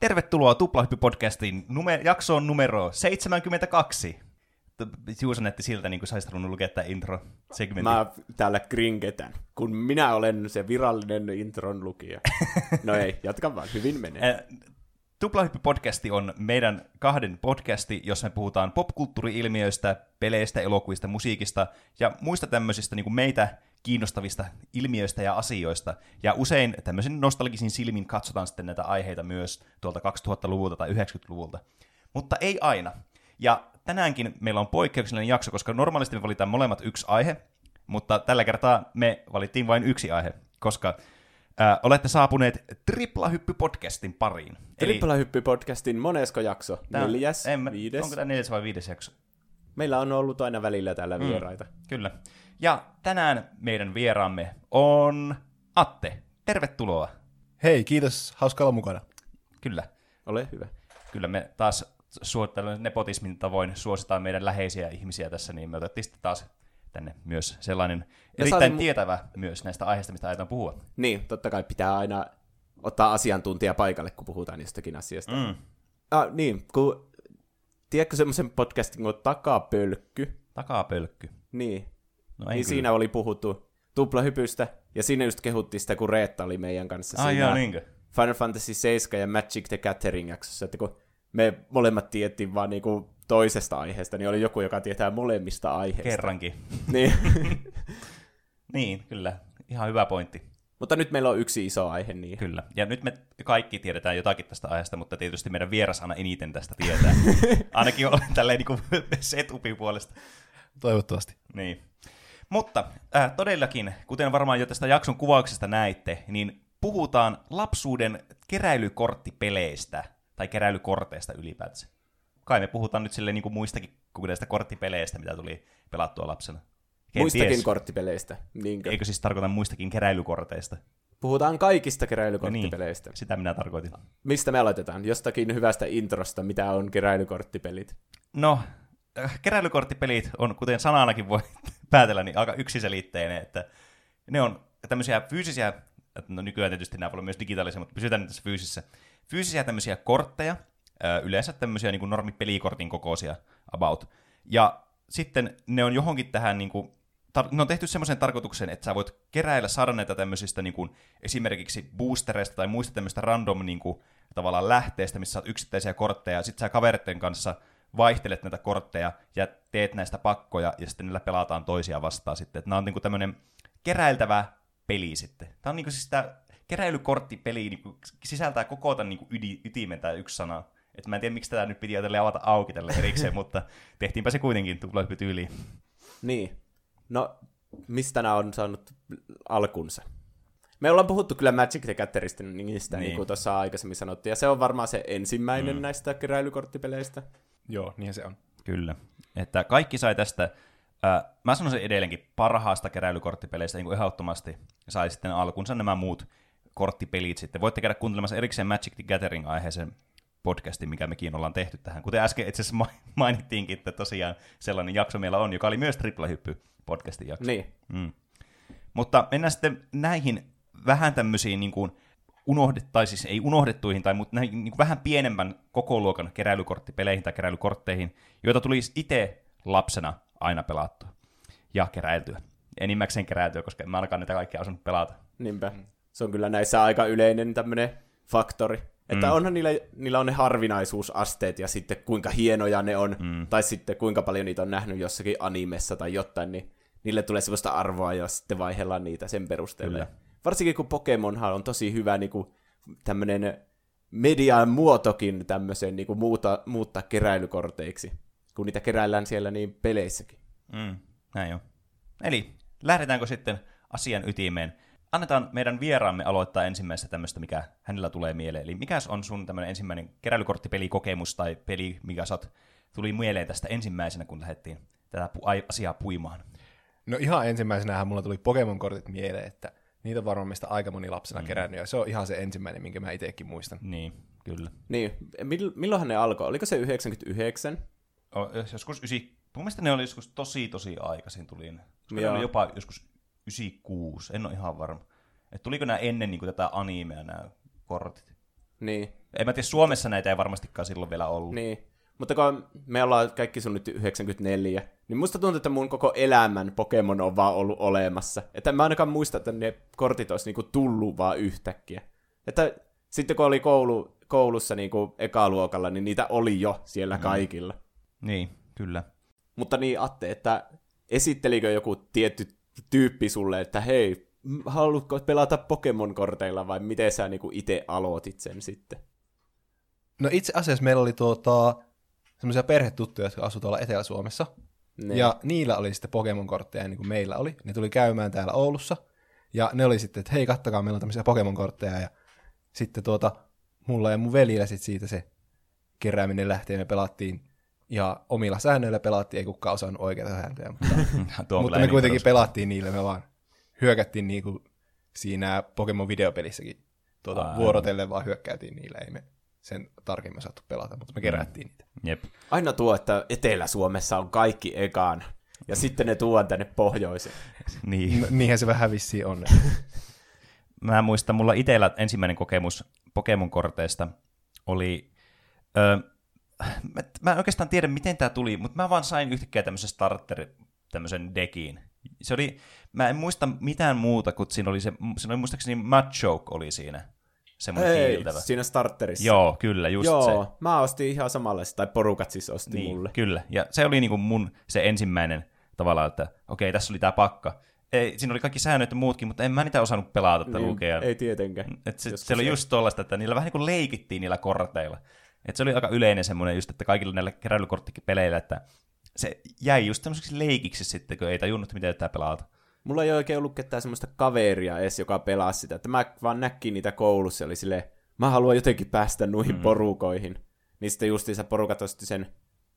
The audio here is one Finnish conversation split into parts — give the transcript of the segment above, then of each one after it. Tervetuloa Tuplahyppy-podcastin jaksoon numero 72. Juusa näytti siltä, niin kuin saisit halunnut lukea tämä intro-segmentin. Mä täällä krinketän, kun minä olen se virallinen intron lukija. No ei, jatka vaan, hyvin menee. Tuplahyppy-podcasti on meidän kahden podcasti, jossa me puhutaan popkulttuuri-ilmiöistä, peleistä, elokuvista, musiikista ja muista tämmöisistä niin kuin meitä kiinnostavista ilmiöistä ja asioista. Ja usein tämmöisen nostalgisin silmin katsotaan sitten näitä aiheita myös tuolta 2000-luvulta tai 90-luvulta. Mutta ei aina. Ja tänäänkin meillä on poikkeuksellinen jakso, koska normaalisti me valitaan molemmat yksi aihe, mutta tällä kertaa me valittiin vain yksi aihe, koska olette saapuneet Triplahyppy-podcastin pariin. Triplahyppy-podcastin monesko jakso? Neljäs? Viides? Onko tämä 4. vai 5. jakso? Meillä on ollut aina välillä täällä vieraita. Kyllä. Ja tänään meidän vieraamme on Atte. Tervetuloa. Hei, kiitos. Hauska olla mukana. Kyllä. Ole hyvä. Kyllä me taas nepotismin tavoin suositaan meidän läheisiä ihmisiä tässä, niin me otettiin sitten taas tänne myös sellainen erittäin tietävä myös näistä aiheista, mistä aiotaan puhua. Niin, totta kai pitää aina ottaa asiantuntija paikalle, kun puhutaan jostakin asiasta. Mm. Niin, kun tiedätkö semmoisen podcastin kuin Takapölkky? Takapölkky. Niin. No niin, siinä oli puhuttu Tuplahypystä, ja siinä just kehuttiin sitä, kun Reetta oli meidän kanssa siinä niinkö? Final Fantasy 7 ja Magic the Gathering jaksossa, että kun me molemmat tiettiin vaan niinku toisesta aiheesta, niin oli joku, joka tietää molemmista aiheista. Kerrankin. Niin. Niin, kyllä. Ihan hyvä pointti. Mutta nyt meillä on yksi iso aihe. Niin. Kyllä. Ja nyt me kaikki tiedetään jotakin tästä aiheesta, mutta tietysti meidän vieras aina eniten tästä tietää. Ainakin olen tälleen niinku setupin puolesta. Toivottavasti. Niin. Mutta todellakin, kuten varmaan jo tästä jakson kuvauksesta näitte, niin puhutaan lapsuuden keräilykorttipeleistä tai keräilykorteista ylipäätään. Kai me puhutaan nyt silleen niin kuin muistakin kuin näistä korttipeleistä, mitä tuli pelattua lapsena. Ken muistakin ties? Korttipeleistä. Niinkö? Eikö siis tarkoita muistakin keräilykorteista? Puhutaan kaikista keräilykorttipeleistä. Niin, sitä minä tarkoitin. Mistä me aloitetaan? Jostakin hyvästä introsta, mitä on keräilykorttipelit? No, keräilykorttipelit on, kuten sananakin voi päätellä, niin aika yksiselitteinen, että ne on tämmöisiä fyysisiä, no nykyään tietysti nämä voi olla myös digitaalisia, mutta pysytään nyt tässä fyysisiä tämmöisiä kortteja, yleensä tämmöisiä niin kuin normipelikortin kokoisia about, ja sitten ne on johonkin tähän, niin kuin, ne on tehty semmoisen tarkoituksen, että sä voit keräillä, saada näitä tämmöisistä niin kuin, esimerkiksi boostereista tai muista tämmöistä random niin kuin, tavallaan lähteistä, missä sä oot yksittäisiä kortteja, ja sitten sä kaveritten kanssa vaihtelet näitä kortteja ja teet näistä pakkoja, ja sitten niillä pelataan toisia vastaan sitten. Nämä on niinku tämmöinen keräiltävä peli sitten. Tämä on niinku siis tämä keräilykorttipeli niinku sisältää koko tämän niinku ytimen tämä yksi sana. Et mä en tiedä, miksi tätä nyt piti avata auki tälle erikseen, mutta tehtiinpä se kuitenkin Tuplahyppy-tyyliin. Niin. No, mistä nämä on saanut alkunsa? Me ollaan puhuttu kyllä Magic the Gatherista, niistä niin kuin tuossa aikaisemmin sanottiin, ja se on varmaan se ensimmäinen näistä keräilykorttipeleistä. Joo, niin se on. Kyllä. Että kaikki sai tästä, mä sanoisin edelleenkin, parhaasta keräilykorttipeleistä niin ehdottomasti sai sitten alkunsa nämä muut korttipelit sitten. Voitte käydä kuuntelemassa erikseen Magic the Gathering-aiheisen podcastin, mikä mekin ollaan tehty tähän. Kuten äsken itse asiassa mainittiinkin, että tosiaan sellainen jakso meillä on, joka oli myös Triplahyppy-podcastin jakso. Niin. Mm. Mutta mennään sitten näihin vähän tämmöisiin niin kuin näihin niin kuin vähän pienemmän kokoluokan keräilykorttipeleihin tai keräilykortteihin, joita tuli itse lapsena aina pelattua ja keräiltyä. Enimmäkseen keräiltyä, koska en mä ainakaan näitä kaikkia osannut pelata. Niinpä. Se on kyllä näissä aika yleinen tämmöinen faktori. Että onhan niillä on ne harvinaisuusasteet ja sitten kuinka hienoja ne on, tai sitten kuinka paljon niitä on nähnyt jossakin animessa tai jotain, niin niille tulee sellaista arvoa ja sitten vaihdellaan niitä sen perusteella. Kyllä. Varsinkin kun Pokemonhan on tosi hyvä niin kuin tämmöinen median muotokin tämmöisen niin kuin muuttaa keräilykorteiksi, kun niitä keräillään siellä niin peleissäkin. Näin on. Eli lähdetäänkö sitten asian ytimeen? Annetaan meidän vieraamme aloittaa ensimmäistä tämmöistä, mikä hänellä tulee mieleen. Eli mikä on sun tämmöinen ensimmäinen keräilykorttipelikokemus tai peli, mikä tuli mieleen tästä ensimmäisenä, kun lähdettiin tätä asiaa puimaan? No ihan ensimmäisenähän mulla tuli Pokemon-kortit mieleen, että niitä on varmaan meistä aika moni lapsena kerännyt, ja se on ihan se ensimmäinen, minkä mä itsekin muistan. Niin, kyllä. Niin, milloinhan ne alkoi? Oliko se 99? Joskus 9. Mun mielestä ne oli joskus tosi aikaisin tuli ne. Ne oli jopa joskus 96, en ole ihan varma. Et tuliko nämä ennen niin kuin tätä animea nämä kortit? Niin. En mä tiedä, Suomessa näitä ei varmastikaan silloin vielä ollut. Niin. Mutta kun me ollaan kaikki sun nyt 94, niin musta tuntuu, että mun koko elämän Pokemon on vaan ollut olemassa. Että en mä ainakaan muista, että ne kortit olisi niinku tullut vaan yhtäkkiä. Että sitten kun oli koulussa niinku ekaluokalla, niin niitä oli jo siellä kaikilla. Niin, kyllä. Mutta niin, Atte, että esittelikö joku tietty tyyppi sulle, että hei, haluatko pelata Pokemon-korteilla vai miten sä niinku itse aloitit sen sitten? No itse asiassa meillä oli semmoisia perhetuttuja, jotka asuivat tuolla Etelä-Suomessa. Ne. Ja niillä oli sitten Pokemon-kortteja, niin kuin meillä oli. Ne tuli käymään täällä Oulussa. Ja ne oli sitten, että hei, kattokaa, meillä on tämmöisiä Pokemon-kortteja. Ja sitten mulla ja mun velillä sitten siitä se kerääminen lähtee. Me pelattiin ja omilla säännöillä pelattiin, ei kukaan osannut oikeita sääntöjä. Mutta me kuitenkin pelattiin niillä. Me vaan hyökättiin niin kuin siinä Pokemon-videopelissäkin. Vuorotellen vaan hyökkäytiin niillä, ei me sen tarkemmin saattu pelata, mutta me kerättiin niitä. Jep. Aina tuo, että Etelä-Suomessa on kaikki ekaan, ja sitten ne tuon tänne pohjoiseen. Niin. Niinhän se vähän vissiin on. Mä muistan, mulla itsellä ensimmäinen kokemus Pokemon-korteista oli... mä en oikeastaan tiedä, miten tää tuli, mutta mä vaan sain yhtäkkiä tämmöisen tämmöisen dekin. Se oli, mä en muista mitään muuta, kun siinä oli muistaakseni Machoke oli siinä. Ei, siinä starterissa. Joo, kyllä, just se. Joo, mä ostin ihan samanlaista, tai porukat siis osti niin, mulle. Kyllä, ja se oli niinku mun se ensimmäinen tavallaan, että okei, tässä oli tää pakka. Ei, siinä oli kaikki säännöt ja muutkin, mutta en mä niitä osannut pelata tai niin, lukea. Ei tietenkään. Et se oli just tollaista, että niillä vähän niin kuin leikittiin niillä korteilla. Et se oli aika yleinen semmoinen just, että kaikilla näillä keräilykorttikipeleillä, että se jäi just semmoiseksi leikiksi sitten, kun ei tajunnut, miten tää pelata. Mulla ei oikein ollut ketään semmoista kaveria edes, joka pelaa sitä. Että mä vaan näkin niitä koulussa ja oli silleen, mä haluan jotenkin päästä noihin porukoihin. Niin sitten justiinsa porukat osti sen,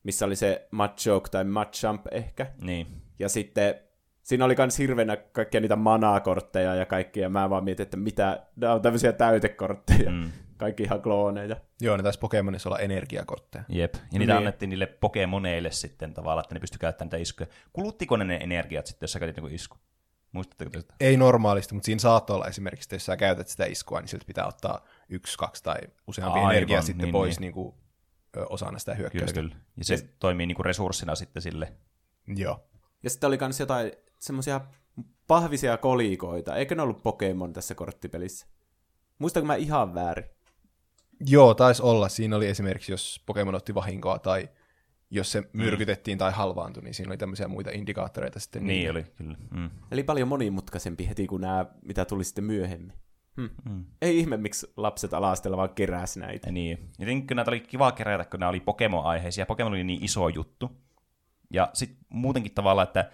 missä oli se Machoke tai Machamp ehkä. Niin. Ja sitten siinä oli kans hirveänä kaikkia niitä mana-kortteja ja kaikkia. Mä vaan mietin, että mitä, nämä on tämmöisiä täytekortteja. Kaikki ihan klooneja. Joo, ne taisi Pokemonissa olla energiakortteja. Jep, ja niitä annettiin niille Pokemoneille sitten tavallaan, että ne pystyi käyttämään niitä iskuja. Kuluttiko ne energiat sitten, jos sä käytit niinku isku? Muistatteko tästä? Ei normaalisti, mutta siinä saattaa olla esimerkiksi, että jos sä käytät sitä iskua, niin siltä pitää ottaa 1, 2 tai useampi energiaa sitten niin, pois niin, osana sitä hyökkäystä. Kyllä, kyllä. Ja se toimii niin kuin resurssina sitten sille. Joo. Ja sitten oli myös jotain semmoisia pahvisia kolikoita. Eikö ne ollut Pokemon tässä korttipelissä? Muistanko mä ihan väärin? Joo, taisi olla. Siinä oli esimerkiksi, jos Pokemon otti vahinkoa tai jos se myrkytettiin tai halvaantui, niin siinä oli tämmöisiä muita indikaattoreita sitten. Niin oli, kyllä. Eli paljon monimutkaisempi heti kuin nämä, mitä tuli sitten myöhemmin. Ei ihme, miksi lapset ala-asteella vaan keräsi näitä. Ja niin. Jotenkin näitä oli kiva kerätä, kun nämä oli Pokemon-aiheisia. Pokemon oli niin iso juttu. Ja sitten muutenkin tavallaan, että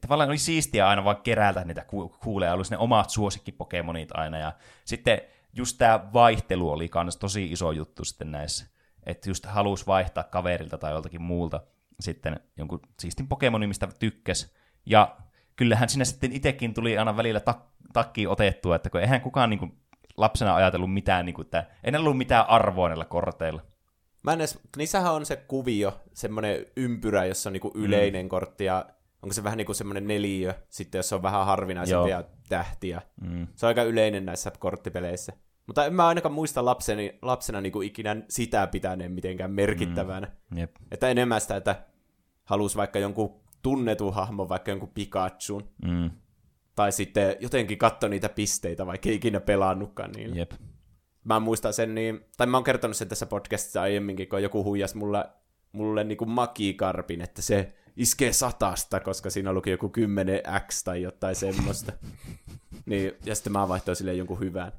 tavallaan oli siistiä aina vaan kerätä niitä kuuleja. Oli ne omat suosikkipokemonit aina. Ja sitten just tämä vaihtelu oli myös tosi iso juttu sitten näissä. Että just halusi vaihtaa kaverilta tai joltakin muulta sitten jonkun siistin Pokemonin, mistä tykkäsi. Ja kyllähän siinä sitten itsekin tuli aina välillä takkiin otettua, että kun eihän kukaan niin kuin lapsena ajatellut mitään, niin kuin, että ei ollut mitään arvoa näillä korteilla. Niissähän on se kuvio, semmoinen ympyrä, jossa on niin kuin yleinen kortti, ja onko se vähän niin kuin semmoinen neliö, sitten jos on vähän harvinaisempia tähtiä. Se on aika yleinen näissä korttipeleissä. Mutta en mä ainakaan muista lapsena niin kuin ikinä sitä pitäneen mitenkään merkittävänä. Että enemmän sitä, että halusi vaikka jonkun tunnetun hahmon, vaikka jonkun Pikachun. Tai sitten jotenkin katso niitä pisteitä, vaikka ei ikinä pelannutkaan niillä. Jep. Mä muistan sen niin, tai mä oon kertonut sen tässä podcastissa aiemminkin, kun joku huijasi mulle niin kuin Magikarpin, että se iskee 100, koska siinä luki joku 10x tai jotain semmoista. Niin, ja sitten mä vaihtoin silleen jonkun hyvän.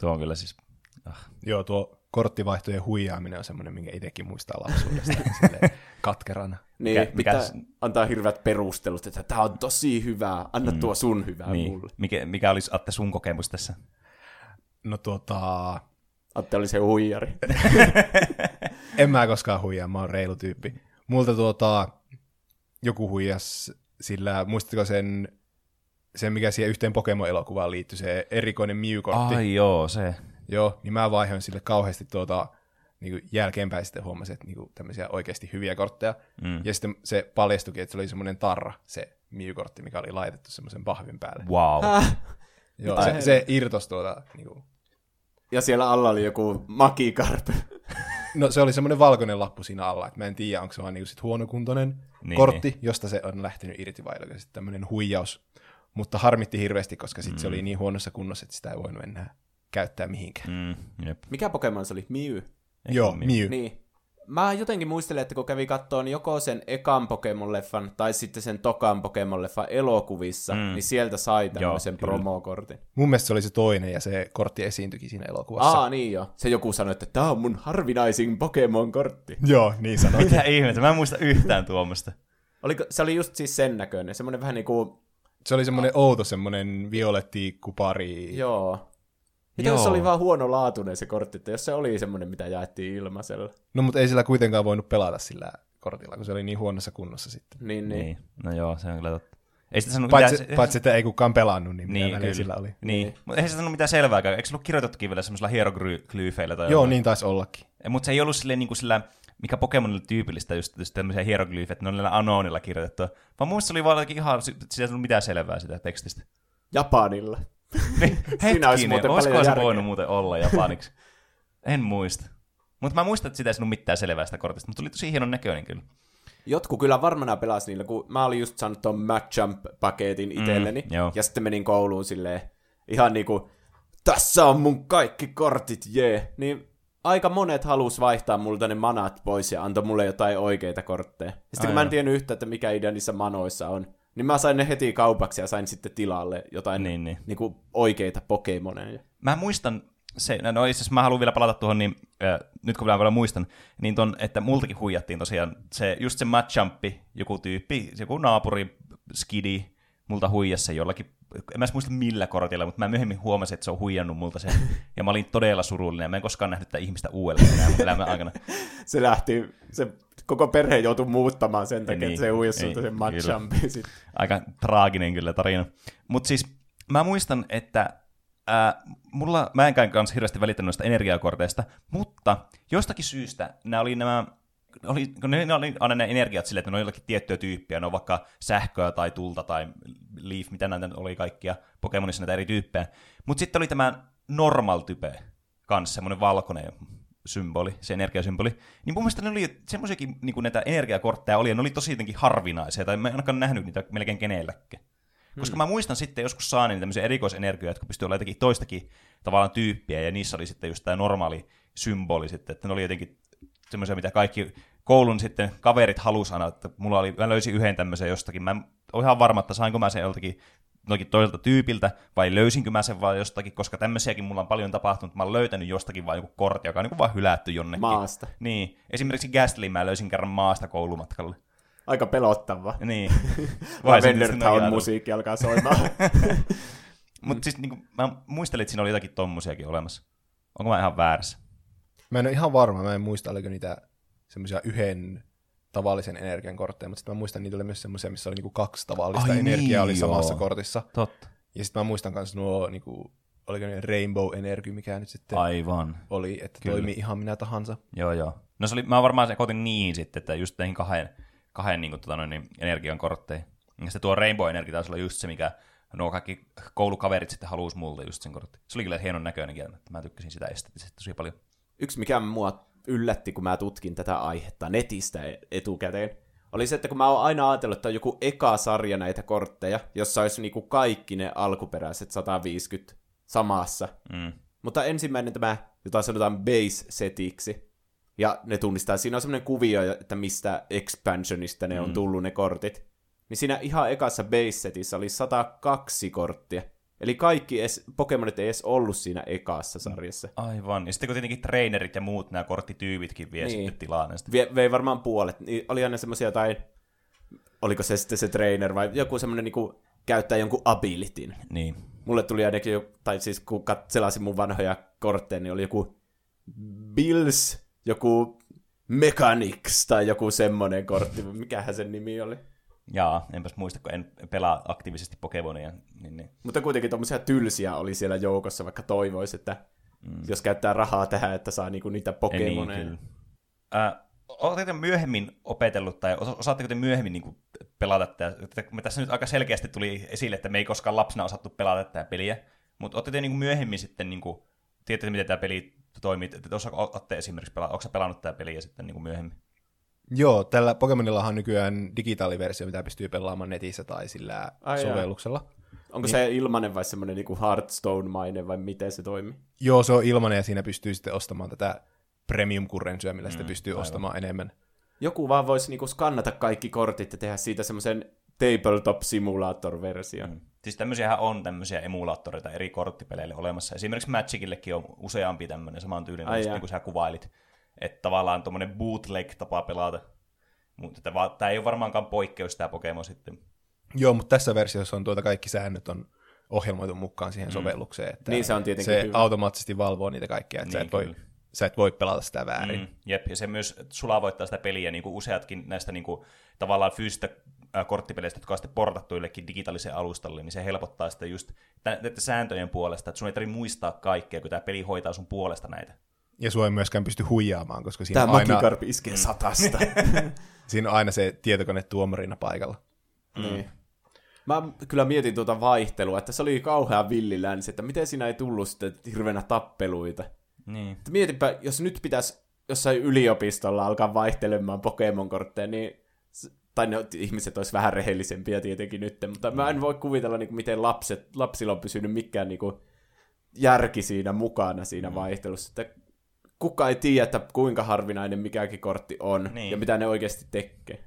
Tuo on kyllä siis... Joo, tuo korttivaihtojen huijaaminen on semmoinen, minkä itsekin muistaa lapsuudesta katkerana. Niin, pitää antaa hirveät perustelut, että tämä on tosi hyvää, anna tuo sun hyvää mulle. Mikä olisi, Atte, sun kokemus tässä? No Atte oli se huijari. En mä koskaan huijaa, mä oon reilu tyyppi. Multa joku huijas sillä, muistatko se, mikä siihen yhteen Pokemon-elokuvaan liittyi, se erikoinen Mew-kortti. Ai joo, se. Joo, niin mä vaihoin sille kauheasti niin jälkeenpäin sitten huomasin, että niin tämmöisiä oikeasti hyviä kortteja. Ja sitten se paljastuikin, että se oli semmoinen tarra, se Mew-kortti, mikä oli laitettu semmoisen pahvin päälle. Wow. Joo, se irtosi niin Ja siellä alla oli joku makikarppi. No se oli semmoinen valkoinen lappu siinä alla, että mä en tiedä, onko se vaan niinku sit huonokuntoinen kortti, niin, josta se on lähtenyt irti vai oliko sitten tämmöinen huijaus. Mutta harmitti hirveästi, koska sitten se oli niin huonossa kunnossa, että sitä ei voinut enää käyttää mihinkään. Mikä Pokemon se oli? Mew? Joo, Mew. Niin. Mä jotenkin muistelen, että kun kävin kattoon joko sen ekan Pokemon-leffan tai sitten sen tokan Pokemon-leffan elokuvissa, niin sieltä sai tämmöisen promokortin. Mun mielestä se oli se toinen ja se kortti esiintyikin siinä elokuvassa. Aa, niin joo. Se joku sanoi, että tää on mun harvinaisin Pokemon-kortti. Joo, niin sanoi. Mitä ihmettä? Mä en muista yhtään tuomasta. Se oli just siis sen näköinen. Semmoinen vähän niin kuin... Se oli semmoinen outo, semmoinen violetti kupari. Joo. Mitä jos se oli vaan huonolaatuinen se kortti, että jos se oli semmoinen, mitä jaettiin ilmaisella? No, mutta ei sillä kuitenkaan voinut pelata sillä kortilla, kun se oli niin huonossa kunnossa sitten. Niin. No joo, se on kyllä totta. Paitsi, että ei kukaan pelannut, niin mitä väliä sillä oli. Niin. Mutta eihän se sanonut mitään selvääkään. Eikö se ollut kirjoitettukin vielä semmoisella hieroglyyfeillä? Tai joo, jollain? Niin taisi ollakin. Mutta se ei ollut silleen niin kuin sillä... mikä Pokemonille tyypillistä, just tämmöisiä hieroglyfejä, että ne on näillä Anonilla kirjoitettua. Vaan mun mielestä oli vaan ihan, sitä ei ollut mitään selvää sitä tekstistä. Japanilla. Hetkinen, olisiko se voinut muuten olla japaniksi? En muista. Mutta mä muistan, että sitä ei ollut mitään selvää sitä kortista, mutta tuli tosi hienon näköinen kyllä. Jotkut kyllä varmana pelasi niillä, kun mä olin just saanut ton Matchamp-paketin itselleni, ja sitten menin kouluun silleen ihan niinku, tässä on mun kaikki kortit, jee, niin... Aika monet halus vaihtaa multa ne manat pois ja antoi mulle jotain oikeita kortteja. Ja sitten kun mä en tiennyt yhtä, että mikä idea niissä manoissa on, niin mä sain ne heti kaupaksi ja sain sitten tilalle jotain niin kuin oikeita Pokemoneja. Mä muistan, itse asiassa mä haluan vielä palata tuohon, niin nyt kun mä vielä muistan, niin että multakin huijattiin tosiaan se Matchampi, joku tyyppi, joku naapuri, skidi, multa huijassa jollakin. En mä muista millä kortilla, mutta mä myöhemmin huomasin, että se on huijannut multa sen. Ja mä olin todella surullinen. Mä en koskaan nähnyt tätä ihmistä uudelleen elämän aikana. Se lähti, koko perhe joutui muuttamaan sen takia, että se huijasi sulta sen matchampiin. Aika traaginen kyllä tarina. Mutta siis mä muistan, että mä enkään kanssa hirveästi välittänyt noista energiakorteista, mutta jostakin syystä ne oli aina ne energiat silleen, että ne on jollakin tiettyä tyyppiä, ne on vaikka sähköä tai tulta tai leaf, mitä näitä oli kaikkia Pokemonissa näitä eri tyyppejä. Mutta sitten oli tämä normal type kanssa, semmoinen valkoinen symboli, se energiasymboli. Niin mun mielestä ne oli semmoisiakin, niin kuin näitä energiakortteja oli, ja ne oli tosi jotenkin harvinaisia, tai mä en ainakaan nähnyt niitä melkein kenelläkään. Koska mä muistan sitten joskus saaneen tämmöisiä erikoisenergioita, jotka pystyy olemaan jotenkin toistakin tavallaan tyyppiä, ja niissä oli sitten just tämä normaali symboli sitten, että ne oli jotenkin semmoisia, mitä kaikki koulun sitten kaverit halusi aina, että mä löysin yhden tämmöisen jostakin. Mä en ole ihan varma, että sainko mä sen joltakin toiselta tyypiltä, vai löysinkö mä sen vaan jostakin, koska tämmöisiäkin mulla on paljon tapahtunut, mä oon löytänyt jostakin vaan joku kortti, joka on niin vaan hylätty jonnekin. Maasta. Niin. Esimerkiksi Gastly mä löysin kerran maasta koulumatkalle. Aika pelottava. Niin. Vendertown musiikki alkaa soimaan. Mutta siis niin mä muistelin, että siinä oli jotakin tommosiakin olemassa. Onko mä ihan väärässä? Mä en ole ihan varma, mä en muista, oliko niitä semmoisia yhden tavallisen energian kortteja, mutta sitten mä muistan, niitä oli myös semmoisia, missä oli niinku kaksi tavallista energiaa oli samassa kortissa. Totta. Ja sitten mä muistan myös nuo, niinku, oliko ne Rainbow Energy, mikä nyt sitten oli, että toimii ihan minä tahansa. Joo. No se oli, mä varmaan se koitin niin sitten, että just näihin kahden niinku, energian kortteihin. Ja sitten tuo Rainbow Energy taisi olla just se, mikä nuo kaikki koulukaverit sitten halusi multa just sen kortti. Se oli kyllä hienon näköinen kieltä, että mä tykkäsin sitä estetisesti tosi paljon. Yksi, mikä mua yllätti, kun mä tutkin tätä aihetta netistä etukäteen, oli se, että kun mä oon aina ajatellut, että on joku eka sarja näitä kortteja, jossa olisi niinku kaikki ne alkuperäiset 150 samassa. Mutta ensimmäinen tämä, jota sanotaan base-setiksi, ja ne tunnistaa, siinä on semmoinen kuvio, että mistä expansionista ne on tullut ne kortit, niin siinä ihan ekassa base-setissä oli 102 korttia. Eli kaikki Pokemonit ei edes ollut siinä ekassa sarjassa. Aivan. Ja sitten kun tietenkin trainerit ja muut nämä korttityyvitkin vie sitten tilaan. Vei varmaan puolet. Oli aina semmoisia tai oliko se sitten se trainer vai joku semmoinen niinku käyttää jonkun abilityn. Niin. Mulle tuli ainakin, tai siis kun selasin mun vanhoja kortteja, niin oli joku Bills, joku Mechanics tai joku semmoinen kortti. Mikähän sen nimi oli? Jaa, enpäs muista, kun en pelaa aktiivisesti Pokemonia. Niin. Mutta kuitenkin tommosia tylsiä oli siellä joukossa, vaikka toivoisi, että jos käyttää rahaa tähän, että saa niinku niitä Pokemoneja. Niin, oletteko te myöhemmin opetellut, tai osaatteko te myöhemmin niinku pelata tätä? Me tässä nyt aika selkeästi tuli esille, että me ei koskaan lapsena osattu pelata tätä peliä, mutta oletteko te niinku myöhemmin sitten niinku tiedätkö, miten tämä peli toimii? Osaako esimerkiksi pelaa? Oletko sä pelannut tämä peliä sitten niin kuin myöhemmin? Joo, tällä Pokemonillahan on nykyään digitaaliversio, mitä pystyy pelaamaan netissä tai sillä sovelluksella. Onko niin. Se ilmanen vai semmoinen niin kuin Hearthstone-mainen vai miten se toimii? Joo, se on ilmanen ja siinä pystyy sitten ostamaan tätä premium-currencyä, millä sitä pystyy ostamaan enemmän. Joku vaan voisi niinku skannata kaikki kortit ja tehdä siitä semmoisen tabletop-simulator-version. Siis tämmöisiähän on tämmöisiä emulaattoreita eri korttipeleille olemassa. Esimerkiksi Magicillekin on useampi tämmöinen samantyylinen, niin kuin sä kuvailit. Että tavallaan tuommoinen bootleg-tapa pelata. Mutta tämä ei ole varmaankaan poikkeus tämä Pokemon sitten. Joo, mutta tässä versiossa on kaikki säännöt on ohjelmoitu mukaan siihen sovellukseen. Että niin se on tietenkin se hyvä. Automaattisesti valvoo niitä kaikkia, että sä et voi pelata sitä väärin. Jep, ja se myös sulavoittaa sitä peliä, niin kuin useatkin näistä niin kuin, tavallaan fyysistä korttipeleistä, jotka on sitten portattu jollekin digitaaliseen alustalle, niin se helpottaa sitä just sääntöjen puolesta, että sun ei tarvitse muistaa kaikkea, kun tämä peli hoitaa sun puolesta näitä. Ja sua ei myöskään pysty huijaamaan, koska siinä tämä aina... Magikarp iskee 100. Siinä on aina se tietokone tuomarina paikalla. Niin. Mä kyllä mietin tuota vaihtelua, että se oli kauhean villilänsi, että miten siinä ei tullut sitten hirveänä tappeluita. Niin. Mietinpä, jos nyt pitäisi jossain yliopistolla alkaa vaihtelemaan Pokemon-kortteja, niin, tai ne ihmiset olisi vähän rehellisempiä tietenkin nyt, mutta mä en voi kuvitella, niin kuin, miten lapsilla on pysynyt mikään niin kuin, järki siinä mukana siinä vaihtelussa. Että kukaan ei tiedä, että kuinka harvinainen mikäkin kortti on ja mitä ne oikeasti tekee.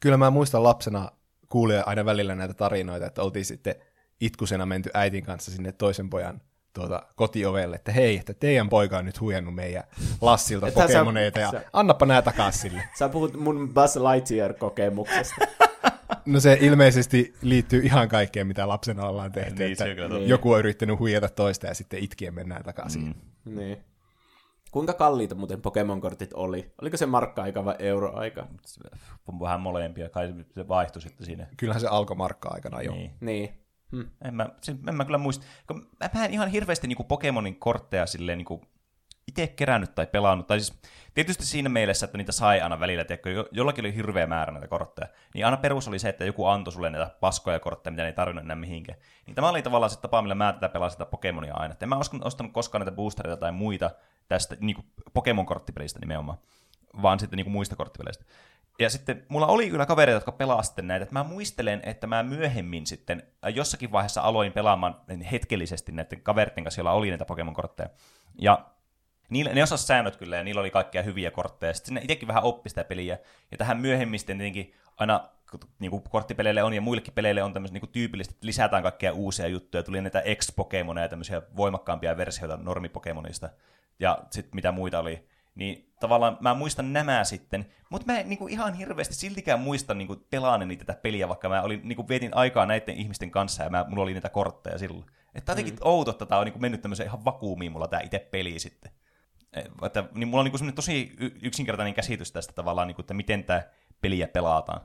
Kyllä mä muistan lapsena kuulee aina välillä näitä tarinoita, että oltiin sitten itkusena menty äitin kanssa sinne toisen pojan kotiovelle, että hei, että teidän poika on nyt huijannut meidän Lassilta Pokemoneita, ja annappa nää takaisin sille. Sä puhut mun Buzz Lightyear-kokemuksesta. No se ilmeisesti liittyy ihan kaikkeen, mitä lapsena ollaan tehty, niin, että joku on yrittänyt huijata toista, ja sitten itkien mennään takaisin. Niin. Kuinka kalliita muuten Pokemon-kortit oli? Oliko se markka-aika vai euroaika? Vähän molempia, kai se vaihtui sitten siinä. Kyllähän se alkoi markka-aikana jo. Niin. En mä kyllä muista. Mä en ihan hirveästi niinku Pokemonin kortteja silleen niinku itse kerännyt tai pelannut. Tai siis tietysti siinä mielessä, että niitä sai aina välillä, tiedätkö, jollakin oli hirveä määrä näitä kortteja. Niin aina perus oli se, että joku antoi sulle näitä paskoja kortteja, mitä ne ei tarvinnut enää mihinkään. Niin tämä oli tavallaan se tapa, millä mä tätä pelasin tätä Pokemonia aina. Et en mä ostanut koskaan näitä boostereita tai muita tästä niinku Pokemon-korttipelistä nimenomaan, vaan sitten niinku muista korttipeleistä. Ja sitten mulla oli kyllä kavereita, jotka pelasivat näitä. Että mä muistelen, että mä myöhemmin sitten jossakin vaiheessa aloin pelaamaan hetkellisesti näiden kaverten kanssa, joilla oli näitä Pokemon-kortteja. Ja ne osasivat säännöt kyllä, ja niillä oli kaikkia hyviä kortteja. Sitten ne itsekin vähän oppi sitä peliä. Ja tähän myöhemmin sitten tietenkin aina niin korttipeleille on ja muillekin peleille on tämmöistä niin tyypillistä, että lisätään kaikkia uusia juttuja. Tuli näitä X-Pokemoneja ja tämmöisiä voimakkaampia versioita normipokemonista ja sitten mitä muita oli. Niin tavallaan mä muistan nämä sitten, mutta mä en niin kuin ihan hirveästi siltikään muista niin kuin pelaaneeni tätä peliä, vaikka mä olin, niin kuin vietin aikaa näiden ihmisten kanssa ja mulla oli niitä kortteja silloin. Että jotenkin outo, että tämä on niin kuin mennyt tämmöiseen ihan vakuumiin mulla tämä itse peli sitten. Että, niin mulla on niin kuin semmoinen tosi yksinkertainen käsitys tästä tavallaan, niin kuin, että miten tämä peliä pelataan.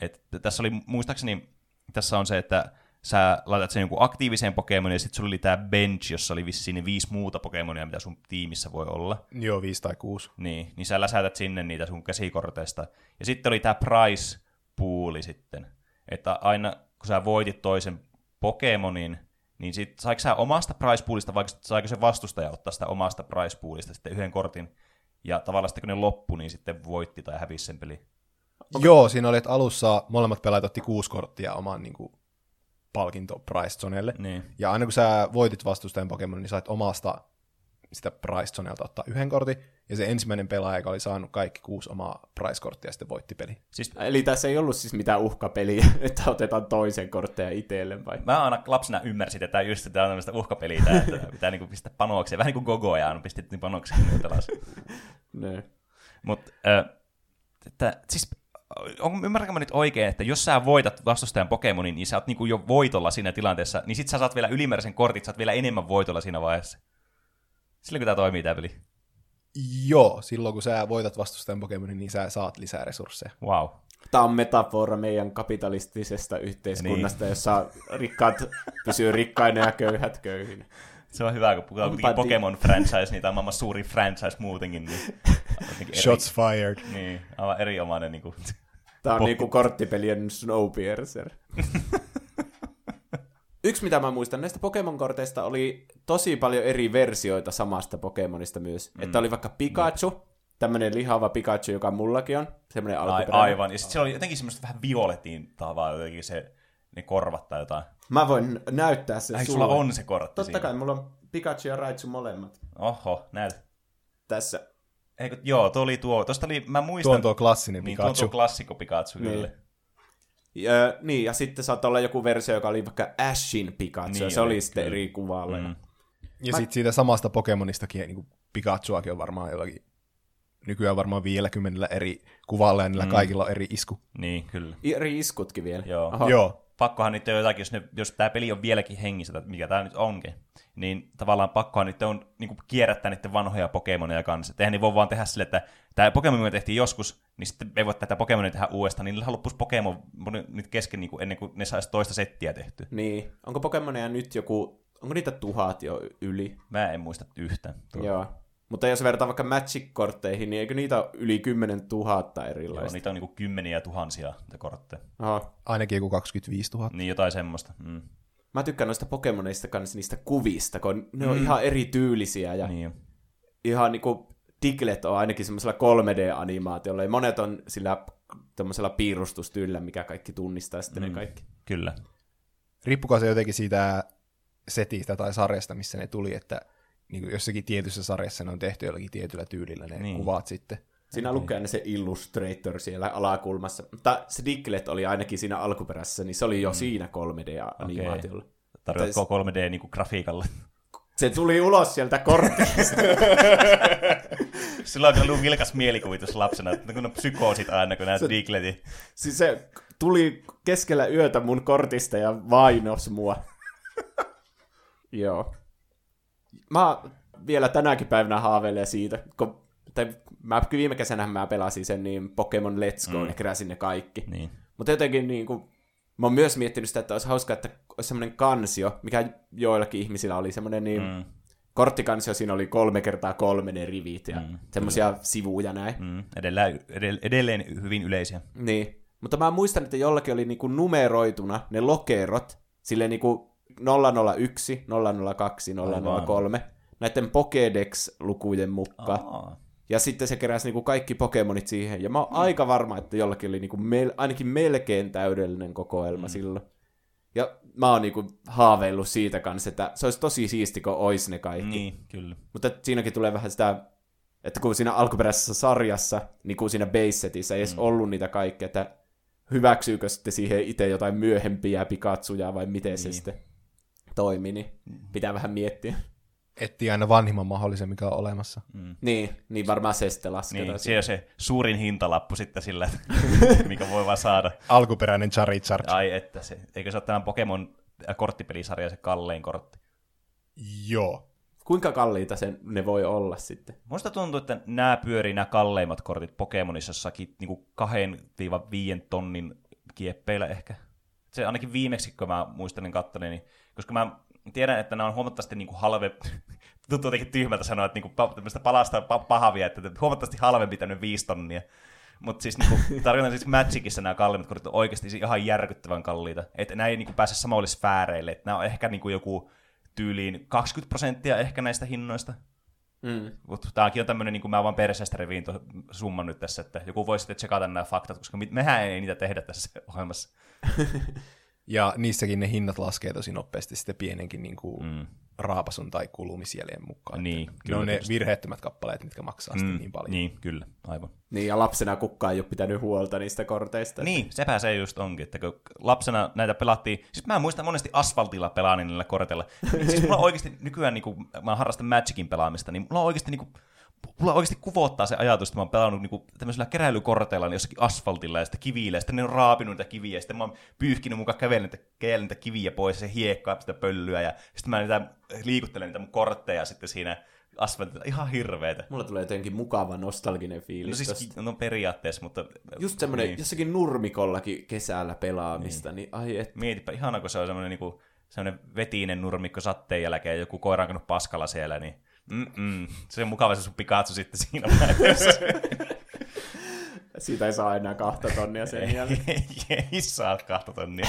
Että tässä oli muistaakseni, tässä on se, että sä laitat sen jonkun aktiiviseen Pokemonin, ja sitten sulla oli tää bench, jossa oli vissiin ne 5 muuta Pokemonia, mitä sun tiimissä voi olla. Joo, 5 tai 6. Niin sä läsätät sinne niitä sun käsikorteista. Ja sitten oli tää price pooli sitten. Että aina, kun sä voitit toisen Pokemonin, niin sit saiko sä omasta price poolista, vai saiko se vastustaja ottaa sitä omasta price poolista sitten yhden kortin, ja tavallaan sitten kun ne loppu, niin sitten voitti tai hävisi sen peli. Okay. Joo, siinä oli, että alussa molemmat pelaajat otti 6 korttia omaan niinku palkinto Price Zonelle. Niin. Ja aina kun sä voitit vastustajan Pokemonin, niin sait omasta sitä Price Zonelta ottaa yhden kortin, ja se ensimmäinen pelaaja, joka oli saanut kaikki 6 omaa Price-korttia, ja sitten voitti peli. Siis, eli tässä ei ollut siis mitään uhkapeliä, että otetaan toisen kortteja itselle vai? Mä aina lapsena ymmärsin, että tämä on tämmöistä uhkapeliä, että pitää niinku pistää panokseen. Vähän niin kuin Gogoja on pistetty panokseen. Mutta siis... Ymmärränkö mä nyt oikein, että jos sä voitat vastustajan Pokemonin, niin sä oot niinku jo voitolla siinä tilanteessa, niin sit sä saat vielä ylimääräisen kortit, sä oot vielä enemmän voitolla siinä vaiheessa. Silloin kun tää toimii tää peli. Joo, silloin kun sä voitat vastustajan Pokemonin, niin sä saat lisää resursseja. Wow. Tää on metafora meidän kapitalistisesta yhteiskunnasta, niin. Jossa rikkaat pysyy rikkaina ja köyhät köyhinä. Se on hyvä, kun puhutaan kuitenkin Pokemon-franchise, niin tämä on maailman suuri franchise muutenkin. Niin shots fired. Niin, aivan erinomainen. Niin kuin, tämä on niin kuin korttipelien Snowpiercer. Yksi, mitä mä muistan näistä Pokemon-korteista, oli tosi paljon eri versioita samasta Pokemonista myös. Mm. Että oli vaikka Pikachu, tämmönen lihava Pikachu, joka mullakin on, semmoinen alkuperäinen. Aivan, ja sitten se oli jotenkin semmoista vähän violetintaa, vaan jotenkin se, ne korvat tai jotain. Mä voin näyttää sen sulla on se kortti totta siinä. Kai, mulla on Pikachu ja Raichu molemmat. Oho, näytä. Tässä. Eikö, joo, tuo oli tuo. Tuosta oli, mä muistan. Tuo on tuo klassinen Pikachu. Niin, tuo on tuo klassikko Pikachu, kyllä. Niin, ja sitten saattaa olla joku versio, joka oli vaikka Ashin Pikachu, niin, se oli sitten eri kuvalla. Mm. Ja sitten siitä samasta Pokemonistakin, niin kuin Pikachuakin on varmaan jollakin, nykyään varmaan 50 eri kuvalla, ja niillä kaikilla on eri isku. Niin, kyllä. Eri iskutkin vielä. Joo. Pakkohan niitä on jotakin, jos tämä peli on vieläkin hengissä, mikä tämä nyt onkin, niin tavallaan pakkohan niitä on niin kierrättää niiden vanhoja Pokemoneja kanssa. Että eihän niin voi vaan tehdä sille, että tämä Pokemon tehtiin joskus, niin sitten ei voi tätä Pokemonia tehdä uudestaan, niin niillä loppuisi Pokemon nyt kesken niin ennen kuin ne saisi toista settiä tehty. Niin. Onko Pokemonia nyt joku, onko niitä 1000 jo yli? Mä en muista yhtään. Joo. Mutta jos vertaa vaikka Magic-kortteihin, niin eikö niitä ole yli 10 000 erilaista? Joo, niitä on niinku kymmeniä tuhansia niitä kortteja. Aha. Ainakin joku 25 000. Niin, jotain semmoista. Mm. Mä tykkään noista Pokemonista kanssa niistä kuvista, kun ne on ihan erityylisiä. Ja niin. Ihan niinku Diglett on ainakin semmoisella 3D-animaatiolla, ja monet on sillä tommosella piirustustyylillä, mikä kaikki tunnistaa sitten ne kaikki. Kyllä. Riippukaa se jotenkin siitä setistä tai sarjasta, missä ne tuli, että niin jossakin tietyssä sarjassa ne on tehty jollakin tietyllä tyylillä ne kuvat sitten. Siinä lukee aina se Illustrator siellä alakulmassa. Mutta se Diglett oli ainakin siinä alkuperässä, niin se oli jo siinä 3D-animaatiolla. Okay. Tarjotko 3D-grafiikalla? Se tuli ulos sieltä kortista. Sillä on ollut vilkas mielikuvitus lapsena, kun on psykoosit aina, kun näet Diglettin. Siis se tuli keskellä yötä mun kortista ja vainos mua. Joo. Mä vielä tänäkin päivänä haaveilen siitä, viime kesänä mä pelasin sen niin Pokemon Let's Go ja keräsin ne kaikki. Niin. Mutta jotenkin niin kun, mä oon myös miettinyt sitä, että olisi hauskaa, että olisi semmoinen kansio, mikä joillakin ihmisillä oli semmoinen niin korttikansio, siinä oli 3x3 ne rivit ja semmoisia sivuja näin. Edelleen hyvin yleisiä. Niin, mutta mä muistan, että jollakin oli niin kuin numeroituna ne lokerot, silleen niin kuin 001, 002, 003, näiden Pokédex-lukujen mukaan. Ja sitten se keräsi niinku kaikki Pokemonit siihen. Ja mä oon aika varma, että jollakin oli niinku ainakin melkein täydellinen kokoelma silloin. Ja mä oon niinku haaveillut siitä kanssa, että se olisi tosi siisti, kun ois ne kaikki. Niin, kyllä. Mutta siinäkin tulee vähän sitä, että kun siinä alkuperäisessä sarjassa, niin kuin siinä base-setissä ei edes ollut niitä kaikkea, että hyväksyykö sitten siihen itse jotain myöhempiä Pikachuja vai miten se sitten toimi, niin pitää vähän miettiä. Etsiä aina vanhimman mahdollisen, mikä on olemassa. Mm. Niin varmaan se sitten lasketaan. Niin, se on se suurin hintalappu sitten sillä, mikä voi vaan saada. Alkuperäinen Charizard. Ai että se. Eikö se ole tämän Pokemon korttipelisarjan se kallein kortti? Joo. Kuinka kalliita ne voi olla sitten? Minusta tuntuu, että nämä pyörii nämä kalleimmat kortit Pokemonissa jossakin niin 2-5 tonnin kieppeillä ehkä. Se ainakin viimeksi, kun mä muistan kattoneen, niin, koska mä tiedän, että nämä on huomattavasti niin tuntuu jotenkin tyhmältä sanoa, että niin tämmöistä palasta pahavia, että huomattavasti halvempi tämmöinen 5 tonnia. Mutta siis niin tarkoitan siis Magicissa nämä kalleimmat kortit on oikeasti ihan järkyttävän kalliita. Että nämä ei niin pääse samoille sfääreille. Että nämä on ehkä niin joku tyyliin 20% ehkä näistä hinnoista. Mutta tämäkin on tämmöinen, niin kuin mä vaan peräisestä riviin summan nyt tässä, että joku voi sitten tsekata nämä faktat, koska mehän ei niitä tehdä tässä ohjelmassa. Ja niissäkin ne hinnat laskee tosi nopeasti sitten pienenkin niin kuin raapasun tai kulumisjäljen mukaan. Niin, ne on ne virheettömät kappaleet, mitkä maksaa sitten niin paljon. Niin, kyllä, aivan. Niin, ja lapsena kukaan ei ole pitänyt huolta niistä korteista. Niin, sepä se just onkin, että kun lapsena näitä pelattiin, siis mä muistan monesti asfaltilla pelaanin niillä korteilla. Siis mulla oikeasti nykyään, niin kun mä harrastan Magicin pelaamista, niin mulla oikeasti niin kuin kuvottaa se ajatus, että mä oon pelannut niinku tämmöisellä keräilykorteilla niin jossakin asfaltilla ja sitten kivillä, ja sitten ne on raapinut niitä kiviä, ja sitten mä oon pyyhkinyt mukaan kävelin niitä kiviä pois, ja se hiekkaa sitä pölyä, ja sitten mä liikuttelen niitä mun kortteja sitten siinä asfaltilla. Ihan hirveetä. Mulla tulee jotenkin mukava nostalginen fiilis. No siis, no periaatteessa, mutta just semmoinen, niin. Jossakin nurmikollakin kesällä pelaamista, niin ai et. Mietipä, ihana, kun se on semmoinen niinku, vetinen nurmikko satteen jälkeen, joku koira on kannut paskalla siellä, niin se on mukava se sun Pikachu sitten siinä vaiheessa. Siitä ei saa enää 2 tonnia sen jälkeen. Ei saa 2 tonnia.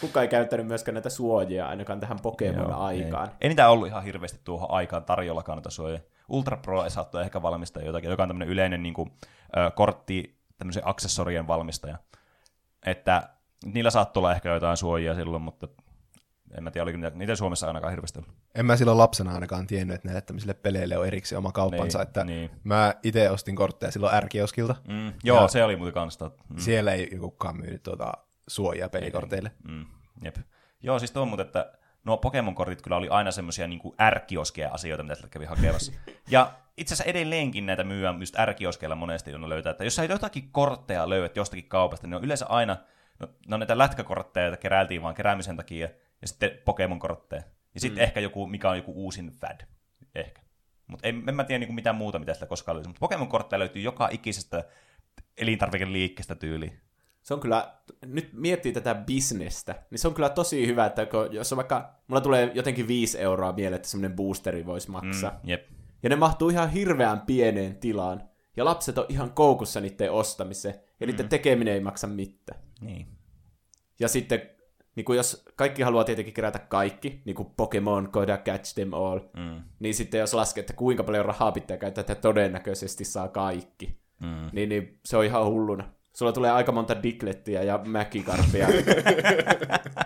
Kuka ei käyttänyt myöskään näitä suojia ainakaan tähän Pokemon-aikaan. Ei niitä ollut ihan hirveästi tuohon aikaan tarjollakaan näitä suojia. Ultra Pro saattoi ehkä valmistaa jotakin, joka on tämmöinen yleinen niin kuin, kortti, tämmöisen aksessorien valmistaja. Että niillä saattoi olla ehkä jotain suojia silloin, mutta en mä tiedä, oliko niitä Suomessa ainakaan hirveästi ollut. En mä silloin lapsena ainakaan tiennyt, että näille tämmöisille peleille on erikseen oma kauppansa. Niin, että niin. Mä itse ostin kortteja silloin R-kioskilta. Joo, se oli muuten kanssa. Siellä ei kukaan myynyt suojaa pelikorteille. Jep. Joo, siis tuo muuten, että nuo Pokemon-kortit kyllä oli aina semmoisia niin kuin R-kioskeja asioita, mitä sillä kävi hakemassa. Ja itse asiassa edelleenkin näitä myyään just R-kioskeilla monesti, jonne löytää. Että jos sä jotakin kortteja löydät jostakin kaupasta, niin on yleensä aina no näitä lätkäkortteja, joita keräiltiin vaan keräämisen takia, ja sitten Pokemon-kortteja. Ja sitten ehkä joku, mikä on joku uusin fad. Ehkä. Mutta en mä tiedä niin kuin mitään muuta, mitä sillä koskaan löytyy. Mutta Pokemon-kortteja löytyy joka ikisestä elintarvikeliikkeestä tyyliin. Se on kyllä, nyt miettii tätä bisnestä, niin se on kyllä tosi hyvä, että jos on vaikka, mulla tulee jotenkin 5 euroa mieleen, että semmoinen boosteri voisi maksaa. Ja ne mahtuu ihan hirveän pieneen tilaan. Ja lapset on ihan koukussa niiden ostamiseen. Ja niiden tekeminen ei maksa mitään. Niin. Ja sitten, niin kun jos kaikki haluaa tietenkin kerätä kaikki, niin kuin Pokemon, Koda, Catch Them All, niin sitten jos laskee, että kuinka paljon rahaa pitää käyttää, että todennäköisesti saa kaikki, niin se on ihan hulluna. Sulla tulee aika monta Diglettiä ja Mäkikarpia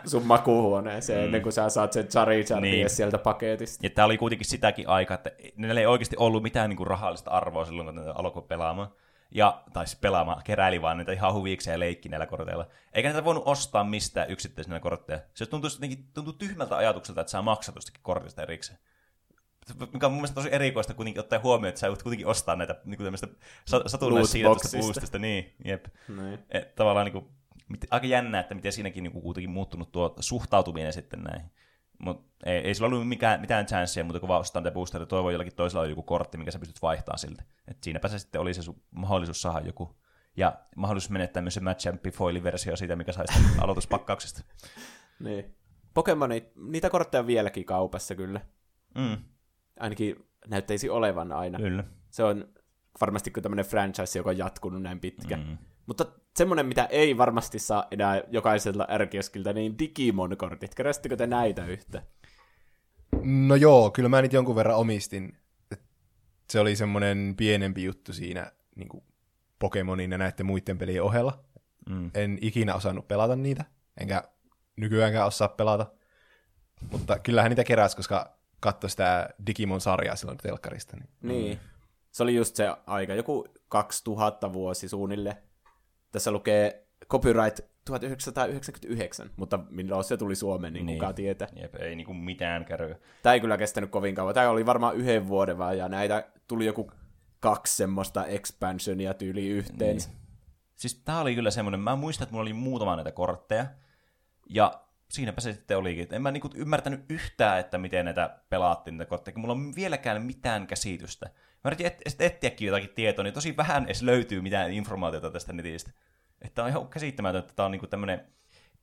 sun makuuhuoneeseen ennen kuin sä saat sen Charizardia niin. Sieltä paketista. Ja tää oli kuitenkin sitäkin aikaa, että näillä ei oikeasti ollut mitään niinku rahallista arvoa silloin, kun ne alkoi pelaamaan. Keräili vaan niitä ihan huvikseen ja leikki näillä korteilla. Eikä näitä voinut ostaa mistään yksittäisenä kortteja. Se tuntuu tyhmältä ajatukselta, että sä maksat jostakin kortista erikseen. Mikä on mun mielestä tosi erikoista kuitenkin ottaa huomioon, että sä voit kuitenkin ostaa näitä niin tämmöistä satunnaisijoitusta boostista. Niin, jep. Et, tavallaan niin kuin, aika jännää, että miten siinäkin niin kuin, kuitenkin muuttunut tuo suhtautuminen sitten näihin. Mut ei sillä ollut mitään chanssiä, mutta kun vaan ostaa niitä boostereita, toivoo jollakin toisella on joku kortti, minkä sä pystyt vaihtamaan siltä. Et siinäpä se sitten oli se sun mahdollisuus saada joku. Ja mahdollisuus menettää myös se match-ampi-foili-versio siitä, mikä saisi aloituspakkauksesta. Niin. Pokemonit, niitä kortteja vieläkin kaupassa kyllä. Ainakin näyttäisi olevan aina. Kyllä. Se on varmasti tämmöinen franchise, joka on jatkunut näin pitkä. Mutta semmoinen, mitä ei varmasti saa enää jokaisella R-kioskilta, niin Digimon-kortit. Keräsittekö te näitä yhtä? No joo, kyllä mä niitä jonkun verran omistin. Se oli semmoinen pienempi juttu siinä niin kuin Pokemonin ja näiden muiden pelien ohella. En ikinä osannut pelata niitä, enkä nykyäänkään osaa pelata. Mutta kyllähän niitä keräsi, koska katso sitä Digimon-sarjaa silloin telkkarista. Niin. Se oli just se aika, joku 2000 vuosi suunnilleen. Tässä lukee copyright 1999, mutta milloin se tuli Suomeen, niin kukaan tietää. Jep, ei niin kuin mitään kärryä. Tämä ei kyllä kestänyt kovin kauan. Tämä oli varmaan 1 vuoden vaan, ja näitä tuli joku 2 semmoista expansionia tyyliin yhteen. Niin. Siis tämä oli kyllä semmoinen, mä muistan, että mulla oli muutama näitä kortteja, ja siinäpä se sitten olikin. En mä niinku ymmärtänyt yhtään, että miten näitä pelaattiin niitä kortteja. Mulla on vieläkään mitään käsitystä. Mä yritin etsiäkin jotakin tietoa, niin tosi vähän edes löytyy mitään informaatiota tästä netistä. Että on ihan käsittämätöntä, että tää on niinku tämmönen.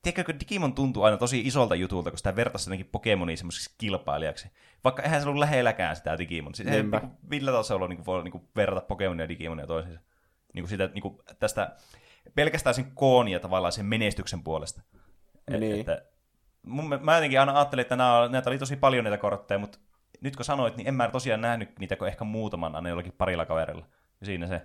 Tiedätkö, Digimon tuntuu aina tosi isolta jutulta, kun sitä vertaisi jotenkin Pokemoniin semmoisiksi kilpailijaksi. Vaikka eihän se ollut lähelläkään sitä Digimon. Siis millä tasolla niinku voi niinku verrata Pokemonia ja Digimonia toisiinsa. Niinku sitä, niinku tästä pelkästään sen koon ja tavallaan sen menestyksen puolesta. Niin. Että mä jotenkin aina ajattelin, että näitä oli tosi paljon näitä kortteja, mutta nyt kun sanoit, niin en mä tosiaan nähnyt niitä kuin ehkä muutaman aina jollakin parilla kaverilla. Ja siinä se.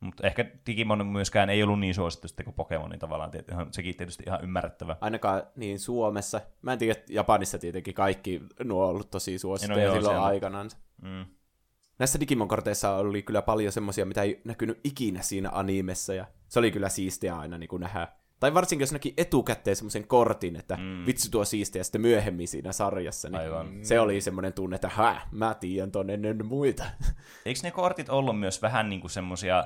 Mutta ehkä Digimon myöskään ei ollut niin suosittu sitten kuin Pokemon, niin tavallaan sekin tietysti ihan ymmärrettävä. Ainakaan niin Suomessa. Mä en tiedä, että Japanissa tietenkin kaikki nuo on ollut tosi suosittuja silloin aikanaan. Näissä Digimon-korteissa oli kyllä paljon semmoisia, mitä ei näkynyt ikinä siinä animessa, ja se oli kyllä siistiä aina niin kuin nähdä. Tai varsinkin, jos näki etukäteen semmoisen kortin, että vitsi tuo siistiä sitten myöhemmin siinä sarjassa, niin se oli semmoinen tunne, että mä tiedän ton ennen muita. Eikö ne kortit ollut myös vähän niinku semmoisia,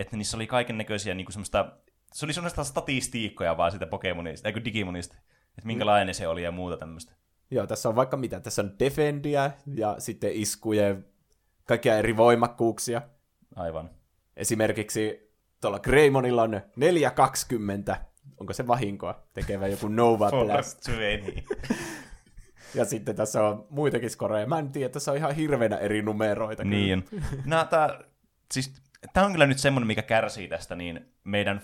että niissä oli kaikennäköisiä niinku semmoista, se oli semmoista statistiikkoja vaan siitä Pokemonista, eikö Digimonista, että minkälainen se oli ja muuta tämmöistä. Joo, tässä on vaikka mitä, tässä on defendia ja sitten iskuja, kaikkia eri voimakkuuksia. Aivan. Esimerkiksi tuolla Greymonilla on 420. Onko se vahinkoa tekevä joku Nova Blast? Ja sitten tässä on muitakin skoreja. Mä en tiedä, tässä on ihan hirveänä eri numeroita. Niin. Tää on kyllä nyt semmoinen, mikä kärsii tästä niin meidän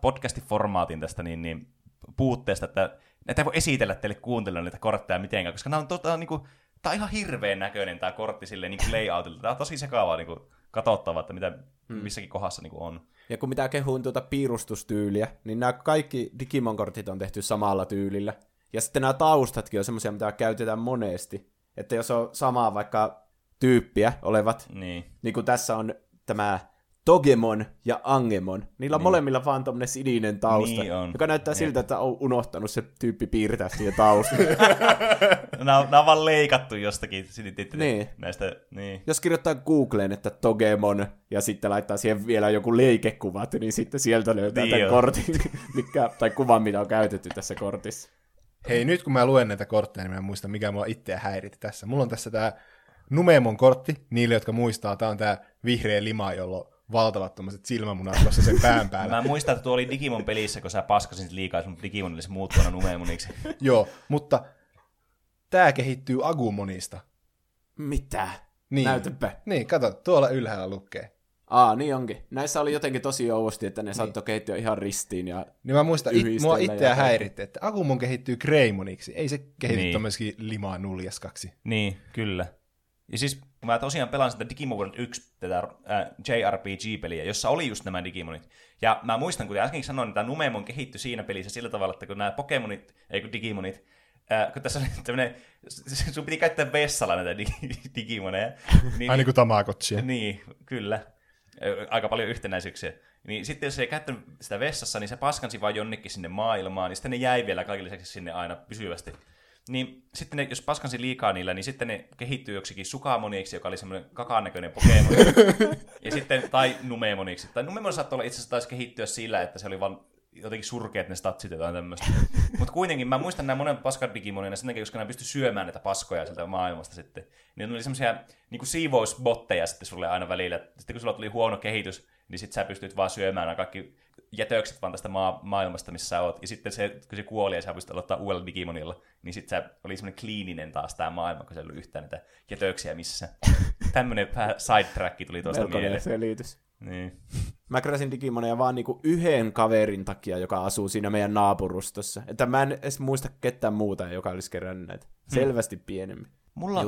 podcastin formaatin tästä niin puutteesta, että näitä ei voi esitellä teille kuuntelijoille niitä kortteja mitenkään, koska nämä on niinku, tämä on ihan hirveän näköinen tämä kortti silleen niin layoutilta. Tämä on tosi sekavaa niinku katsottavaa, että mitä missäkin kohdassa niinku on. Ja kun mitä kehuin tuota piirustustyyliä, niin nämä kaikki Digimon-kortit on tehty samalla tyylillä. Ja sitten nämä taustatkin on semmoisia, mitä käytetään monesti. Että jos on samaa vaikka tyyppiä olevat, niin kuin tässä on tämä Togemon ja Angemon, niillä on molemmilla vaan tommonen sininen tausta, joka näyttää siltä, että on unohtanut se tyyppi piirtää siihen taustaan. Nämä on vaan leikattu jostakin näistä. Niin. Jos kirjoittaa Googleen, että Togemon, ja sitten laittaa siihen vielä joku leikekuvat, niin sitten sieltä löytää tämän kortin, tai kuvan, mitä on käytetty tässä kortissa. Hei, nyt kun mä luen näitä kortteja, niin mä muistan, mikä mua itseä häiritti tässä. Mulla on tässä tämä Numemon kortti, niille, jotka muistaa, tämä on tämä vihreä lima, jolla valtavat tuommoiset silmämunat tuossa sen pään päällä. Mä muistan, että tuo oli Digimon pelissä, kun sä paskasit liikaa, sun Digimon olisi muuttuana Numemoniksi. Joo, mutta tää kehittyy Agumonista. Mitä? Niin. Näytäpä. Niin, kato, tuolla ylhäällä lukee. Niin onkin. Näissä oli jotenkin tosi ouvosti, että ne saattoi kehittyä ihan ristiin ja niin mä muistan, mua itseä häiritti, että Agumon kehittyy Greimoniksi, ei se kehity tämmöisikin limaa nuljaskaksi. Niin, kyllä. Ja siis mä tosiaan pelaan sitä Digimon World 1, tätä JRPG-peliä, jossa oli just nämä Digimonit. Ja mä muistan, kun äsken sanoin, että Numemon kehittyi siinä pelissä sillä tavalla, että kun nämä Pokemonit, ei kun Digimonit, kun tässä oli sun piti käyttää vessalla näitä Digimoneja. Niin, aina kuin Tamagotchia. Niin, kyllä. Aika paljon yhtenäisyyksiä. Niin sitten jos ei käyttänyt sitä vessassa, niin se paskansi vaan jonnekin sinne maailmaan, niin sitten ne jäi vielä kaiken lisäksi sinne aina pysyvästi. Niin sitten ne, jos paskansi liikaa niillä, niin sitten ne kehittyy joksikin Sukamoniksi, joka oli semmoinen kakanäköinen Pokemon. Ja sitten, tai Numemoniksi. Tai Numemon saattoi olla itse asiassa taisi kehittyä sillä, että se oli vaan jotenkin surkeat ne statsit jotain tämmöistä. Mutta kuitenkin, mä muistan nämä monen paskan Digimonina sen takia, koska nämä pystyi syömään näitä paskoja sieltä maailmasta sitten. Niin ne oli semmoisia niinku siivousbotteja sitten sulle aina välillä. Sitten kun sulla tuli huono kehitys, niin sitten sä pystyt vaan syömään nämä kaikki jätökset vaan tästä maailmasta, missä sä oot. Ja sitten se, kun se kuoli ja sä pystyt aloittaa uudella Digimonilla, niin sitten sä oli semmoinen kliininen taas tää maailma, kun se ei ollut yhtään näitä jätöksiä missä. Tämmöinen sidetrack tuli tuosta mieleen. Selitys. Niin. Mä kräsin Digimoneja vaan niinku yhden kaverin takia, joka asuu siinä meidän naapurustossa. Että mä en edes muista ketään muuta, joka olisi kerännyt näitä. Selvästi pienemmin. Mulla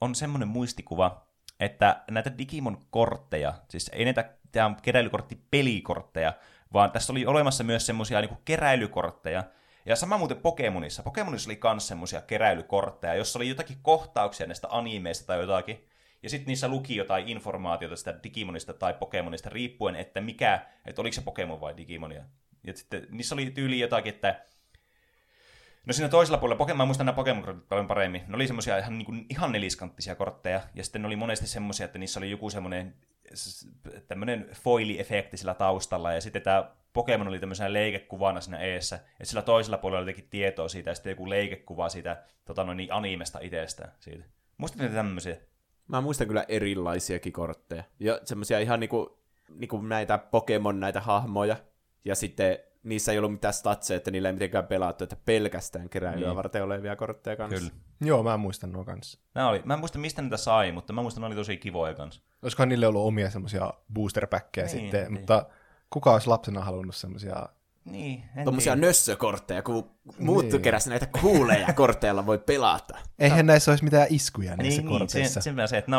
on semmoinen muistikuva, että näitä Digimon-kortteja, siis ei näitä tämä on keräilykortti-pelikortteja, vaan tässä oli olemassa myös semmoisia niinku keräilykortteja. Ja sama muuten Pokemonissa. Pokemonissa oli myös semmoisia keräilykortteja, jossa oli jotakin kohtauksia näistä animeista tai jotakin. Ja sitten niissä luki jotain informaatiota sitä Digimonista tai Pokemonista, riippuen, että mikä, että oliko se Pokemon vai Digimonia. Ja sitten niissä oli tyyli jotakin, että no siinä toisella puolella, mä muistan nämä Pokemon-kortit paljon paremmin, ne oli semmoisia ihan, niin kuin, ihan neliskanttisia kortteja, ja sitten ne oli monesti semmoisia, että niissä oli joku semmoinen tämmöinen foili-efekti sillä taustalla, ja sitten tämä Pokemon oli tämmöisenä leikekuvana siinä eessä, että sillä toisella puolella oli jotenkin tietoa siitä, ja sitten joku leikekuva siitä animesta itsestään siitä. Muistatko ne tämmöisiä? Mä muistan kyllä erilaisiakin kortteja. Ja semmoisia ihan niinku näitä Pokemon, näitä hahmoja. Ja sitten niissä ei ollut mitään statseja, että niillä ei mitenkään pelattu, että pelkästään keräilyä varten olevia kortteja kanssa. Kyllä. Joo, mä muistan nuo kanssa. Mä en muista, mistä niitä sai, mutta mä muistan, ne oli tosi kivoja kanssa. Olisikohan niille ollut omia semmoisia boosterpäkkejä sitten, mutta kuka olisi lapsena halunnut semmoisia... Niin, tuommoisia nössökortteja, kun muuttu keräsi näitä kuuleja kortteilla voi pelata. Eihän näissä olisi mitään iskuja näissä korteissa. Niin, se, että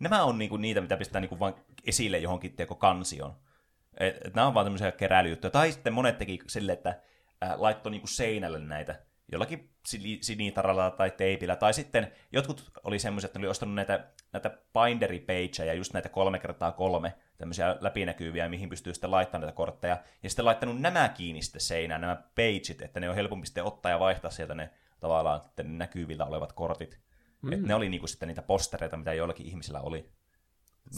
nämä on niinku niitä, mitä pistetään niinku vaan esille johonkin kansioon. Nämä on vaan tämmöisiä keräilyjuttuja. Tai sitten monet teki sille, että laittoi niinku seinälle näitä jollakin sinitaralla tai teipillä. Tai sitten jotkut oli semmoisia, että oli ostanut näitä binderipageja, just näitä 3x3, tämmöisiä läpinäkyviä, mihin pystyy sitten laittamaan näitä kortteja. Ja sitten laittanut nämä kiinni sitten seinään, nämä pageit, että ne on helpompi sitten ottaa ja vaihtaa sieltä ne tavallaan sitten näkyvillä olevat kortit. Että ne oli niinku sitten niitä postereita, mitä joillakin ihmisillä oli.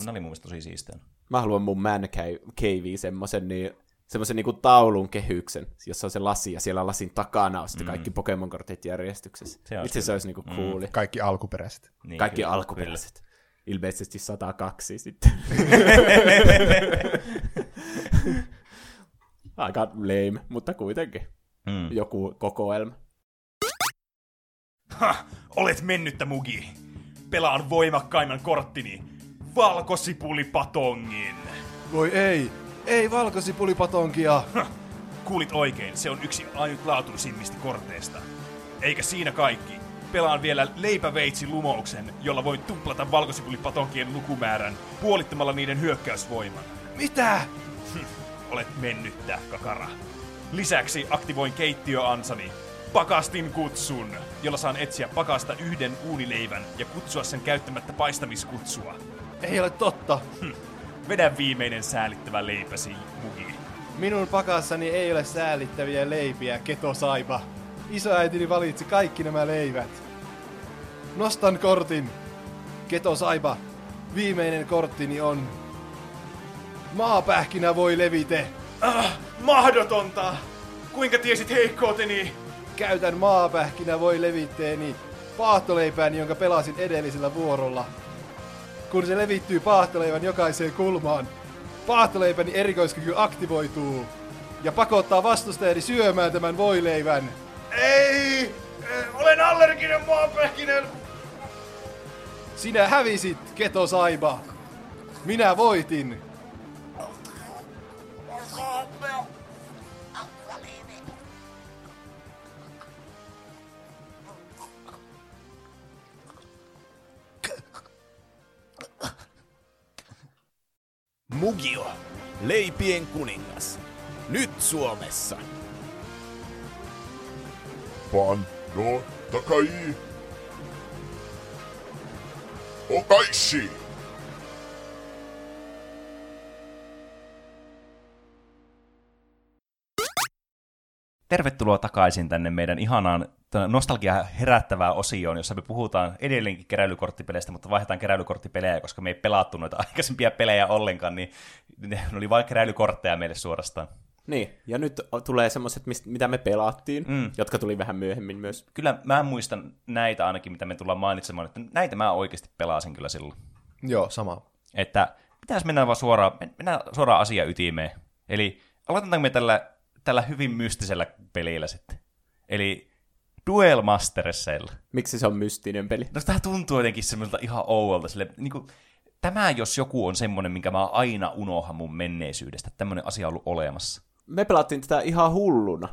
Ne oli mun mielestä tosi siisteä. Mä haluan mun man cavein semmoisen niinku taulun kehyksen, jossa on se lasi, ja siellä lasin takana on sitten kaikki Pokemon-kortit järjestyksessä. Itse se olisi niinku cool. Kaikki alkuperäiset. Niin, kaikki kyllä, alkuperäiset. Kyllä. Ilmeisesti 102 sitten. Aika lame, mutta kuitenkin. Joku kokoelma. Ha! Olet mennyttä, Mugi! Pelaan voimakkaimman korttini, valkosipulipatongin! Voi ei! Ei valkosipulipatongkia! Kuulit oikein, se on yksi ainutlaatuisimmista korteista. Eikä siinä kaikki. Pelaan vielä leipäveitsi-lumouksen, jolla voin tuplata valkosipulipatonkien lukumäärän puolittamalla niiden hyökkäysvoiman. Mitä? Olet mennyttä, kakara. Lisäksi aktivoin keittiöansani, pakastin kutsun, jolla saan etsiä pakasta yhden uunileivän ja kutsua sen käyttämättä paistamiskutsua. Ei ole totta. Vedä viimeinen säälittävä leipäsi, Mugi. Minun pakassani ei ole säälittäviä leipiä, ketosaipa. Isoäitini valitsi kaikki nämä leivät. Nostan kortin. Ketosaipa, viimeinen korttini on... Maapähkinä voi levite. Mahdotonta! Kuinka tiesit heikkouteni? Käytän maapähkinä voi levitteeni paahtoleipääni, jonka pelasin edellisellä vuorolla. Kun se levittyy paahtoleivän jokaiseen kulmaan, paahtoleipäni erikoiskyky aktivoituu ja pakottaa vastustajani syömään tämän voileivän. Ei! Olen allerginen maapähkinen! Sinä hävisit, ketosaiba. Minä voitin. Mugio, leipien kuningas. Nyt Suomessa. Pan, no, takai. Okaishi. Tervetuloa takaisin tänne meidän ihanaan nostalgia herättävää osioon, jossa me puhutaan edelleenkin keräilykorttipeleistä, mutta vaihdetaan keräilykorttipelejä, koska me ei pelattu noita aikaisempia pelejä ollenkaan, niin ne oli vain keräilykortteja meille suorastaan. Niin, ja nyt tulee semmoiset, mitä me pelattiin, jotka tuli vähän myöhemmin myös. Kyllä mä muistan näitä ainakin, mitä me tullaan mainitsemaan, että näitä mä oikeasti pelasin kyllä silloin. Joo, sama. Että pitäisi mennä vaan suoraan asian ytimeen. Eli aloitetaanko me tällä hyvin mystisellä pelillä sitten? Eli Duel Masterseilla. Miksi se on mystinen peli? No tämä tuntuu jotenkin semmoiselta ihan ouolta. Sille, niin kuin, tämä jos joku on semmoinen, minkä mä aina unohan mun menneisyydestä. Tämmöinen asia on ollut olemassa. Me pelattiin tätä ihan hulluna.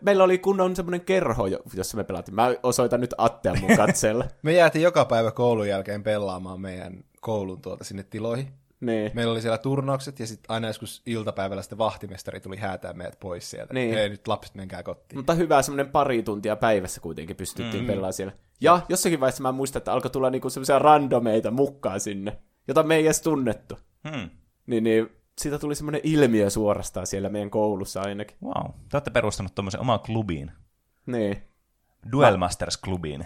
Meillä oli kunnon semmoinen kerho, jossa me pelattiin. Mä osoitan nyt Attea mun katseella. Me jäätiin joka päivä koulun jälkeen pelaamaan meidän koulun sinne tiloihin. Niin. Meillä oli siellä turnaukset, ja sitten aina joskus iltapäivällä sitten vahtimestari tuli häätää meidät pois sieltä. Niin. Ei nyt lapset menkää kotiin. Mutta hyvä semmoinen 2 tuntia päivässä kuitenkin pystyttiin pelaamaan siellä. Ja jossakin vaiheessa mä muistan, että alkoi tulla niinku semmoisia randomeita mukaan sinne, jota me ei edes tunnettu. Niin siitä tuli semmoinen ilmiö suorastaan siellä meidän koulussa ainakin. Vau. Wow. Te olette perustanut tommoisen oman klubiin. Niin. Duel Masters-klubiin.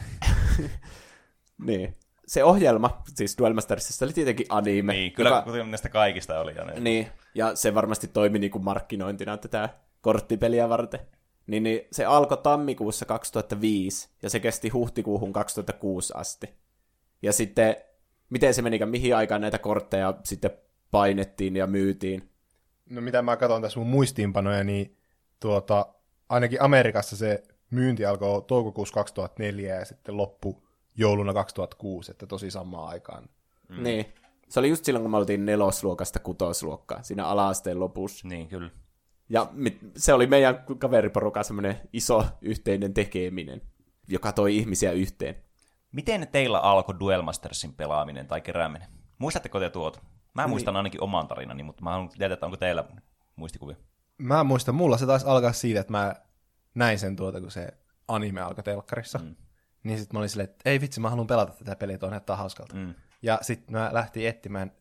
Niin. Se ohjelma, siis Duel Mastersissa oli tietenkin anime. Niin, kyllä näistä kaikista oli anime. Niin, ja se varmasti toimi niin kuin markkinointina tätä korttipeliä varten. Niin se alkoi tammikuussa 2005, ja se kesti huhtikuuhun 2006 asti. Ja sitten, miten se menikään, mihin aikaan näitä kortteja sitten painettiin ja myytiin? No mitä mä katson tässä mun muistiinpanoja, niin ainakin Amerikassa se myynti alkoi toukokuussa 2004, ja sitten loppui jouluna 2006, että tosi samaan aikaan. Niin. Se oli just silloin, kun me oltiin 4. luokasta 6. luokkaan, siinä ala-asteen lopussa. Niin, kyllä. Ja se oli meidän kaveriporukan semmoinen iso yhteinen tekeminen, joka toi ihmisiä yhteen. Miten teillä alkoi Duel Mastersin pelaaminen tai kerääminen? Muistatteko te tuota? Mä muistan ainakin oman tarinani, mutta mä haluan tietää, että onko teillä muistikuvia? Mä muistan, mulla se taisi alkaa siitä, että mä näin sen kun se anime alkoi telkkarissa. Niin sitten mä olin silleen, että ei vitsi, mä haluan pelata tätä peliä, tuo näyttää hauskalta. Ja sitten mä lähtin etsimään,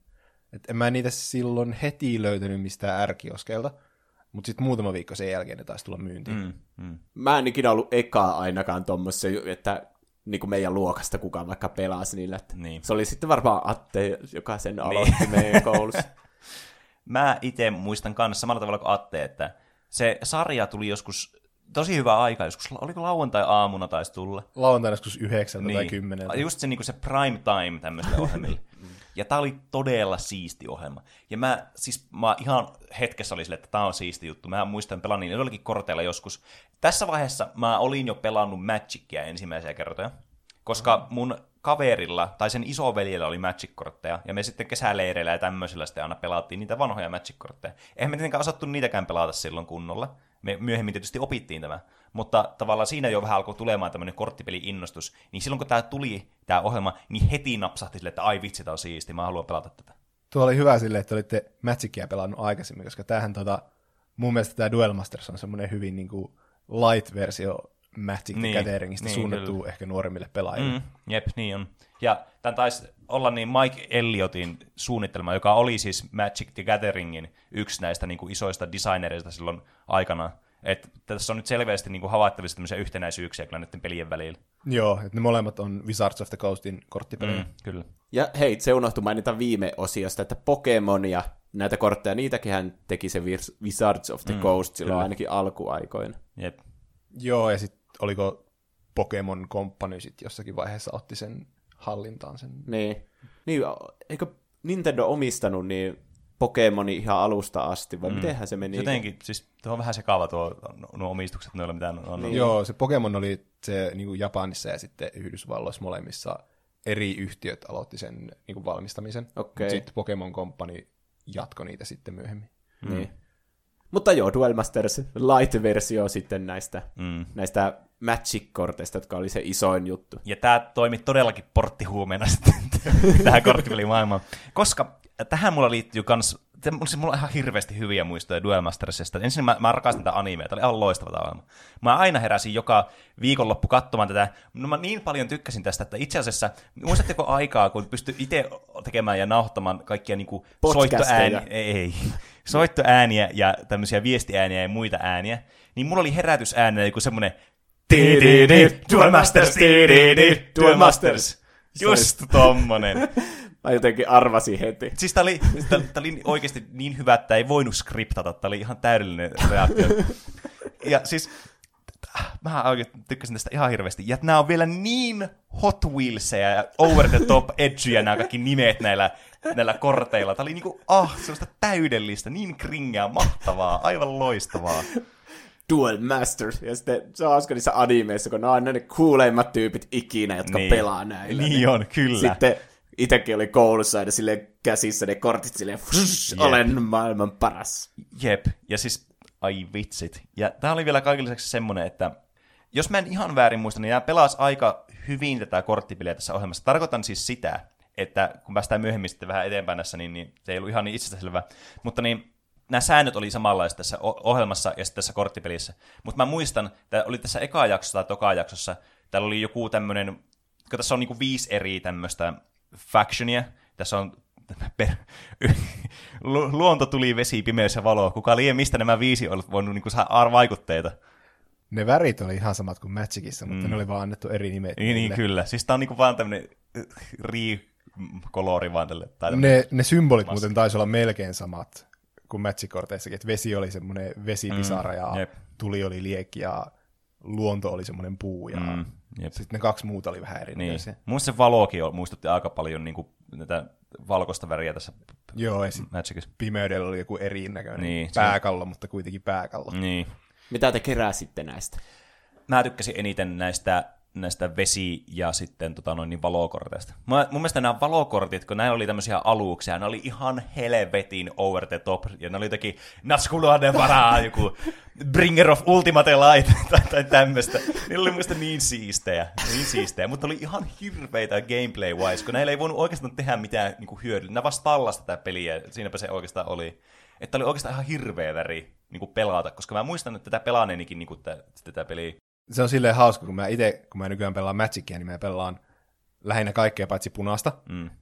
että en mä niitä silloin heti löytänyt mistään R-kioskeilta, mutta sitten muutama viikko sen jälkeen ne taisi tulla myyntiin. Mä en ikinä ollut ekaa ainakaan tuommoissa, että niin meidän luokasta kukaan vaikka pelasi niillä. Niin. Se oli sitten varmaan Atte, joka sen aloitti meidän koulussa. Mä itse muistan kanssa samalla tavalla kuin Atte, että se sarja tuli joskus... Tosi hyvä aika, joskus, oliko lauantai-aamuna taisi tulla? Lauantaina joskus 9 tai 10. Just se, niin se prime time tämmöiselle ohjelmille. Ja tää oli todella siisti ohjelma. Ja mä ihan hetkessä oli silleen, että tää on siisti juttu. Mä muistan pelaan niin jollakin korteilla joskus. Tässä vaiheessa mä olin jo pelannut Magicia ensimmäisiä kertoja, koska mun kaverilla tai sen isoveljellä oli Magic-kortteja, ja me sitten kesäleireillä ja tämmöisillä sitten aina pelattiin niitä vanhoja Magic-kortteja. Eihän me tietenkään osattu niitäkään pelata silloin kunnolla. Me myöhemmin tietysti opittiin tämä, mutta tavallaan siinä jo vähän alkoi tulemaan tämmöinen korttipeli-innostus. Niin silloin kun tämä tuli, tämä ohjelma, niin heti napsahti sille, että ai vitsi, tämä on siisti, mä haluan pelata tätä. Tuo oli hyvä silleen, että olitte Magicia pelannut aikaisemmin, koska tämähän mun mielestä tämä Duel Masters on semmoinen hyvin niin kuin light-versio Magic the Gatheringista suunnattu kyllä. Ehkä nuoremmille pelaajille. Jep, niin on. Ja tämän taisi olla niin Mike Elliotin suunnittelema, joka oli siis Magic the Gatheringin yksi näistä niin kuin isoista designereista silloin aikana. Että tässä on nyt selvästi niin kuin havaittavissa tämmöisiä yhtenäisyyksiä kyllä näiden pelien välillä. Joo, että ne molemmat on Wizards of the Coastin korttipelejä. Kyllä. Ja hei, se unohtui mainita viime osiosta, että Pokemon ja näitä kortteja, niitäkin hän teki se Wizards of the Coast silloin kyllä. Ainakin alkuaikoina. Jep. Joo, ja sitten oliko Pokemon Company sitten jossakin vaiheessa otti sen hallintaan sen? Niin, eikö Nintendo omistanut niin Pokemoni ihan alusta asti, vai mitenhän se meni? Jotenkin, siis tuo on vähän sekaava nuo omistukset, noilla mitä on. Niin. Joo, se Pokemon oli se niin kuin Japanissa ja sitten Yhdysvalloissa molemmissa eri yhtiöt aloitti sen niin kuin valmistamisen. Okay. Sitten Pokemon Company jatkoi niitä sitten myöhemmin. Niin. Mutta joo, Duel Masters Lite-versio sitten näistä Magic-korteista, jotka oli se isoin juttu. Ja tämä toimi todellakin porttihuumeena sitten tähän korttipelimaailmaan. Koska tähän mulla liittyy kans, mulla on ihan hirveästi hyviä muistoja Duel Mastersista. Ensin mä rakastin tätä animea, tämä oli ihan loistava tavalla. Mä aina heräsin joka viikonloppu katsomaan tätä. No mä niin paljon tykkäsin tästä, että itse asiassa, muistatteko aikaa, kun pystyi itse tekemään ja nauhoittamaan kaikkia niinku soittoääniä? Ei. Soittoääniä ja tämmöisiä viestiääniä ja muita ääniä, niin mulla oli herätysääniä joku semmoinen Duel Masters, just tommonen. Mä jotenkin arvasin heti. Siis tää oli oikeesti niin hyvä, että ei voinut skriptata, tää oli ihan täydellinen reaktio. Ja siis mä oikein tykkäsin tästä ihan hirveästi. Ja nää on vielä niin Hot Wheelsia ja over the top edgyä nämä kaikki nimet näillä korteilla. Tää oli niinku, semmoista täydellistä, niin kringää, mahtavaa, aivan loistavaa. Duel Masters. Ja sitten se on hauska niissä animeissa, kun nämä on ne kuuleimmat tyypit ikinä, jotka pelaa näillä. Niin on, kyllä. Sitten itsekin oli koulussa aina silleen käsissä ne kortit silleen, olen maailman paras. Jep, ja siis ai vitsit. Ja tämä oli vielä kaiken lisäksi semmoinen, että jos mä en ihan väärin muista, niin nämä pelasi aika hyvin tätä korttipeliä tässä ohjelmassa. Tarkoitan siis sitä, että kun päästään myöhemmin sitten vähän eteenpäin tässä, niin se ei ollut ihan niin itsestäselvää. Mutta niin, nämä säännöt oli samanlaista tässä ohjelmassa ja sitten tässä korttipelissä. Mutta mä muistan, että oli tässä eka jaksossa tai toka jaksossa, täällä oli joku tämmöinen, kun tässä on niinku 5 eri tämmöistä factionia, tässä on luonto, tuli, vesi, pimeys ja valo. Kuka liian mistä nämä 5 olivat voinut niinku saada vaikutteita? Ne värit oli ihan samat kuin Magicissa, mutta ne oli vaan annettu eri nimet. Niin kyllä. Siis tää on niinku vaan tämmönen riikolori vaan tälle. Ne symbolit muuten taisi olla melkein samat kuin Magic-korteissakin. Et vesi oli semmoinen vesipisara ja tuli oli liekki ja luonto oli semmoinen puu ja sitten ne 2 muuta oli vähän erinäköisiä. Niin. Mun se valokin muistutti aika paljon niinku näitä valkoista väriä tässä. Joo, ja pimeydellä oli joku erinäköinen pääkallo, mutta kuitenkin pääkallo. Niin. Mitä te keräsitte näistä? Mä tykkäsin eniten näistä vesi- ja sitten niin valokorteista. Mun mielestä nämä valokortit, kun näillä oli tämmöisiä aluksia, ne oli ihan helvetin over the top, ja ne oli jotenkin Naskuladen varaa, joku Bringer of Ultimate Light tai tämmöistä. Ne oli mun mielestä niin siistejä, mutta oli ihan hirveitä gameplay-wise, kun näillä ei voinut oikeastaan tehdä mitään niin kuin hyödyllistä. Nämä vasta tallasivat tätä peliä, siinäpä se oikeastaan oli. Että oli oikeastaan ihan hirveä väri niin pelata, koska mä muistan, että tätä pelaaneenikin niin tätä peliä. Se on silleen hauska, kun mä itse, kun mä nykyään pelaan Magicia, niin mä pelaan lähinnä kaikkea paitsi punaista,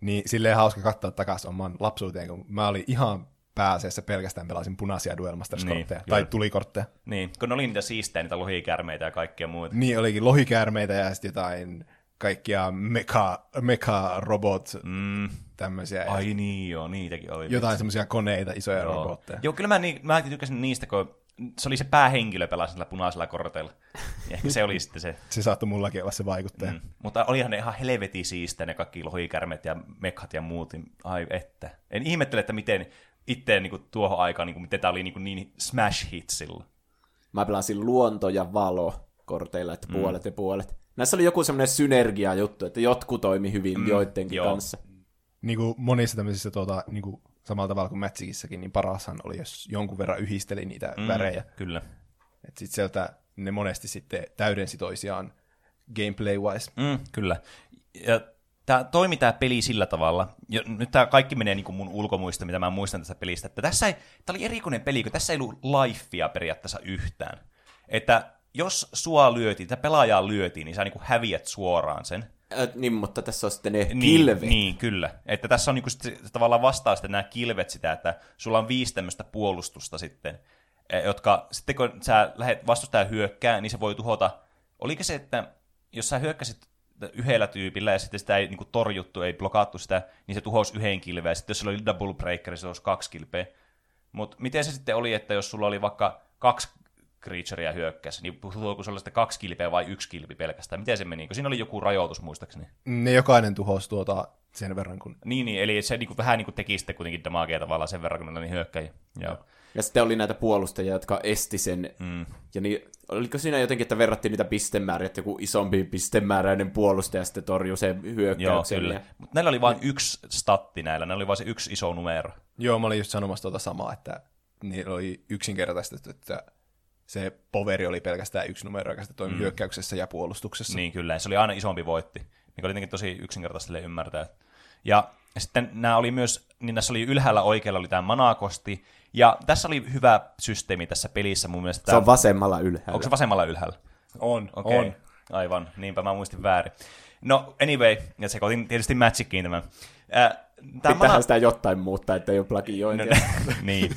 niin silleen hauska katsoa takaisin oman lapsuuteen, kun mä olin ihan pääasiassa pelkästään pelasin punaisia Duel Masters-kortteja, tai tulikortteja. Niin, kun oli niitä siistejä, niitä lohikäärmeitä ja kaikkea muuta. Niin, olikin lohikäärmeitä ja sitten jotain kaikkia mecha-robot, tämmöisiä. Ai niin joo, niitäkin oli. Jotain semmoisia koneita, isoja robotteja. Joo, kyllä mä tykkäsin niistä, kun se oli se päähenkilö pelasi sillä punaisella korteilla. Ja ehkä se oli sitten se. Se saattoi mullakin olla se vaikuttaja. Mutta olihan ne ihan helvetin siistejä ne kaikki lohikärmet ja mekat ja muut. Ai että. En ihmettele, että miten itse niin tuohon aikaan, miten tämä oli niin smash hit sillä. Mä pelasin luonto- ja valo-korteilla, että puolet ja puolet. Näissä oli joku semmoinen synergia-juttu, että jotkut toimi hyvin joidenkin kanssa. Niin kuin monissa tämmöisissä niinku samalla tavalla kuin Magicissakin, niin parashan oli, jos jonkun verran yhdisteli niitä värejä. Kyllä. Et sit sieltä ne monesti sitten täydensi toisiaan gameplay-wise. Mm, kyllä. Ja tämä toimi tämä peli sillä tavalla, ja nyt tämä kaikki menee niin kuin mun ulkomuista, mitä mä muistan tästä pelistä, että tämä oli erikoinen peli, kun tässä ei ollut lifea periaatteessa yhtään. Että jos sua lyötiin, tätä pelaajaa lyötiin, niin sä niin kuin häviät suoraan sen. Niin, mutta tässä on sitten ne kilvet. Niin, kyllä. Että tässä on niin kuin sit, tavallaan vastaa sitten nämä kilvet sitä, että sulla on 5 tämmöistä puolustusta sitten, jotka sitten kun sä lähdet vastustajan hyökkään, niin se voi tuhota. Oliko se, että jos sä hyökkäsit yhdellä tyypillä ja sitten sitä ei niin kuin torjuttu, ei blokattu sitä, niin se tuhosi yhden kilveä. Sitten jos sillä oli double breaker, niin se olisi 2 kilpeä. Mutta miten se sitten oli, että jos sulla oli vaikka 2 creatureja hyökkäsi, niin tuliko se olla sitten 2 kilpeä vai 1 kilpi pelkästään? Miten se meni? Kun siinä oli joku rajoitus muistaakseni. Ne jokainen tuhosi sen verran. Kun... Niin, eli se niin kuin, vähän niin kuin teki sitten kuitenkin damagea tavallaan sen verran, kun ne niin hyökkäi. Joo. Ja sitten oli näitä puolustajia, jotka esti sen. Mm. Ja niin, oliko siinä jotenkin, että verrattiin niitä pistemääriä, että joku isompi pistemääräinen puolustaja sitten torjuu sen hyökkäyksen. Joo, kyllä. Mutta näillä oli vain 1 statti näillä. Näillä oli vain se 1 iso numero. Joo, mä olin just sanomassa tuota samaa, että niillä oli yksinkertaistettu, että se poveri oli pelkästään 1 numero, joka sitten toimi hyökkäyksessä ja puolustuksessa. Niin kyllä, se oli aina isompi voitti, mikä oli jotenkin tosi yksinkertaisesti ymmärtää. Ja sitten nämä oli myös, niin näissä oli ylhäällä oikealla oli tämä manakosti, ja tässä oli hyvä systeemi tässä pelissä mun mielestä. Se on vasemmalla ylhäällä. Onko se vasemmalla ylhäällä? On, okay. On. Aivan, niinpä mä muistin väärin. No anyway, ja se kotiin tietysti Magickiin tämän. Pitäähän sitä jotain muuttaa, että ei ole plagiointia. No, niin.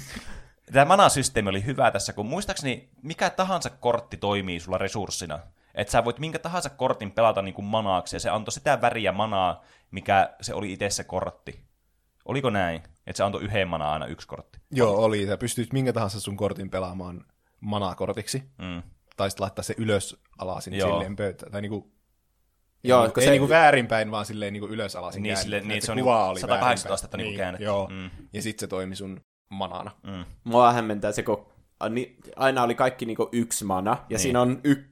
Tämä mana-systeemi oli hyvä tässä, kun muistaakseni mikä tahansa kortti toimii sulla resurssina. Että sä voit minkä tahansa kortin pelata niin kuin manaaksi, ja se antoi sitä väriä manaa, mikä se oli itse se kortti. Oliko näin? Että se antoi yhden manaa aina 1 kortti. Joo, oli. Sä pystyt minkä tahansa sun kortin pelaamaan manaakortiksi. Mm. Tai sitten laittaa se ylös alasin silleen pöytään. Tai niinku... Joo, ei se... niinku väärinpäin, vaan silleen niinku ylös alasin niin, käännettynä. Niin, se on niinku 180 astetta niin, käännetty. Joo, ja sitten se toimi sun manana. Mm. Mua hämmentää se, kun aina oli kaikki niinku 1 mana, ja niin. Siinä on 1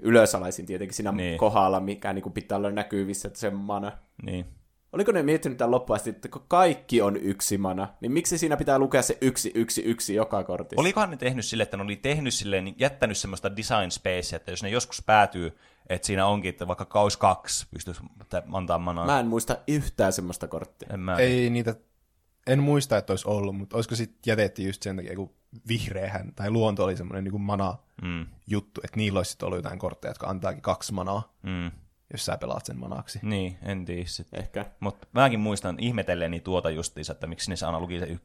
ylösalaisin tietenkin siinä niin. Kohdalla, mikä niinku pitää olla näkyvissä, että se mana. Niin. Oliko ne miettinyt tämän loppuun asti, että kun kaikki on 1 mana, niin miksi siinä pitää lukea se 1, 1, 1 joka kortissa? Olikohan ne tehnyt silleen, että ne oli tehnyt silleen, niin jättänyt semmoista design spacea, että jos ne joskus päätyy, että siinä onkin, että vaikka kaus 2 pystyisi antaa manaa. Mä en muista yhtään semmoista korttia. Ei niitä... En muista, että olisi ollut, mutta olisiko sitten jätetty just sen takia, kun vihreähän tai luonto oli semmoinen niin mana-juttu, että niillä olisi sitten ollut jotain kortteja, jotka antaakin 2 manaa, jos sä pelaat sen manaaksi. Niin, en tiedä sitten. Ehkä. Mutta mäkin muistan ihmetelleeni tuota justiinsa, että miksi sinne aina luki se 1.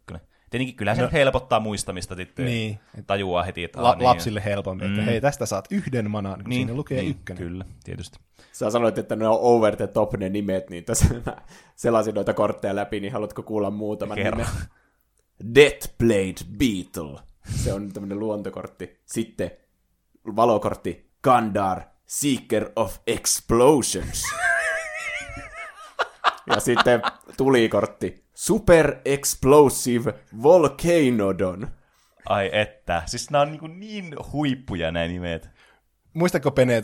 Tietenkin kyllähän se helpottaa muistamista, niin. Tajuaa heti, että... lapsille helpompi, että hei, tästä saat 1 manaan, kun siinä lukee 1. Kyllä, tietysti. Sä sanoit, että ne on over the top ne nimet, niin tässä selasin noita kortteja läpi, niin haluatko kuulla muutaman nimen? Deathblade Beetle. Se on tämmönen luontokortti. Sitten valokortti Gandar, Seeker of Explosions. Ja sitten tulikortti Super Explosive Volcanodon. Ai että, siis nämä on niin huippuja nämä nimet. Muistatko Pene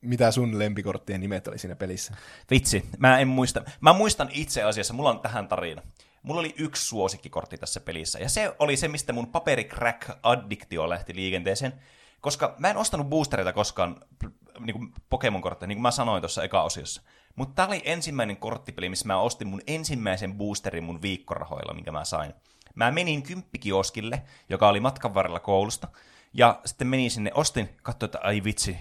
mitä sun lempikorttien nimet oli siinä pelissä? Vitsi, mä en muista. Mä muistan itse asiassa, mulla on tähän tarina. Mulla oli 1 suosikkikortti tässä pelissä, ja se oli se, mistä mun papericrack-addiktio lähti liikenteeseen, koska mä en ostanut boostereita koskaan niin Pokemon-kortteja, niin kuin mä sanoin tuossa eka-osiossa. Mutta tää oli ensimmäinen korttipeli, missä mä ostin mun ensimmäisen boosterin mun viikkorahoilla, minkä mä sain. Mä menin kioskille, joka oli matkan varrella koulusta, ja sitten menin sinne, ostin, katsoin, että ai vitsi,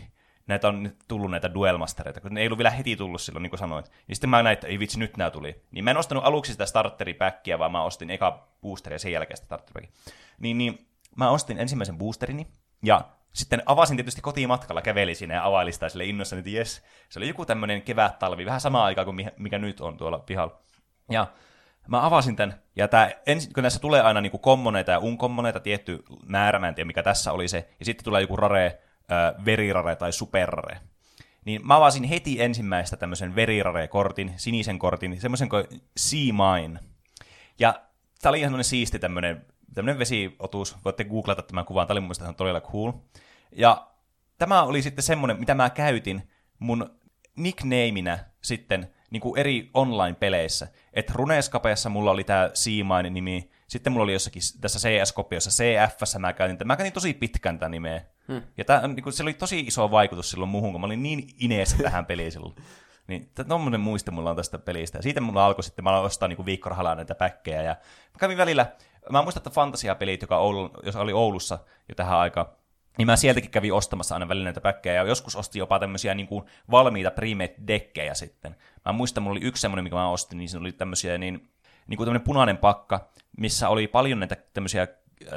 näitä on nyt tullut näitä duelmastereita, kun ne ei ollut vielä heti tullut silloin, niin kuin sanoin. Ja sitten mä näin, että ei vitsi, nyt nämä tuli. Niin mä en ostanut aluksi sitä starteripäkkiä, vaan mä ostin eka boosteria ja sen jälkeen sitä starteripäkkiä. Niin mä ostin ensimmäisen boosterini, ja sitten avasin tietysti kotimatkalla, kävelin sinne ja availin sitä sille innossa, että jes, se oli joku tämmöinen kevät-talvi, vähän samaan aikaan kuin mikä nyt on tuolla pihalla. Ja mä avasin tämän, ja kun näissä tulee aina niin kuin kommoneita ja unkommoneita, tietty määrä, mä en tiedä mikä tässä oli se, ja sitten tulee joku rare, verirare tai superrare. Niin mä avasin heti ensimmäistä tämmöisen verirare-kortin, sinisen kortin, semmoisen kuin C-Mine. Ja tää oli ihan semmoinen siisti tämmöinen vesiotus, voitte googlata tämän kuvan, tää oli mun mielestä on todella cool. Ja tämä oli sitten semmoinen, mitä mä käytin mun nicknameinä sitten niin kuin eri online-peleissä. Että Runescapeessa mulla oli tää C-Mine-nimi, Sitten mulla oli jossakin tässä CS-kopiossa CF:ssä mä käytin tosi pitkän tämän nimeä. Ja tää, niin kun, se oli tosi iso vaikutus silloin muuhun, kun mä olin niin ineessä tähän peliin silloin. Niin tommonen muisto mulla on tästä pelistä. Ja siitä mulla alkoi sitten, mä aloin ostaa niin viikkorahalla näitä päkkejä. Ja mä kävin välillä, mä muistan, että fantasiapelit, jos oli Oulussa jo tähän aikaan, niin mä sieltäkin kävin ostamassa aina välillä näitä päkkejä. Ja joskus ostin jopa tämmöisiä niin kuin valmiita pre-made-dekkejä sitten. Mä muistan, mulla oli yksi semmoinen, mikä mä ostin, niin siinä oli tämmöisiä niin kuin tämmöinen punainen pakka, missä oli paljon näitä tämmöisiä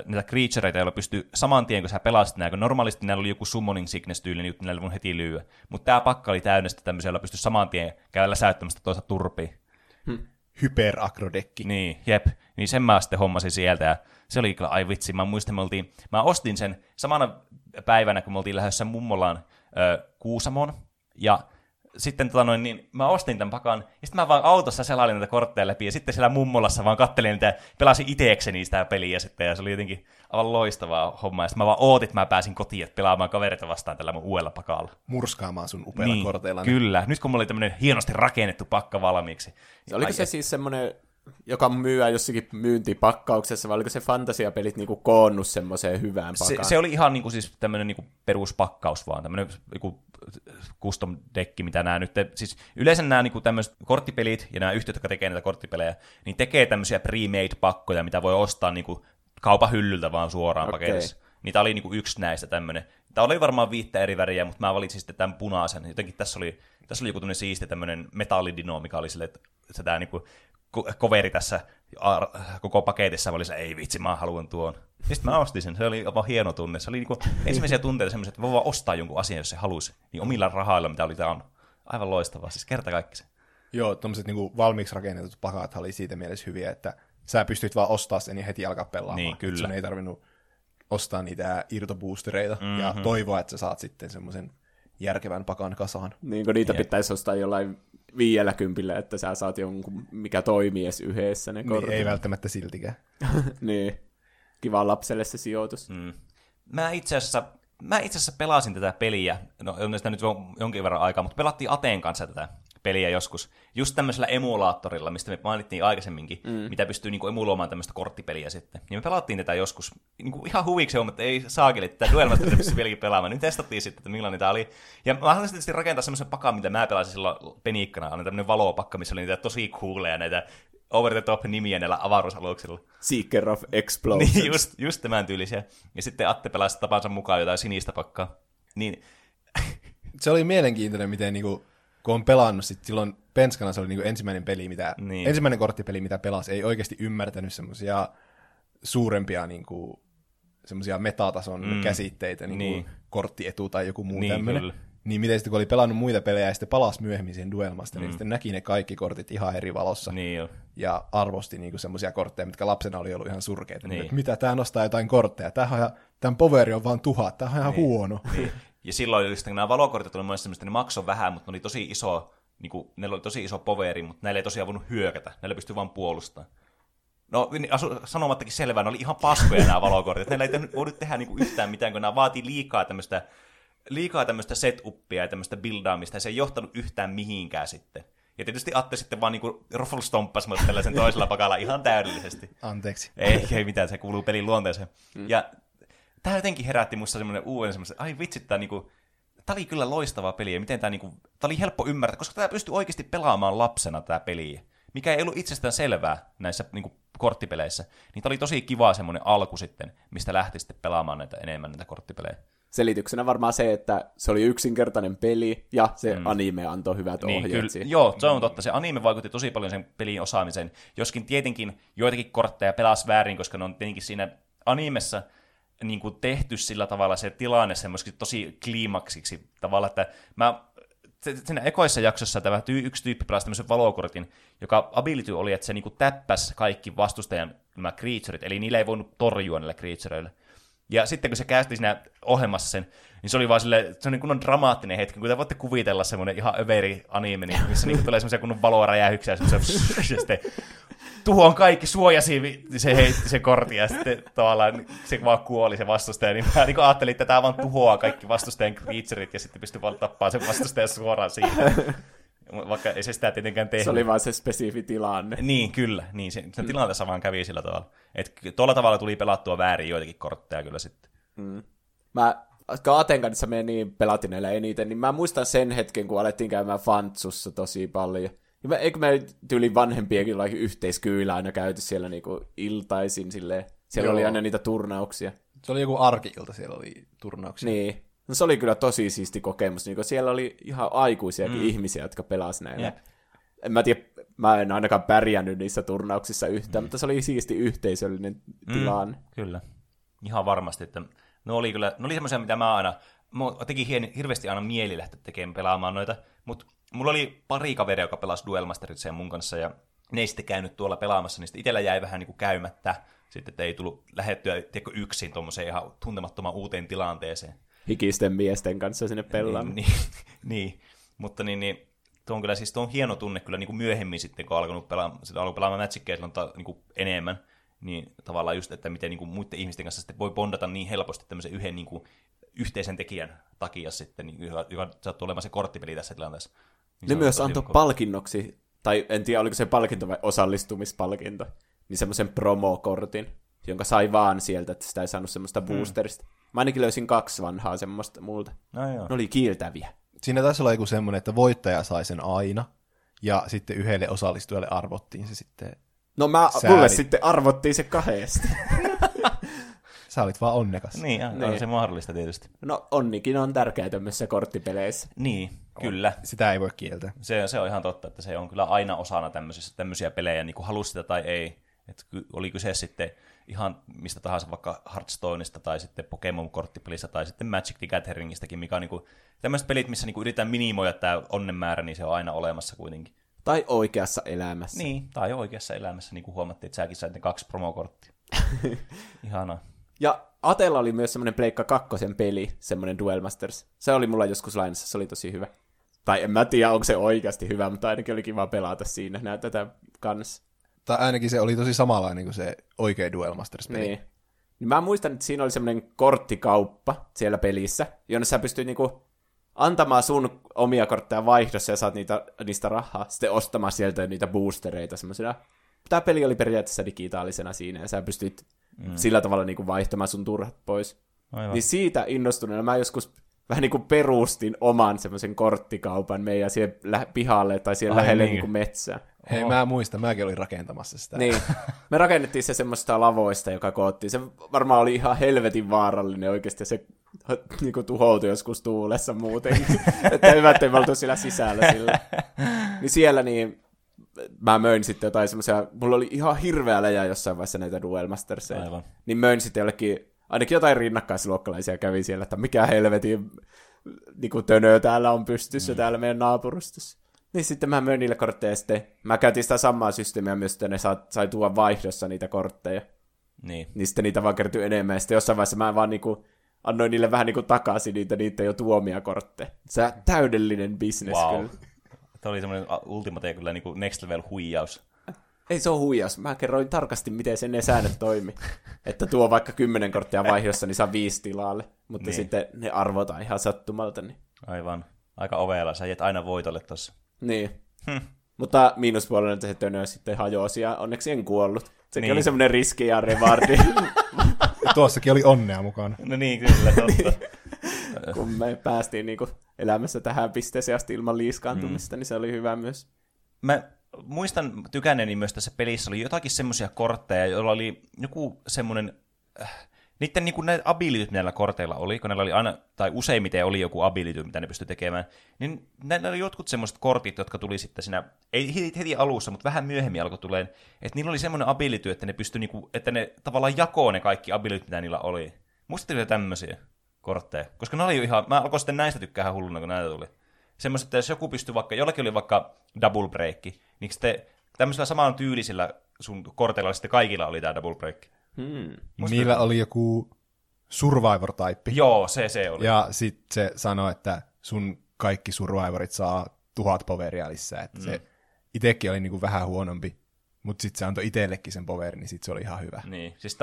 näitä creatureita, joilla pystyy saman tien, kun sä pelasit näin, kun normaalisti näillä oli joku summoning sickness-tyylinen juttu, näillä mun heti lyö. Mutta tää pakka oli täynnä sitä tämmöisiä, joilla pystyy saman tien käydä säyttämästä toista turpiin. Hyperakrodekki. Niin, jep. Niin sen mä sitten hommasin sieltä, ja se oli kyllä, ai vitsi, mä muistan, mä ostin sen samana päivänä, kun me oltiin lähdössä mummolaan Kuusamoon, ja sitten niin mä ostin tämän pakan, ja sitten mä vaan autossa selailin näitä kortteja läpi, ja sitten siellä mummolassa vaan kattelin niitä, pelasin itsekseni sitä peliä sitten, ja se oli jotenkin aivan loistavaa hommaa, ja sitten mä vaan ootin, että mä pääsin kotiin, että pelaamaan kavereita vastaan tällä mun uudella pakalla. Murskaamaan sun upeilla niin, korteilla. Niin. Kyllä, nyt kun mulla oli tämmöinen hienosti rakennettu pakka valmiiksi. Se oliko se siis semmoinen, joka myyä jossakin myyntipakkauksessa, vai oliko se fantasiapelit niinku koonnut semmoiseen hyvään pakaan? Se oli ihan niinku siis tämmöinen niinku peruspakkaus vaan, tämmöinen joku custom deck, mitä nämä nyt, siis yleensä nämä niinku tämmöiset korttipelit ja nämä yhtiöt, jotka tekee näitä korttipelejä, niin tekee tämmöisiä pre-made pakkoja, mitä voi ostaa niinku kaupan hyllyltä vaan suoraan paketissa. Niitä oli niinku yksi näistä tämmöinen. Tämä oli varmaan 5 eri väriä, mutta mä valitsin sitten tämän punaisen. Jotenkin tässä oli joku tämmöinen siisti tämmöinen metallidino, mikä oli silleen, että tämä niinku koveri tässä koko paketissa oli se, ei vitsi, mä haluan tuon. Ja sitten mä ostin sen, se oli vaan hieno tunne. Se oli niinku ensimmäisiä tunteita semmoisia, että voi vaan ostaa jonkun asian, jos se halusi, niin omilla rahoilla, mitä oli on. Aivan loistavaa, siis kertakaikkisen. Joo, tommoset niinku valmiiksi rakennetut pakat oli siitä mielessä hyviä, että sä pystyt vaan ostaa sen ja heti alkaa pelaamaan. Niin, kyllä. Sun ei tarvinnut ostaa niitä irtoboostereita ja toivoa, että sä saat sitten semmoisen järkevän pakan kasaan. Niin kuin niitä pitäisi ostaa jollain 50, että sä saat jonkun, mikä toimii edes yhdessä ne kortit. Niin, ei välttämättä siltikään. Niin, kiva lapselle se sijoitus. Mä itse asiassa pelasin tätä peliä, no sitä nyt on jonkin verran aikaa, mutta pelattiin Ateen kanssa tätä peliä joskus, just tämmöisellä emulaattorilla, mistä me mainittiin aikaisemminkin, mitä pystyy niinku emuloimaan tämmöistä korttipeliä sitten. Niin me pelattiin tätä joskus niinku ihan huviksi, mutta ei saakeli tätä duelmasteria pystyy vieläkin pelaamaan. Niin testattiin sitten, että millainen tämä oli. Ja mä haluaisin tietysti rakentaa semmoisen pakan, mitä mä pelasin silloin peniikkana. Oli tämmöinen valopakka, missä oli niitä tosi cooleja näitä over the top nimiä näillä avaruusaluksilla. Seeker of Explosions. Niin, just tämän tyylisiä. Ja sitten Atte pelasi tapansa mukaan jotain sinistä pakkaa. Niin. Se oli mielenkiintoinen, miten niinku kun on pelannut, sitten silloin penskana se oli niinku ensimmäinen korttipeli, mitä pelasi, ei oikeasti ymmärtänyt semmoisia suurempia niinku, semmoisia metatason käsitteitä, niinku korttietu tai joku muu tämmöinen. Niin miten sitten kun oli pelannut muita pelejä ja sitten palasi myöhemmin siihen duelmasta, niin sitten näki ne kaikki kortit ihan eri valossa. Niin ja arvosti niinku semmoisia kortteja, mitkä lapsena oli ollut ihan surkeita. Niin. Että, mitä, tää nostaa jotain kortteja, tämän poveri on vaan 1000, tää on ihan huono. Niin. Ja silloin oli nämä valokortit oli monesti semmoista, ne maksoi vähän, mutta ne oli tosi iso, niin kuin, oli tosi iso poveri, mutta näillä ei tosiaan voinut hyökätä, näillä pystyi vaan puolustamaan. No sanomattakin selvää, ne oli ihan paskoja nämä valokortit, näillä ei voinut tehdä niin kuin yhtään mitään, kun nämä vaatii liikaa tämmöistä set-uppia ja tämmöistä buildaamista, ja se ei johtanut yhtään mihinkään sitten. Ja tietysti Atte sitten vaan niinku rufflestomppasi mut tällaisen toisella pakalla ihan täydellisesti. Anteeksi. Ei mitään, se kuuluu pelin luonteeseen. Ja tämä jotenkin herätti musta semmoinen semmoinen, ai vitsi, tämä oli kyllä loistava peli, ja miten tämä oli helppo ymmärtää, koska tämä pystyi oikeasti pelaamaan lapsena tämä peli, mikä ei ollut itsestään selvää näissä niin kuin korttipeleissä, niin tämä oli tosi kiva semmoinen alku sitten, mistä lähti sitten pelaamaan enemmän näitä korttipelejä. Selityksenä varmaan se, että se oli yksinkertainen peli, ja se anime antoi hyvät ohjeet siihen. Joo, se on totta. Se anime vaikutti tosi paljon sen pelin osaamiseen, joskin tietenkin joitakin kortteja pelasi väärin, koska ne on tietenkin siinä animessa niin kuin tehty sillä tavalla se tilanne semmoisiksi tosi kliimaksiksi tavalla, että siinä ekoissa jaksossa tämä yksi tyyppi pelasi tämmöisen valokortin, joka ability oli, että se niin kuin täppäsi kaikki vastustajan nämä creatureit, eli niillä ei voinut torjua näillä creatureilla. Ja sitten kun se kästi siinä ohjelmassa sen, niin se oli vaan silleen, se on niin kunnon dramaattinen hetki, kun te voitte kuvitella semmoinen ihan överi anime, missä niin kuin tulee semmoisia kunnon valoräjähyksiä, semmoisia, ja sitten tuhoon kaikki, suojasi se heitti se kortin, ja sitten tavallaan se vaan kuoli se vastustaja, niin mä niin ajattelin, että tämä vaan tuhoaa kaikki vastustajan creaturet, ja sitten pystyy vaan tappaa sen vastustajan suoraan siihen. Vaikka ei se sitä tietenkään tehnyt. Se oli vaan se spesifi tilanne. Niin, kyllä. Niin, sen tilanteessa vaan kävi sillä tavalla. Et tuolla tavalla tuli pelattua väärin joitakin kortteja kyllä sitten. Mm. Mä Kaaten kanssa meni pelatineilla eniten, niin mä muistan sen hetken, kun alettiin käymään Fantsussa tosi paljon. Eikö me tyyli vanhempienkin yhteiskyylä aina käyty siellä niinku iltaisin silleen? Siellä Joo. oli aina niitä turnauksia. Se oli joku arki-ilta, siellä oli turnauksia. Niin. No se oli kyllä tosi siisti kokemus. Niin siellä oli ihan aikuisiakin ihmisiä, jotka pelasi näillä. Yeah. En mä tiedä, mä en ainakaan pärjännyt niissä turnauksissa yhtään, mutta se oli siisti yhteisöllinen tilanne. Kyllä. Ihan varmasti, että ne oli semmoisia, mitä mä aina, mä tekin hirveästi aina mieli lähteä tekemään pelaamaan noita, mutta mulla oli pari kaveria, joka pelasi Duel Masteritsia mun kanssa, ja ne ei sitten käynyt tuolla pelaamassa, niin sitten itsellä jäi vähän niin kuin käymättä, sitten että ei tullut lähettyä yksin tuommoiseen ihan tuntemattoman uuteen tilanteeseen. Hikisten miesten kanssa sinne pelaamaan. Niin, mutta niin, tuo on kyllä siis tuo on hieno tunne kyllä niin kuin myöhemmin sitten, kun alkoi pelaamaan Magicia niin kuin enemmän, niin tavallaan just, että miten niin kuin muiden ihmisten kanssa sitten voi bondata niin helposti tämmöisen yhden niin kuin yhteisen tekijän takia sitten, niin, joka sattuu olemaan se korttipeli tässä tilanteessa. Niin ne myös antoi palkinnoksi, tai en tiedä oliko se palkinto vai osallistumispalkinto, niin semmoisen promokortin, jonka sai vaan sieltä, että sitä ei saanut semmoista boosterista. Mä ainakin löysin 2 vanhaa semmoista multa. No joo. Ne oli kiiltäviä. Siinä taisi olla joku semmoinen, että voittaja sai sen aina, ja sitten yhdelle osallistujalle arvottiin se sitten. No mulle sitten arvottiin se 2. Sä olit vaan onnekas. Niin, on se mahdollista tietysti. No onnikin on tärkeää tämmöisissä korttipeleissä. Niin, kyllä. Sitä ei voi kieltää. Se on ihan totta, että se on kyllä aina osana tämmöisiä pelejä, niin kuin halusi sitä tai ei. Et oli kyse sitten ihan mistä tahansa, vaikka Hearthstoneista tai sitten Pokemon-korttipelistä tai sitten Magic the Gatheringistäkin, mikä on niin kuin tämmöiset pelit, missä niin kuin yritetään minimoida tämä onnenmäärä, niin se on aina olemassa kuitenkin. Tai oikeassa elämässä. Niin, tai oikeassa elämässä, niin kuin huomattiin, että säkin sait ne 2 promokorttia. Ihanaa. Ja Atella oli myös semmoinen Pleikka 2 peli, semmoinen Duel Masters. Se oli mulla joskus lainassa, se oli tosi hyvä. Tai en mä tiedä, onko se oikeasti hyvä, mutta ainakin oli kiva pelata siinä, tätä kanssa. Tai ainakin se oli tosi samanlainen kuin se oikea Duel Masters peli. Niin. Mä muistan, että siinä oli semmoinen korttikauppa siellä pelissä, jonne sä pystyt niinku antamaan sun omia kortteja vaihdossa ja saat niistä rahaa, sitten ostamaan sieltä niitä boostereita semmoisena. Tää peli oli periaatteessa digitaalisena siinä, ja sä pystyt sillä tavalla niinku vaihtamaan sun turhat pois. Aivan. Niin siitä innostuneena mä joskus vähän niinku perustin oman semmoisen korttikaupan meidän siihen pihalle tai siihen lähelle niinku metsään. Hei, mä muistan, mäkin olin rakentamassa sitä. Niin. Me rakennettiin se semmoista lavoista, joka koottiin. Se varmaan oli ihan helvetin vaarallinen oikeasti, se niinku tuhoutui joskus tuulessa muuten. Että hyvä, ettei me oltu siellä sisällä sillä. Niin siellä niin, mä möin sitten jotain semmoisia, mulla oli ihan hirveä läjä jossain vaiheessa näitä Duel Masterseita. Niin möin sitten jollekin, ainakin jotain rinnakkaisluokkalaisia kävi siellä, että mikä helvetin niinku tönö täällä on pystyssä täällä meidän naapurustossa. Niin sitten mä möin niille kortteja ja sitten mä käytin sitä samaa systeemiä myös, että ne sai tuoda vaihdossa niitä kortteja. Niin. Niin sitten niitä vaan kertyi enemmän ja sitten jossain vaiheessa mä vaan niinku annoin niille vähän niinku takaisin niitä jo tuomia kortteja. Se täydellinen business kyllä. Tämä oli semmoinen ultimate kyllä niinku next level huijaus. Ei se ole huijaus. Mä kerroin tarkasti, miten sen ne säännöt toimi. Että tuo vaikka 10 korttia vaihdossa, niin saa 5 tilalle. Mutta niin. Sitten ne arvotaan ihan sattumalta. Niin. Aivan. Aika ovella. Sä jäät aina voitolle tossa. Niin. Mutta miinuspuolella se tönö sitten hajosi ja onneksi en kuollut. Sekin niin. Oli semmoinen riski ja revardi. Tuossakin oli onnea mukana. No niin, kyllä totta. Niin. Kun me päästiin niinku elämässä tähän pisteeseen asti ilman liiskaantumista, niin se oli hyvä myös. Mä muistan tykänneeni myös tässä pelissä oli jotakin semmoisia kortteja, joilla oli joku semmoinen... Niiden niin näitä abilityt näillä korteilla oli, kun näillä oli aina, tai useimmiten oli joku ability, mitä ne pystyi tekemään, niin näillä oli jotkut semmoiset kortit, jotka tuli sitten siinä, ei heti alussa, mutta vähän myöhemmin alkoi tulemaan, että niillä oli semmoinen ability, että ne pystyi, niinku, että ne tavallaan jakoo ne kaikki abilityt, mitä niillä oli. Muistatteko jo tämmöisiä kortteja? Koska ne oli jo ihan, mä alkoin sitten näistä tykkää hulluna, kun näitä tuli. Semmoiset, että jos joku pystyi vaikka, jollakin oli vaikka double break, niin sitten tämmöisellä saman tyylisillä sun korteilla sitten kaikilla oli tämä double break. Niillä oli joku survivor-type. Joo, se oli. Ja sitten se sanoi, että sun kaikki survivorit saa 1000 poveria lisää. Että se itsekin oli niinku vähän huonompi. Mutta sitten se antoi itsellekin sen poverin, niin sitten se oli ihan hyvä. Niin, siis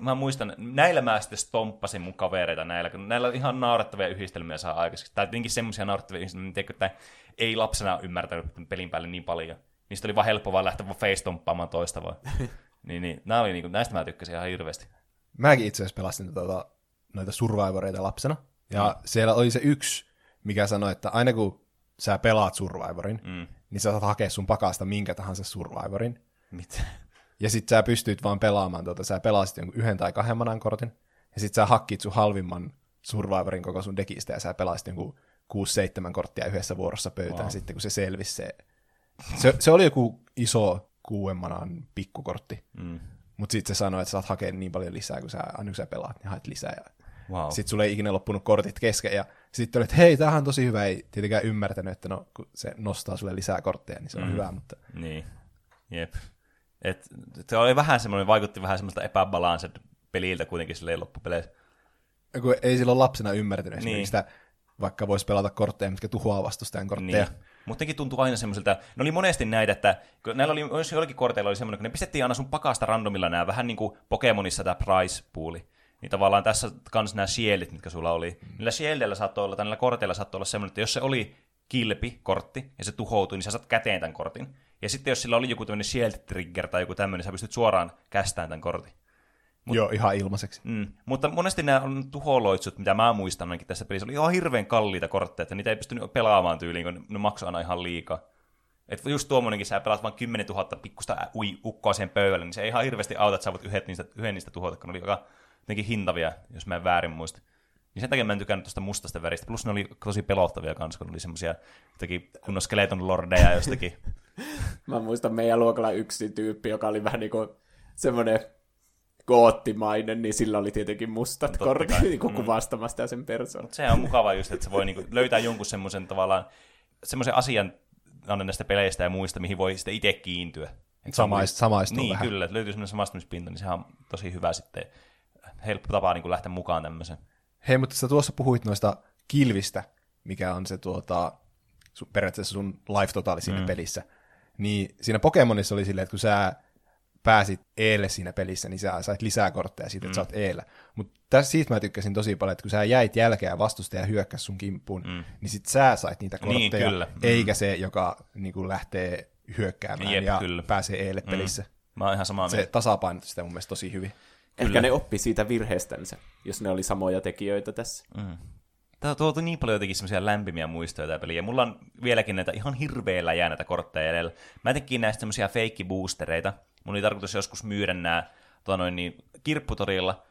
mä muistan, näillä mä sitten stomppasin mun kavereita näillä, kun näillä ihan naurettavia yhdistelmiä saa aikaiseksi. Tai tietenkin semmoisia naurettavia yhdistelmiä, että ei lapsena ymmärtänyt pelin päälle niin paljon. Niistä oli vaan helppo vaan lähteä face-stomppaamaan toista vaan. niin, näistä mä tykkäsin ihan hirveästi. Mäkin itse asiassa pelastin noita survivoreita lapsena. Ja siellä oli se yksi, mikä sanoi, että aina kun sä pelaat survivorin, niin sä saat hakea sun pakasta minkä tahansa survivorin. Mitä? Ja sit sä pystyit vaan pelaamaan, sä pelasit jonkun 1 tai 2 manan kortin, ja sit sä hakkit sun halvimman survivorin koko sun dekistä, ja sä pelasit jonkun 6-7 korttia yhdessä vuorossa pöytään, wow. Sitten kun se selvisi se oli joku iso 6 manan pikkukortti, mut sit se sanoi, että sä saat hakea niin paljon lisää, kun sä pelaat, niin haet lisää, ja wow. Sit sulle ei ikinä loppunut kortit kesken, ja sit oli, että hei, tämähän on tosi hyvä, ei tietenkään ymmärtänyt, että no, kun se nostaa sulle lisää kortteja, niin se on hyvä, mutta... Niin. Jep. Se oli vähän semmoinen, vaikutti vähän semmoista epäbalansset peliltä kuitenkin silleen loppupeleissä. Kun ei silloin lapsena ymmärtänyt niin. Sitä, vaikka voisi pelata kortteja, mitkä tuhoaa vastustajan kortteja. Niin. Mutta nekin tuntui aina semmoiselta, ne oli monesti näitä, että näillä oli, jos jollakin korteilla oli semmoinen, kun ne pistettiin aina sun pakasta randomilla nämä, vähän niin kuin Pokemonissa tämä prize pooli. Niin tavallaan tässä kans nämä sielit, mitkä sulla oli. Niillä sielillä saattoi olla, tai niillä korteilla saattoi olla semmoinen, että jos se oli kilpi kortti ja se tuhoutui, niin sä saat käteen tämän kortin. Ja sitten jos sillä oli joku tämmöinen shield-trigger tai joku tämmöinen, sä pystyt suoraan kästämään tämän kortin. Joo, ihan ilmaiseksi. Mutta monesti nämä on tuholoitsut, mitä mä muistan ainakin tässä pelissä, oli ihan hirveän kalliita kortteja, että niitä ei pystynyt pelaamaan tyyliin, kun ne maksoi aina ihan liikaa. Että just tuommoinenkin, sä pelaat vain 10 000 pikkusta ukkoa sen pöydälle, niin se ei ihan hirveästi auta, että sä voit yhden niistä tuhota, kun ne oli jotenkin hintavia, jos mä en väärin muista. Niin sen takia mä en tykännyt tuosta mustasta väristä. Plus ne oli tosi pelottavia kanssa, kun oli semmoisia kunnon skeleton lordeja jostakin. Mä muistan meidän luokalla yksi tyyppi, joka oli vähän niin kuin semmoinen goottimainen, niin sillä oli tietenkin mustat kortit niin kuvastamassa sitä sen persoonaa. Sehän on mukava just, että se voi niin löytää jonkun semmoisen tavallaan semmoisen asian näistä peleistä ja muista, mihin voi sitten itse kiintyä. Samaistuu niin, vähän. Niin, kyllä. Että löytyy semmoinen samaistumispinta, niin sehän on tosi hyvä sitten. Helppo tapa niin lähteä mukaan tämmöiseen. Hei, mutta sä tuossa puhuit noista kilvistä, mikä on se periaatteessa sun life totaali siinä pelissä. Niin siinä Pokemonissa oli silleen, että kun sä pääsit Eelle siinä pelissä, niin sä sait lisää kortteja siitä, että sä oot Eellä. Mutta siitä mä tykkäsin tosi paljon, että kun sä jäit jälkeen vastustaja ja hyökkäs sun kimppuun, niin sit sä sait niitä kortteja, niin, eikä se, joka niin lähtee hyökkäämään pääsee Eelle pelissä. Mä oon ihan samaa mieltä. Se tasapainot sitä mun mielestä tosi hyvin. Kyllä. Ehkä ne oppi siitä virheestänsä, jos ne oli samoja tekijöitä tässä. Tämä on tuotu niin paljon jotenkin semmoisia lämpimiä muistoja tämä peli, ja mulla on vieläkin näitä ihan hirveellä jää näitä kortteja edellä. Mä tekin näistä semmoisia feikkiboostereita. Mun oli tarkoitus joskus myydä nämä kirpputorilla.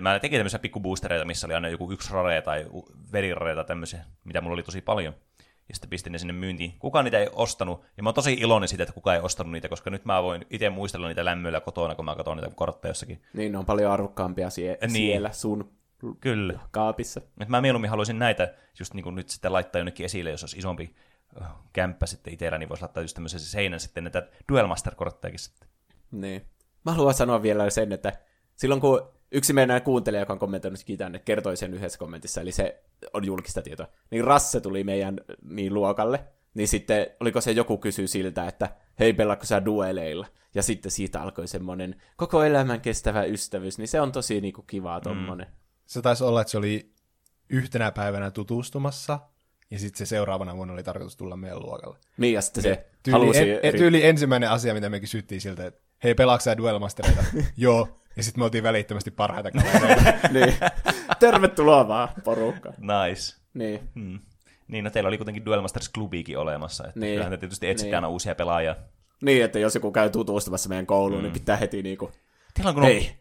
Mä tekin tämmöisiä pikkuboostereita, missä oli aina joku 1 rare tai verirare tai tämmöisiä, mitä mulla oli tosi paljon. Ja sitten pistin ne sinne myyntiin. Kukaan niitä ei ostanut, ja mä oon tosi iloinen siitä, että kukaan ei ostanut niitä, koska nyt mä voin itse muistella niitä lämmöillä kotona, kun mä katson niitä kortteja jossakin. Niin, ne on paljon arvokkaampia siellä sun kyllä. kaapissa. Et mä mieluummin haluaisin näitä just niin kuin nyt sitten laittaa jonnekin esille, jos olisi isompi kämppä sitten itsellä, niin voisi laittaa just tämmöisen seinän sitten näitä Duel Master-korttejakin sitten. Niin. Mä haluan sanoa vielä sen, että silloin kun yksi meidän kuuntelija, joka on kommentoinut tänne, kertoi sen yhdessä kommentissa, eli se on julkista tietoa. Niin Rasse tuli meidän luokalle, niin sitten oliko se joku kysyi siltä, että hei, pelaatko sä dueleilla? Ja sitten siitä alkoi semmoinen koko elämän kestävä ystävyys, niin se on tosi niinku kivaa tommonen. Se taisi olla, että se oli yhtenä päivänä tutustumassa, ja sitten se seuraavana vuonna oli tarkoitus tulla meidän luokalle. Niin, ja sitten se halusi... Tyyli ensimmäinen asia, mitä me kysyttiin siltä, että hei, pelaatko sä Duel Mastereita? Joo. Ja sitten me oltiin välittömästi parhaita kavereita. Niin. Tervetuloa vaan porukkaan. Nice. Niin. Niin, no teillä oli kuitenkin Duel Masters-klubiikin olemassa. Että niin. Kyllähän te tietysti etsitään aina uusia pelaajia. Niin, että jos joku käy tutustumassa meidän kouluun, niin pitää heti niinku... Hei,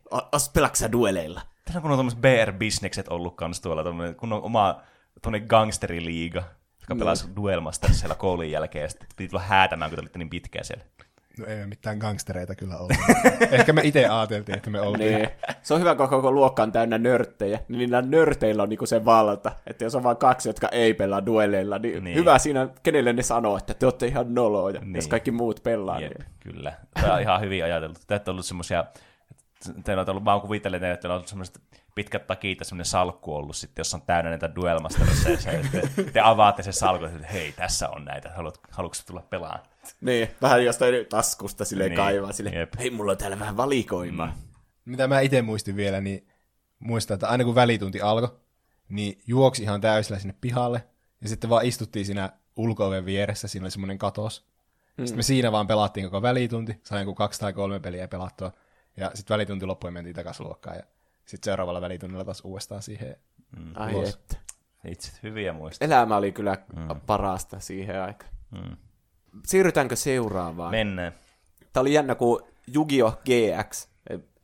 pelaatko sä dueleilla? Teillä on kun on tommoset BR-bisnekset ollut kans tuolla, kun on oma gangsteriliiga, joka pelasi Duel Masters siellä koulun jälkeen, ja sitten piti tulla häätämään, kun te olitte niin pitkään siellä. No ei mitään gangstereita kyllä ollut. Ehkä me itse ajateltiin, että me oltiin. Niin. Se on hyvä, kun koko luokka on täynnä nörttejä. Niin niillä nörteillä on niinku se valta. Että jos on vain 2, jotka ei pelaa dueleilla, niin hyvä siinä, kenelle ne sanoo, että te olette ihan noloja, jos kaikki muut pelaa. Jep, niin. Kyllä. Tämä on ihan hyvin ajateltu. Tämä on ollut semmoisia teillä on ollut, mä oon kuvitellut, että teillä on ollut semmoiset pitkät takit ja semmoinen salkku ollut sitten, jossa on täynnä näitä Duel Mastereissa, ja te avaatte sen salkun, että hei, tässä on näitä, haluatko tulla pelaamaan? Niin, vähän jostain taskusta silleen niin, kaivaa, silleen, jep. Hei, mulla on täällä vähän valikoimaa. Mitä mä itse muistin vielä, niin muistan, että aina kun välitunti alkoi, niin juoksi ihan täysillä sinne pihalle, ja sitten vaan istuttiin siinä ulko-oven vieressä, siinä oli semmoinen katos. Sitten me siinä vaan pelattiin koko välitunti, sain kuin 2 tai 3 peliä pelattua, ja sitten välitunti loppuun mentiin takaisin luokkaan, ja sitten seuraavalla välitunnilla taas uudestaan siihen ulos. Itse hyviä muistaa. Elämä oli kyllä parasta siihen aikaan. Siirrytäänkö seuraavaan? Mennään. Tämä oli jännä, kun Yu-Gi-Oh! GX,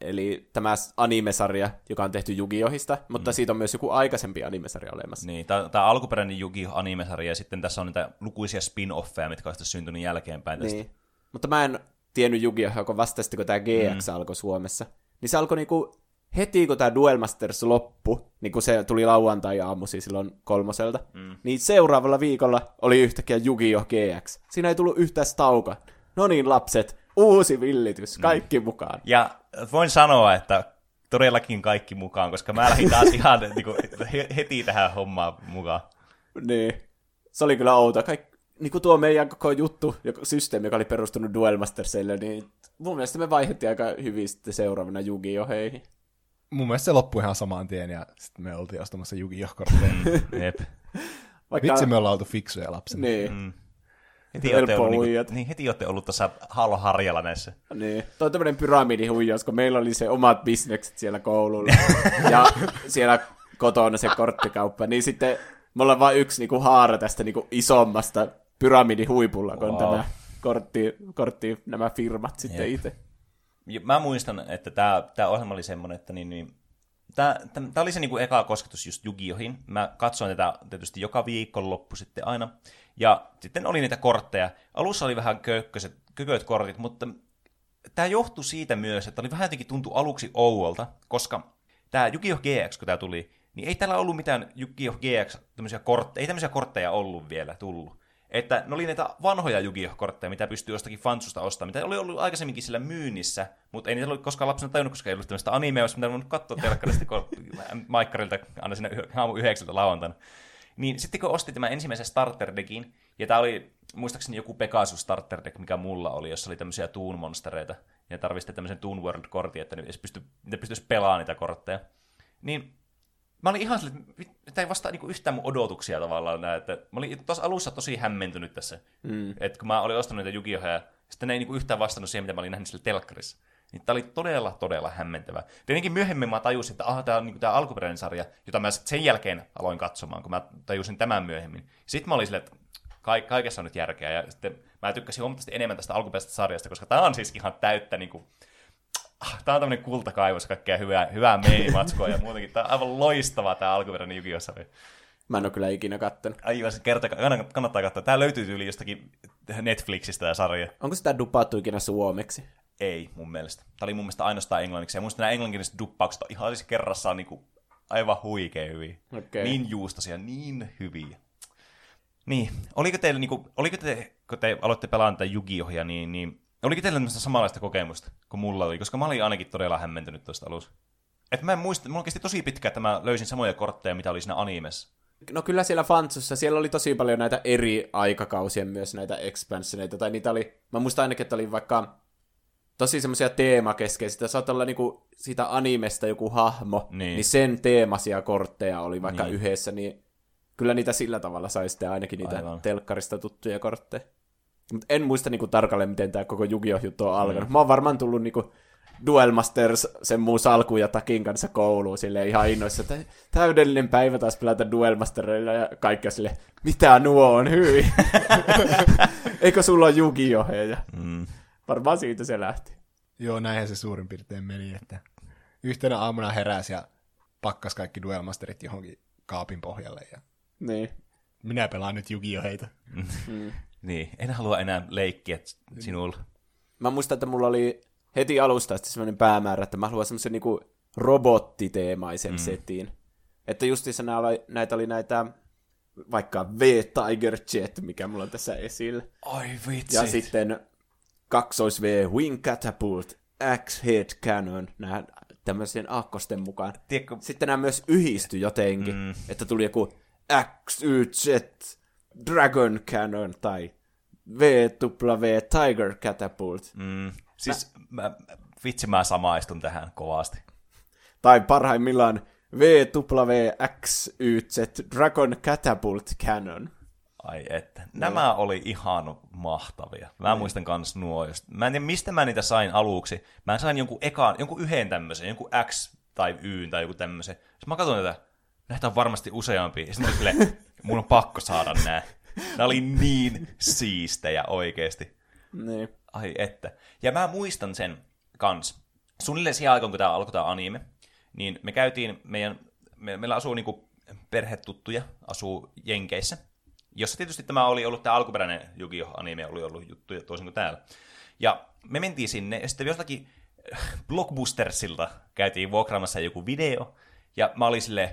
eli tämä anime-sarja, joka on tehty Yu-Gi-Ohista, mutta siitä on myös joku aikaisempi anime-sarja olemassa. Niin, tämä alkuperäinen Yu-Gi-Oh! Anime-sarja, ja sitten tässä on niitä lukuisia spin-offeja, mitkä on syntynyt jälkeenpäin tästä. Niin. Mutta mä en tiennyt Yu-Gi-Oh! Kun vasta sitten, kun tämä GX alkoi Suomessa. Niin se alkoi niinku heti, kun tämä Duel Masters loppui, niin kun se tuli lauantai-aamuisin silloin 3:00, niin seuraavalla viikolla oli yhtäkkiä Yu-Gi-Oh! GX. Siinä ei tullut yhtään taukoa. No niin, lapset, uusi villitys, kaikki mukaan. Ja voin sanoa, että todellakin kaikki mukaan, koska mä lähdin taas ihan niinku, heti tähän hommaan mukaan. Niin, se oli kyllä outoa. Niin tuo meidän koko juttu, systeemi, joka oli perustunut Duel Mastersille, niin mun mielestä me vaihdettiin aika hyvin sitten seuraavana Yu-Gi-Oheihin. Mun mielestä se loppui ihan saman tien, ja sitten me oltiin ostamassa Yu-Gi-Oh-kortteja. Vaikka vitsi, me ollaan oltu fiksuja lapsena. Niin. Heti olette ollut tässä haloharjalla näissä. Niin. Toi on tämmöinen pyramidihuijaus, kun meillä oli se omat bisnekset siellä koululla ja siellä kotona se korttikauppa, niin sitten me ollaan vain yksi niinku haara tästä niinku isommasta pyramidihuipulla, kun tämä kortti nämä firmat sitten itse. Mä muistan, että tämä ohjelma oli semmoinen, että tämä oli se niinku eka kosketus just Yu-Gi-Ohin. Mä katsoin tätä tietysti joka viikonloppu sitten aina. Ja sitten oli niitä kortteja. Alussa oli vähän kököt kortit, mutta tämä johtui siitä myös, että oli vähän jotenkin tuntui aluksi ouolta, koska tämä Yu-Gi-Oh! GX, kun tämä tuli, niin ei täällä ollut mitään Yu-Gi-Oh! GX, ei tämmöisiä kortteja ollut vielä tullut. Että ne oli näitä vanhoja Yu-Gi-Oh-kortteja, mitä pystyy jostakin fantsusta ostamaan, mitä oli ollut aikaisemminkin sillä myynnissä, mutta ei niitä ollut koskaan lapsena tajunnut, koska ei ollut tämmöistä animea, mitä voinut katsoa telkkarista maikkarilta aina siinä aamu 9 lauantaina. Niin sitten kun ostin tämän ensimmäisen starterdekin, ja tämä oli muistaakseni joku Pegasus starterdek, mikä mulla oli, jossa oli tämmöisiä Toon Monstereita, ja tarvitsi tämmöisen Toon World-kortin, että ne pystyisi pelaamaan niitä kortteja, niin mä olin ihan silleen, että tämä ei vastaa niinku yhtään mun odotuksia tavallaan. Että mä olin taas alussa tosi hämmentynyt tässä. Että kun mä olin ostanut niitä Yu-Gi-Ohia, sitten ne ei niinku yhtään vastannut siihen, mitä mä olin nähnyt sillä telkkarissa. Niin tämä oli todella, todella hämmentävää. Tietenkin myöhemmin mä tajusin, että tämä on niinku tämä alkuperäinen sarja, jota mä sitten sen jälkeen aloin katsomaan, kun mä tajusin tämän myöhemmin. Sitten mä olin silleen, että kaikessa on nyt järkeä. Ja sitten mä tykkäsin huomattavasti enemmän tästä alkuperäisestä sarjasta, koska tämä on siis ihan täyttä niinku... Tämä on tämmöinen kultakaivos, kaikkea hyvää meinimatskoa ja muutenkin. Tämä on aivan loistavaa tämä alkuperäinen Yu-Gi-Oh-sarja. Mä en ole kyllä ikinä kattonut. Aivan, kannattaa katsoa. Tämä löytyy tyyli jostakin Netflixistä tämä sarja. Onko sitä dupattu ikinä suomeksi? Ei, mun mielestä. Tämä oli mun mielestä ainoastaan englanniksi. Ja mun mielestä nämä englanninkieliset duppaukset on ihan siis kerrassaan niin kuin aivan huikea hyviä. Okay. Niin juustaisia, niin hyviä. Niin, oliko te aloitte pelaamaan tätä Yu-Gi-Ohia, niin oliko teillä tämmöistä samanlaista kokemusta kuin mulla oli? Koska mä olin ainakin todella hämmentynyt tuosta alussa. Että mä en muista, mulla kesti tosi pitkään, että mä löysin samoja kortteja, mitä oli siinä animessa. No kyllä siellä fantsussa, siellä oli tosi paljon näitä eri aikakausien myös näitä expansioneita. Tai niitä oli, mä muistan ainakin, että oli vaikka tosi semmoisia teemakeskeisiä. Saat olla niinku siitä animesta joku hahmo, niin sen teemaisia kortteja oli vaikka yhdessä. Niin kyllä niitä sillä tavalla sai sitten ainakin niitä telkkarista tuttuja kortteja. Mutta en muista niinku tarkalleen, miten tämä koko Yu-Gi-Oh! Juttu on alkanut. Mä oon varmaan tullut niinku Duel Masters sen muun salkuun ja takin kanssa kouluun silleen ihan innoissa, että täydellinen päivä taas pelata Duel Masterilla ja kaikkea silleen, mitä nuo on, hyi? Eikö sulla ole Yu-Gi-Ohia? Varmaan siitä se lähti. Joo, näinhän se suurin piirtein meni, että yhtenä aamuna heräsi ja pakkas kaikki Duel Masterit johonkin kaapin pohjalle. Ja... Niin. Minä pelaan nyt Yu-Gi-Ohia. Niin, en halua enää leikkiä sinulla. Mä muistan, että mulla oli heti alusta asti semmoinen päämäärä, että mä haluan semmoisen niinku robottiteemaisen setin. Että justiinsa näitä oli vaikka V-Tiger Jet, mikä mulla on tässä esillä. Ai vitsi. Ja sitten 2V Wing Catapult, Axe-Head Cannon, nämä tämmöisten aakkosten mukaan. Tiedätkö? Sitten nämä myös yhdistyi jotenkin, että tuli joku XYZ Dragon Cannon tai VW Tiger Catapult. Siis vitsi, mä samaistun tähän kovasti. Tai parhaimmillaan VWXYZ Dragon Catapult Cannon. Ai että. Nämä oli ihan mahtavia. Mä muistan kans nuo. Mä en tiedä, mistä mä niitä sain aluksi. Mä sain jonkun yhden tämmöisen, jonkun X tai Y tai joku tämmöisen. Sitten mä katson tätä. Näitä on varmasti useampia. Ja sitten silleen, mun on pakko saada nää. Nämä oli niin siistejä oikeesti. Niin. Ai että. Ja mä muistan sen kans. Suunnilleen siihen aikaan, kun tää alkoi tää anime, niin me käytiin meillä asuu niinku perhetuttuja, asuu Jenkeissä, jossa tietysti tämä oli ollut tämä alkuperäinen Yu-Gi-Oh-anime, oli ollut juttuja toisin kuin täällä. Ja me mentiin sinne, ja sitten jostakin Blockbustersilta käytiin vuokraamassa joku video, ja mä olin silleen,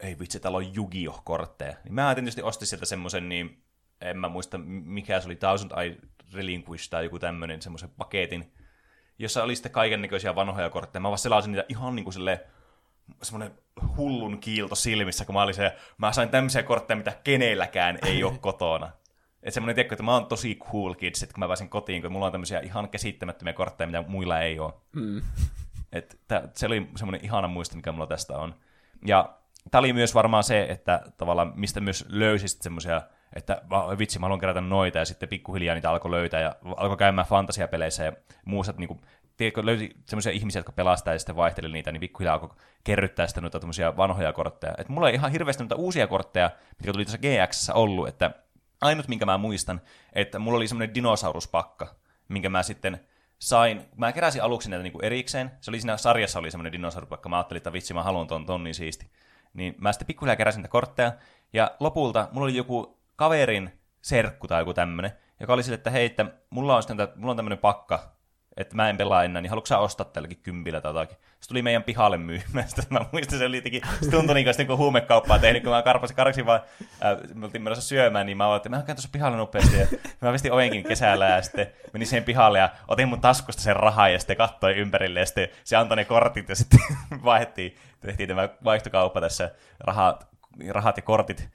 ei vitsi, täällä on Yu-Gi-Oh-kortteja. Niin mä tietysti ostin sieltä semmoisen, niin en mä muista mikä se oli, Thousand Eye Relinquish tai joku tämmöinen semmoisen paketin, jossa oli sitten kaikennäköisiä vanhoja kortteja. Mä vaan selasin niitä ihan niin kuin silleen, semmoinen hullun kiilto silmissä, kun mä sain tämmöisiä kortteja, mitä kenelläkään ei ole kotona. Että semmoinen, tiedätkö, että mä oon tosi cool kids, että kun mä pääsin kotiin, kun mulla on tämmöisiä ihan käsittämättömiä kortteja, mitä muilla ei ole. Että se oli semmoinen ihana muisto, mikä mulla tästä on. Ja tää oli myös varmaan se, että tavallaan mistä myös löysit semmoisia, että vitsi, mä haluan kerätä noita, ja sitten pikkuhiljaa niitä alkoi löytää, ja alkoi käymään fantasiapeleissä ja muussa, niin kuin tiedätkö, löysi semmoisia ihmisiä, jotka pelastaa ja sitten vaihteli niitä, niin pikkuhiljaa alkoi kerryttää sitten noita tämmöisiä vanhoja kortteja. Et mulla ei ihan hirveästi noita uusia kortteja, mitkä tuli tässä GX:ssä ollut, että ainut, minkä mä muistan, että mulla oli semmoinen dinosauruspakka, minkä mä sitten sain, mä keräsin aluksi näitä niinku erikseen, se oli siinä sarjassa oli semmoinen dinosauruspakka, mä ajattelin, että vitsi, mä haluan ton niin siisti. Niin mä sitten pikkuhiljaa keräsin niitä kortteja, ja lopulta mulla oli joku kaverin serkku tai joku tämmönen, joka oli sille, että hei, että mulla on tämmönen pakka, että mä en pelaa enää, niin haluatko sä ostaa tälläkin kympillä tai jotakin? Se tuli meidän pihalle myymään. Sitten mä muistan, se oli jotenkin, se tuntui niin kuin huumekauppaa tehnyt, kun mä karksin vaan, me oltiin menossa syömään, niin mä olin, että mä käyn tuossa pihalle nopeasti. Ja mä pistin ojenkin kesällä ja sitten menin siihen pihalle ja otin mun taskusta sen rahaa ja sitten katsoin ympärille ja sitten se antoi ne kortit ja sitten vaihdettiin, tehtiin tämä vaihtokauppa tässä, rahat ja kortit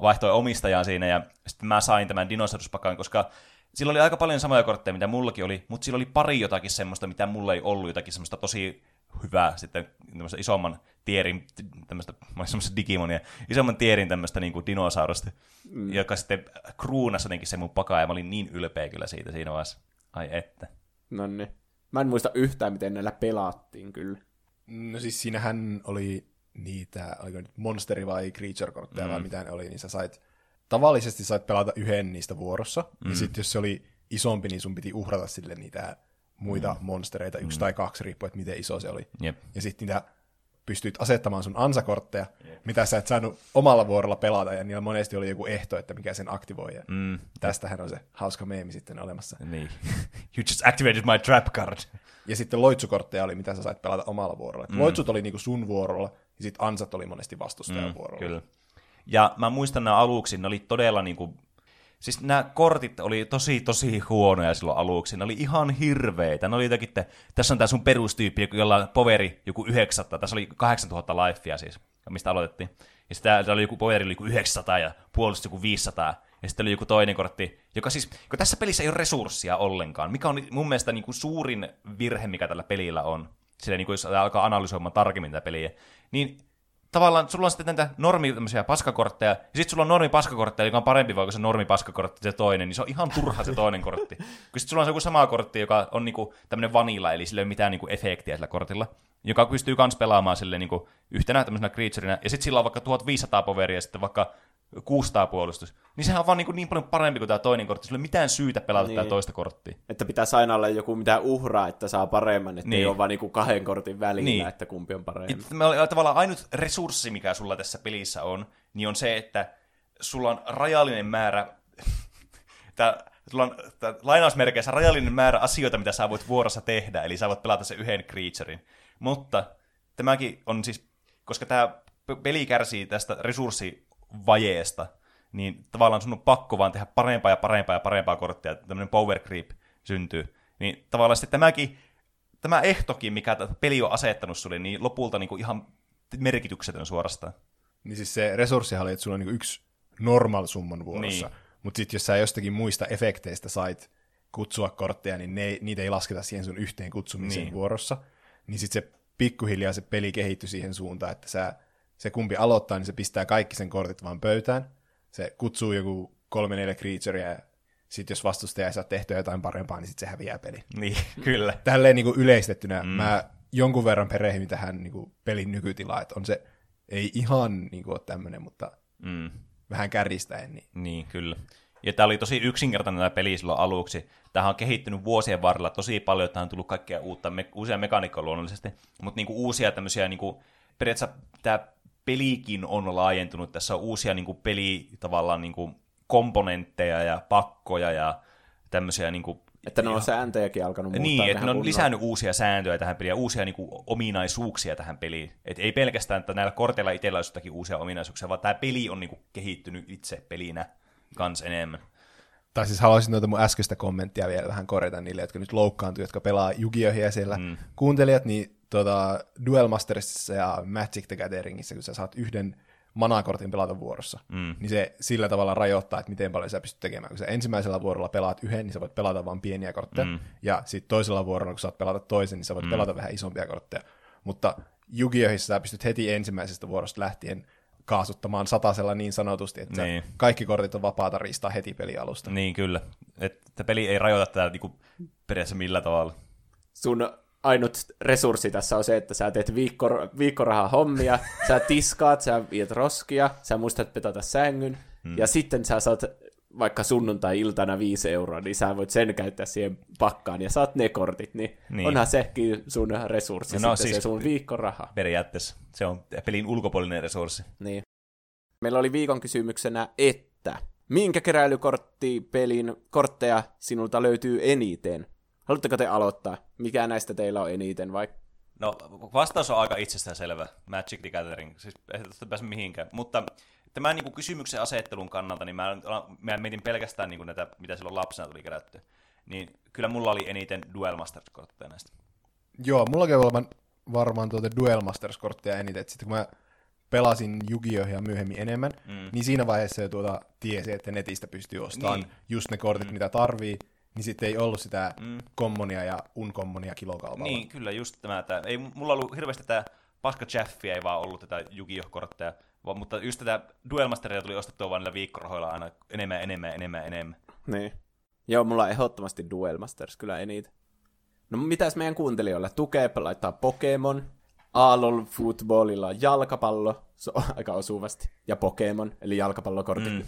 vaihtoi omistajaan siinä ja sitten mä sain tämän dinosauruspakan, koska sillä oli aika paljon samoja kortteja, mitä mullakin oli, mutta sillä oli pari jotakin semmoista, mitä mulla ei ollut, jotakin semmoista tosi hyvää, sitten tämmöistä isomman tierin, tämmöistä, mä olin semmoista Digimonia, isomman tierin tämmöistä niin kuin dinosaurusta, joka sitten kruunasi jotenkin se mun pakaa, ja mä olin niin ylpeä kyllä siitä siinä vaiheessa. Ai että. No niin. Mä en muista yhtään, miten näillä pelaattiin kyllä. No siis siinähän oli niitä, oliko nyt monsteri vai creature-kortteja vai mitä ne oli, niin sä sait tavallisesti sait pelata yhden niistä vuorossa, ja sitten jos se oli isompi, niin sun piti uhrata sille niitä muita monstereita, yksi tai kaksi, riippuen, että miten iso se oli. Yep. Ja sitten niitä pystyit asettamaan sun ansakortteja, mitä sä et saanut omalla vuorolla pelata, ja niillä monesti oli joku ehto, että mikä sen aktivoi, ja tästähän on se hauska meemi sitten olemassa. Niin. You just activated my trap card. Ja sitten loitsukortteja oli, mitä sä sait pelata omalla vuorolla. Loitsut oli niinku sun vuorolla, ja sitten ansat oli monesti vastustajan vuorolla. Kyllä. Ja mä muistan nämä aluksi, ne oli todella niinku, siis nämä kortit oli tosi huonoja silloin aluksi, ne oli ihan hirveitä, ne oli jotakin, että tässä on tää sun perustyyppi, jolla on poveri joku 900, tässä oli 8000 lifea siis, mistä aloitettiin, ja sitten oli joku poveri oli joku 900 ja puolustus joku 500, ja sitten oli joku toinen kortti, joka siis, kun tässä pelissä ei ole resurssia ollenkaan, mikä on mun mielestä niinku suurin virhe, mikä tällä pelillä on, sillä niinku jos alkaa analysoimaan tarkemmin tätä peliä, niin tavallaan sulla on sitten näitä normi tämmöisiä paskakortteja, ja sitten sulla on normi paskakortteja, joka on parempi, vaikka se normi paskakortti se toinen, niin se on ihan turha se toinen kortti. Kun sitten sulla on se joku sama kortti, joka on niinku tämmöinen vanilla, eli sillä ei ole mitään niinku efektiä sillä kortilla, joka pystyy kans pelaamaan sille niinku yhtenä tämmöisenä creaturena, ja sitten sillä on vaikka 1500 poveria, ja sitten vaikka 600 puolustus. Niin sehän on vaan niinku niin paljon parempi kuin tämä toinen kortti, sillä ei ole mitään syytä pelata niin tätä toista korttia. Että pitäisi aina olla joku mitään uhraa, että saa paremman, että niin ei ole vaan niinku kahden kortin välillä, niin että kumpi on parempi. Tavallaan ainut resurssi, mikä sulla tässä pelissä on, niin on se, että sulla on rajallinen määrä, sulla on lainausmerkeissä rajallinen määrä asioita, mitä sä voit vuorossa tehdä, eli sä voit pelata sen yhden creaturein. Mutta tämäkin on siis, koska tämä peli kärsii tästä resurssivajeesta, niin tavallaan sun on pakko vaan tehdä parempaa ja parempaa korttia, että tämmöinen power creep syntyy. Niin tavallaan sitten tämäkin tämä ehtokin, mikä peli on asettanut sulle, niin lopulta niin kuin ihan merkityksetön suorastaan. Niin siis se resurssihan oli, että sulla on niin kuin yksi normal summon vuorossa, niin. Mutta sitten jos sä jostakin muista efekteistä sait kutsua kortteja, niin niitä ei lasketa siihen sun yhteen kutsumisen niin. vuorossa. Niin sitten se pikkuhiljaa se peli kehittyi siihen suuntaan, että se kumpi aloittaa, niin se pistää kaikki sen kortit vaan pöytään. Se kutsuu joku 3-4 creaturea ja sitten jos vastustaja ei saa tehtyä jotain parempaa, niin sitten se häviää peli. Niin, kyllä. Tälleen niin kuin yleistettynä. Mä jonkun verran perehdyin tähän niin kuin pelin nykytilaa, että on se, ei ihan niin kuin ole tämmöinen, mutta vähän kärjistäen. Niin, kyllä. Ja tämä oli tosi yksinkertainen tämä peli silloin aluksi. Tämähän on kehittynyt vuosien varrella tosi paljon, tähän on tullut kaikkea uutta, uusia mekaniikkoja luonnollisesti, mutta niinku uusia tämmöisiä, niinku, periaatteessa tämä pelikin on laajentunut, tässä on uusia niinku, peli tavallaan niinku, komponentteja ja pakkoja ja tämmöisiä... Niinku, että ne on sääntöjäkin alkanut muuttaa. Niin, että ne on lisännyt uusia sääntöjä tähän peliin ja uusia niinku, ominaisuuksia tähän peliin. Et ei pelkästään, että näillä korteilla itsellä olisi jotakin uusia ominaisuuksia, vaan tämä peli on niinku, kehittynyt itse pelinä. Kans enemmän. Tai siis haluaisin noita mun äskeistä kommenttia vielä vähän korjata niille, jotka nyt loukkaantuu, jotka pelaa Yu-Gi-Ohia siellä. Kuuntelijat, niin Duel Masterissa ja Magic the Gatheringissä, kun sä saat yhden manakortin pelata vuorossa, niin se sillä tavalla rajoittaa, että miten paljon sä pystyt tekemään. Kun sä ensimmäisellä vuorolla pelaat yhden, niin sä voit pelata vain pieniä kortteja. Ja sitten toisella vuorolla, kun sä oot pelata toisen, niin sä voit pelata vähän isompia kortteja. Mutta Yu-Gi-Ohissa sä pystyt heti ensimmäisestä vuorosta lähtien kaasuttamaan satasella niin sanotusti, että niin. kaikki kortit on vapaata riistaa heti pelialusta. Niin, kyllä. Että peli ei rajoita tätä niinku, periaatteessa millään tavalla. Sun ainut resurssi tässä on se, että sä teet viikkorahaa hommia, sä tiskaat, sä viet roskia, sä muistat petata sängyn, ja sitten sä saat vaikka sunnuntai-iltana 5 euroa, niin sä voit sen käyttää siihen pakkaan, ja saat ne kortit, niin. onhan sekin sun resurssi, no, sitten siis se sun viikkoraha. Periaatteessa, se on pelin ulkopuolinen resurssi. Niin. Meillä oli viikon kysymyksenä, että minkä keräilykorttipelin kortteja sinulta löytyy eniten? Haluatteko te aloittaa? Mikä näistä teillä on eniten, vai? No, vastaus on aika itsestäänselvä. Magic the Gathering, siis ei pääse mihinkään, mutta... Tämän niin kysymyksen asettelun kannalta, niin mä mietin pelkästään niin näitä, mitä silloin lapsena tuli kerätty. Niin kyllä mulla oli eniten Duel Masters-kortteja näistä. Joo, mulla oli varmaan Duel Masters-kortteja eniten. Et sitten kun mä pelasin Yu-Gi-Ohia myöhemmin enemmän, niin siinä vaiheessa jo tiesi, että netistä pystyy ostamaan just ne kortit, mitä tarvii. Niin sitten ei ollut sitä commonia ja uncommonia kilokaupalla. Niin, kyllä just tämä. Ei mulla ollut hirveästi tätä paska Jaffia, ei vaan ollut tätä Yu-Gi-Oh-kortteja. Mutta just tätä Duel Masteria tuli ostettua vaan niillä viikkorahoilla aina enemmän. Niin. Joo, mulla on ehdottomasti Duel Masters kyllä eniten. No mitäs meidän kuuntelijoilla? Tukee laittaa Pokemon, Aallol Footballilla jalkapallo, se on aika osuvasti, ja Pokemon, eli jalkapallokortit.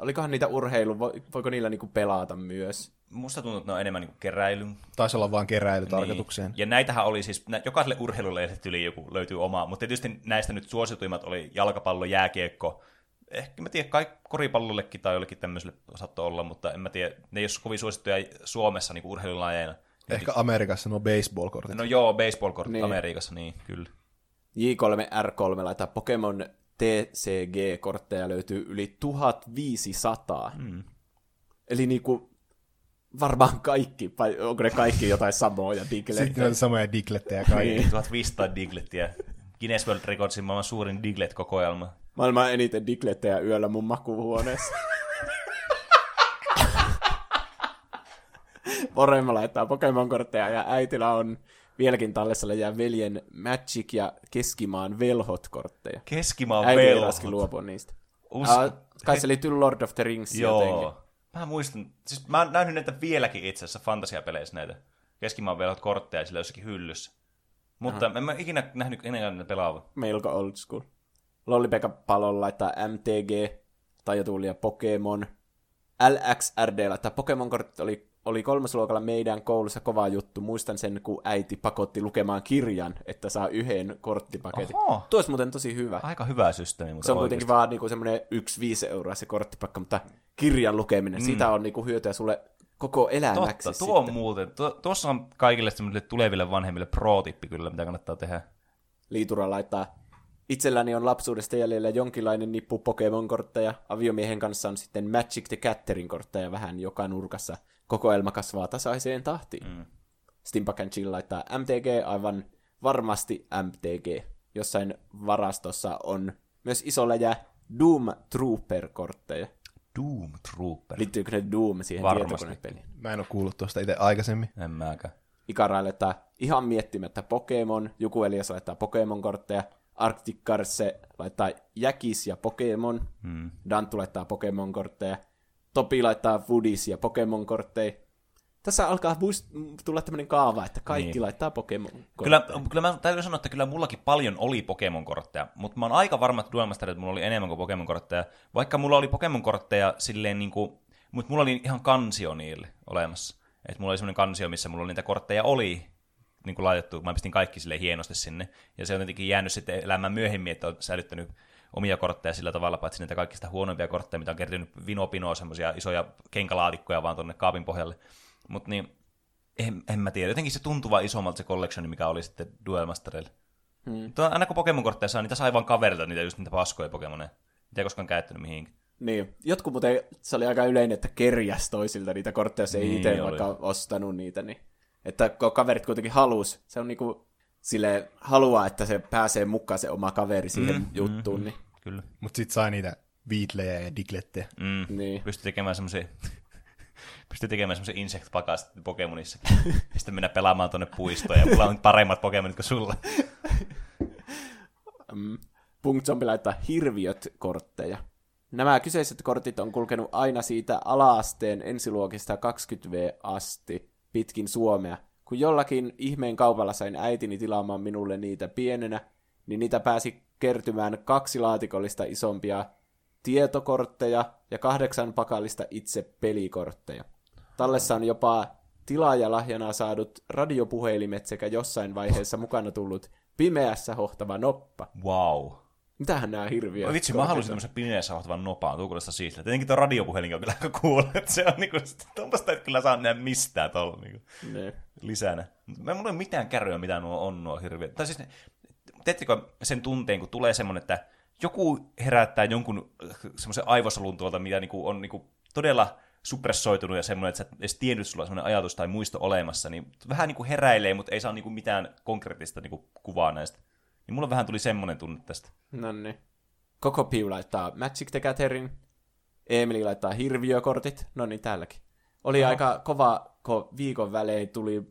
Olikohan niitä urheilu, voiko niillä niinku pelata myös? Musta tuntuu, että ne on enemmän niinku keräily. Taisi olla vaan keräilytarkoitukseen. Niin. Ja näitähän oli siis, jokaiselle urheilulle joku löytyy omaa, mutta tietysti näistä nyt suosituimmat oli jalkapallo, jääkiekko. Ehkä mä tiedän, kai koripallollekin tai jollekin tämmöiselle saattoi olla, mutta en mä tiedä, ne ei ole kovin suosittuja Suomessa niinku urheilulajeina. Ehkä Amerikassa nuo baseball-kortit. No joo, baseball-kortit niin. Amerikassa, niin kyllä. J3R3 laittaa Pokemon TCG-kortteja löytyy yli 1500. Eli niinku varmaan kaikki, vai onko ne kaikki jotain samoja diglettejä? Sitten on samoja diglettejä kaikki. Niin. 1500 diglettiä. Guinness World Recordsin maailman suurin diglet-kokoelma. Maailman eniten diglettejä yöllä mun makuuhuoneessa. Poremma laittaa Pokemon-kortteja ja äitillä on vieläkin tallessa jää veljen Magic ja Keskimaan velhot-kortteja. Keskimaan velhot? Äiti ei laski luopua niistä. Kai se liittyy Lord of the Rings jotenkin. Mä muistan, siis mä oon nähnyt näitä vieläkin itse asiassa fantasiapeleissä näitä Keskimaan velhot-kortteja sillä jossakin hyllyssä. Mutta en mä ikinä nähnyt ennenkään näitä pelaavaa. Melko old school. Lollipekka Palon laittaa MTG, Taijatuulia Pokemon. LXRD laittaa Pokemon-kortit oli 3. luokalla meidän koulussa kova juttu. Muistan sen, kun äiti pakotti lukemaan kirjan, että saa yhden korttipaketin. Oho. Tuo olisi muuten tosi hyvä. Aika hyvä systeemi. Mutta se on oikeasti. Kuitenkin vaan niinku semmoinen 1-5 euroa se korttipakka, mutta kirjan lukeminen, sitä on niinku hyötyä sulle koko elämäksi. Totta, tuo sitten. Muuten. Tuossa on kaikille semmoisille tuleville vanhemmille pro-tippi kyllä, mitä kannattaa tehdä. Liitura laittaa. Itselläni on lapsuudesta jäljellä jonkinlainen nippu Pokemon-kortteja. Aviomiehen kanssa on sitten Magic the Gathering-kortteja vähän joka nurkassa. Kokoelma kasvaa tasaiseen tahtiin. Steam Pack and Chill laittaa MTG, aivan varmasti MTG. Jossain varastossa on myös iso läjä Doom Trooper-kortteja. Doom Trooper. Liittyykö ne Doom siihen tietokonepeliin? Mä en ole kuullut tuosta itse aikaisemmin. En mäkään. Ikara laittaa ihan miettimättä Pokemon, Juku Elias laittaa Pokemon-kortteja, Arctic Carse laittaa Jäkis ja Pokemon, Danttu laittaa Pokemon-kortteja, Topi laittaa Woodies ja Pokemon-kortteja. Tässä alkaa tulla tämmöinen kaava, että kaikki laittaa Pokemon-kortteja. Kyllä mä täytyy sanoa, että kyllä mullakin paljon oli Pokemon-kortteja, mutta mä oon aika varma, että Duel Masterilla mulla oli enemmän kuin Pokemon-kortteja, vaikka mulla oli Pokemon-kortteja silleen niinku, mutta mulla oli ihan kansio niille olemassa. Että mulla oli semmoinen kansio, missä mulla niitä kortteja oli niin kuin laitettu. Mä pistin kaikki silleen hienosti sinne. Ja se on jotenkin jäänyt sitten elämään myöhemmin, että on säilyttänyt omia kortteja sillä tavalla, paitsi niitä kaikista huonompia kortteja, mitä on kertynyt vinopinoa, semmoisia isoja kenkälaatikkoja vaan tuonne kaapin pohjalle. Mutta niin, en mä tiedä. Jotenkin se tuntuu vaan isommalta se collection, mikä oli sitten Duel Masterilla. Aina kun Pokemon-kortteja saa, niitä sai vaan kaverilta niitä just niitä paskoja Pokemoneja. Niitä ei koskaan käyttänyt mihinkin. Niin, jotkut muuten, se oli aika yleinen, että kerjäs toisilta niitä kortteja, jos ei niin, itse vaikka ostanut niitä, niin että kaverit kuitenkin halusi, se on niinku silleen haluaa, että se pääsee mukaan se oma kaveri siihen juttuun. Niin. Kyllä. Mut sit sai niitä viitlejä ja diglettejä. Niin. Pystyi tekemään semmosia insect-pakasta Pokemonissa. Sitten mennä pelaamaan tonne puistoon ja mulla on paremmat Pokemonit kuin sulla. Punk Zombi laittaa hirviöt-kortteja. Nämä kyseiset kortit on kulkenut aina siitä ala-asteen ensiluokista 20V asti pitkin Suomea. Kun jollakin ihmeen kaupalla sain äitini tilaamaan minulle niitä pienenä, niin niitä pääsi kertymään 2 laatikollista isompia tietokortteja ja 8 pakallista itse pelikortteja. Tallessa on jopa tilaajalahjana saadut radiopuhelimet sekä jossain vaiheessa mukana tullut pimeässä hohtava noppa. Wow. Mitähän nämä hirviöt? No, vitsi, mä halusin tämmöisen pimeässä hohtavan nopaan. Tuuko tästä siitä? Tietenkin tuo radiopuhelin on kyllä aika cool. Se on niinku, onpa sitä, että kyllä saa nähdä mistään tuolla niinku lisänä. Mä en ole mitään kärryä, mitä nuo hirviöt. Tai siis, teettekö sen tunteen, kun tulee semmoinen, että joku herättää jonkun semmoisen aivosolun tuolta, mitä niinku on niinku todella suppressoitunut ja semmoinen, että sä et edes tiennyt, sulla on semmoinen ajatus tai muisto olemassa, niin vähän niinku heräilee, mutta ei saa niinku mitään konkreettista niinku kuvaa näistä. Niin mulla vähän tuli semmonen tunne tästä. Nonni. Koko Piu laittaa Magic the Gatherin. Emily laittaa hirviökortit. No niin, täälläkin. Oli aika kova, kun viikon välein tuli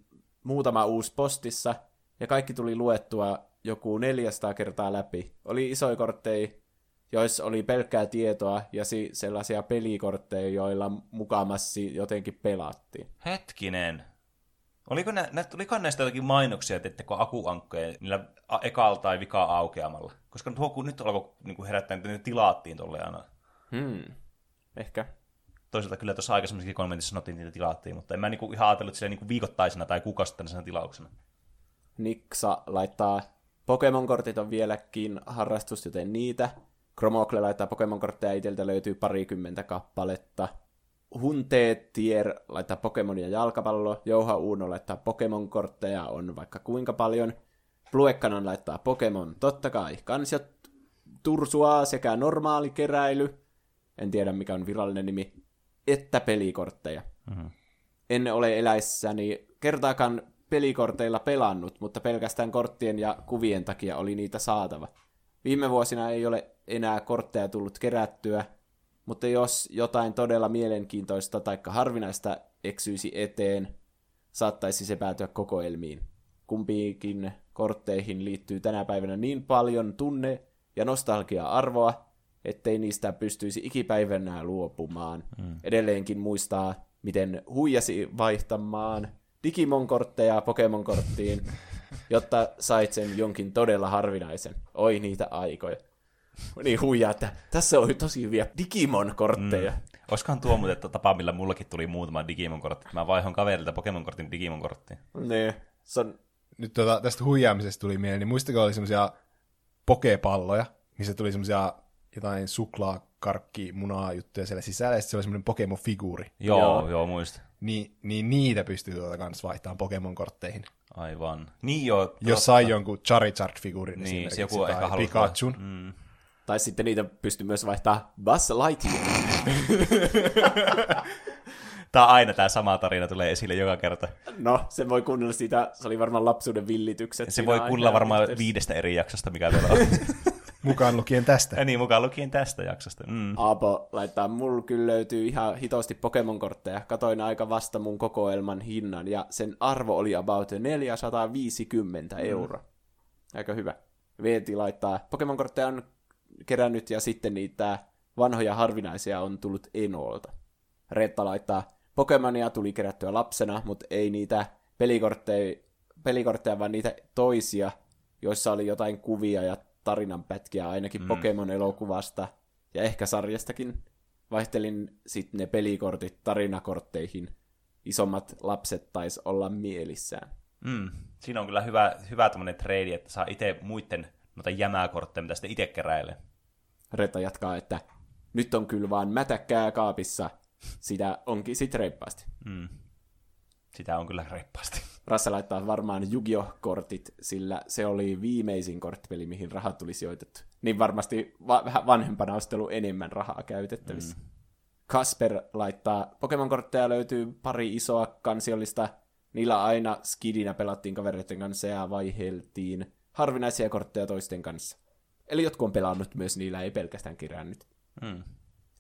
muutama uusi postissa, ja kaikki tuli luettua joku 400 kertaa läpi. Oli isoja kortteja, joissa oli pelkkää tietoa, ja sellaisia pelikortteja, joilla mukamassa jotenkin pelattiin. Hetkinen. Oliko näistä jotakin mainoksia, että etteikö akuankkoja niillä ekalla tai vikaa aukeamalla? Koska nyt alkoi niin herättää, että ne tilattiin tolle aina. Ehkä. Toisaalta kyllä tuossa aikaisemminkin kommentissa sanottiin, että niitä tilattiin, mutta en mä niin ihan ajatellut silleen niin viikoittaisena tai kuukausittaisena tilauksena. Niksa laittaa Pokemon-kortit on vieläkin harrastus, joten niitä. Kromokle laittaa Pokemon-kortteja, itseltä löytyy 20 kappaletta. Hunteetier laittaa Pokemonia jalkapallo, Jouha Uno laittaa Pokemon-kortteja, on vaikka kuinka paljon. Pluekkanan laittaa Pokemon, totta kai. Kansiot, Tursua sekä normaali keräily, en tiedä mikä on virallinen nimi, että pelikortteja. En ole eläissäni kertaakaan pelikorteilla pelannut, mutta pelkästään korttien ja kuvien takia oli niitä saatava. Viime vuosina ei ole enää kortteja tullut kerättyä, mutta jos jotain todella mielenkiintoista tai harvinaista eksyisi eteen, saattaisi se päätyä kokoelmiin. Kumpiinkin kortteihin liittyy tänä päivänä niin paljon tunne- ja nostalgia-arvoa, ettei niistä pystyisi ikipäivänä luopumaan. Edelleenkin muistaa, miten huijasi vaihtamaan Digimon-kortteja Pokemon-korttiin, jotta sait sen jonkin todella harvinaisen. Oi niitä aikoja. Niin huijaa, että tässä on tosi hyviä Digimon-kortteja. Olisikohan tuo muuten tapa, millä mullakin tuli muutama Digimon-kortti. Mä vaihon kaverilta Pokemon-kortin Digimon-korttiin. Niin. Nyt tästä huijaamisesta tuli mieleen, niin muistakaa oli semmoisia pokepalloja, missä tuli semmoisia jotain suklaakarkkimunaa juttuja siellä sisällä, ja sitten se oli semmoinen Pokemon-figuuri. Joo, muista. Niin niitä pystyy kanssa vaihtamaan Pokemon-kortteihin. Aivan. Niin joo. Jos sai jonkun Charizard-figuurin niin, esimerkiksi, tai Pikachun. Tai sitten niitä pystyy myös vaihtaa Buzz Lightyear. Tää aina tää sama tarina tulee esille joka kerta. No, se voi kuunnella siitä, se oli varmaan lapsuuden villitykset. Se voi kuunnella varmaan viidestä eri jaksosta, mikä tuolla on. Mukaan lukien tästä. Ja niin, mukaan lukien tästä jaksosta. Mm. Aapo laittaa, mulla kyllä löytyy ihan hitosti Pokemon-kortteja. Katoin aika vasta mun kokoelman hinnan, ja sen arvo oli about 450 euroa. Aika hyvä. Veeti laittaa, Pokemon-kortteja on kerännyt, ja sitten niitä vanhoja harvinaisia on tullut Enolta. Reetta laittaa, Pokemonia tuli kerättyä lapsena, mutta ei niitä pelikortteja, vaan niitä toisia, joissa oli jotain kuvia ja tarinanpätkiä ainakin Pokemon-elokuvasta ja ehkä sarjastakin. Vaihtelin sitten ne pelikortit tarinakortteihin. Isommat lapset taisi olla mielissään. Siinä on kyllä hyvä tämmöinen treidi, että saa itse muiden noita jämäkortteja, mitä sitten itse keräilee. Reetta jatkaa, että nyt on kyllä vaan mätäkkää kaapissa. Sitä onkin sit reippaasti. Sitä on kyllä reippaasti. Rassa laittaa varmaan Yu-Gi-Oh-kortit, sillä se oli viimeisin korttipeli, mihin rahat tuli sijoitettu. Niin varmasti vähän vanhempana olisi ollut enemmän rahaa käytettävissä. Kasper laittaa, Pokemon-kortteja löytyy pari isoa kansiollista. Niillä aina skidinä pelattiin kavereiden kanssa ja vaiheltiin harvinaisia kortteja toisten kanssa. Eli jotkut on pelannut myös, niillä ei pelkästään kirjannut.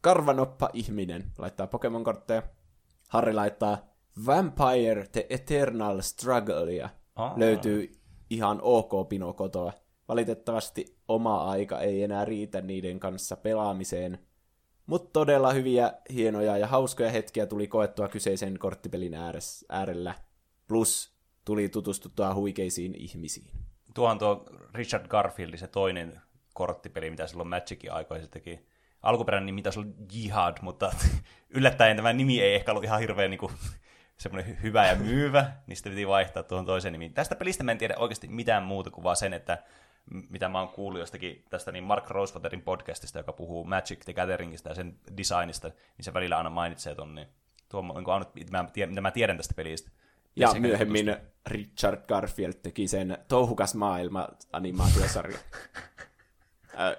Karvanoppa-ihminen laittaa Pokemon-kortteja. Harri laittaa Vampire the Eternal Strugglea. Löytyy ihan ok pino kotoa. Valitettavasti oma aika ei enää riitä niiden kanssa pelaamiseen. Mutta todella hyviä, hienoja ja hauskoja hetkiä tuli koettua kyseisen korttipelin äärellä. Plus tuli tutustuttua huikeisiin ihmisiin. Tuohan tuo Richard Garfield, se toinen korttipeli, mitä silloin Magicin aikoihin teki. Alkuperäinen nimi taisi olla Jihad, mutta yllättäen tämä nimi ei ehkä ollut ihan hirveän niinku, semmoinen hyvä ja myyvä, niin sitten piti vaihtaa tuohon toiseen nimiin. Tästä pelistä mä en tiedä oikeasti mitään muuta kuin vaan sen, että mitä mä oon kuullut jostakin tästä niin Mark Rosewaterin podcastista, joka puhuu Magic the Gatheringista ja sen designista, niin se välillä aina mainitsee tuon, niin tuo mitä mä tiedän tästä pelistä. Ja myöhemmin tutusta. Richard Garfield teki sen Touhukas maailma -animaatiosarja.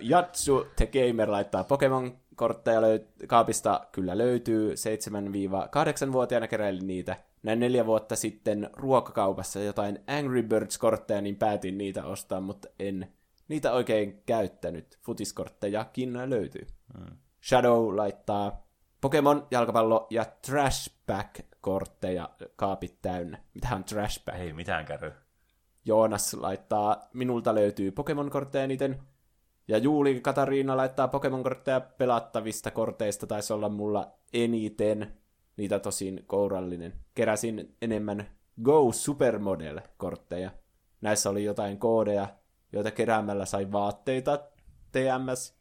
Jatsu the Gamer laittaa Pokemon-kortteja kaapista kyllä löytyy. 7-8-vuotiaana keräilin niitä. Näin 4 vuotta sitten ruokakaupassa jotain Angry Birds-kortteja, niin päätin niitä ostaa, mutta en niitä oikein käyttänyt. Futiskorttejakin löytyy. Shadow laittaa Pokemon, jalkapallo ja Trashback-kortteja kaapit täynnä. Mitähän Trashback? Ei mitään käy. Joonas laittaa, minulta löytyy Pokemon-kortteja niiden. Ja Juuli Katariina laittaa Pokemon-kortteja pelattavista korteista, taisi olla mulla eniten, niitä tosin kourallinen. Keräsin enemmän Go Supermodel-kortteja. Näissä oli jotain koodeja, joita keräämällä sai vaatteita, TMS,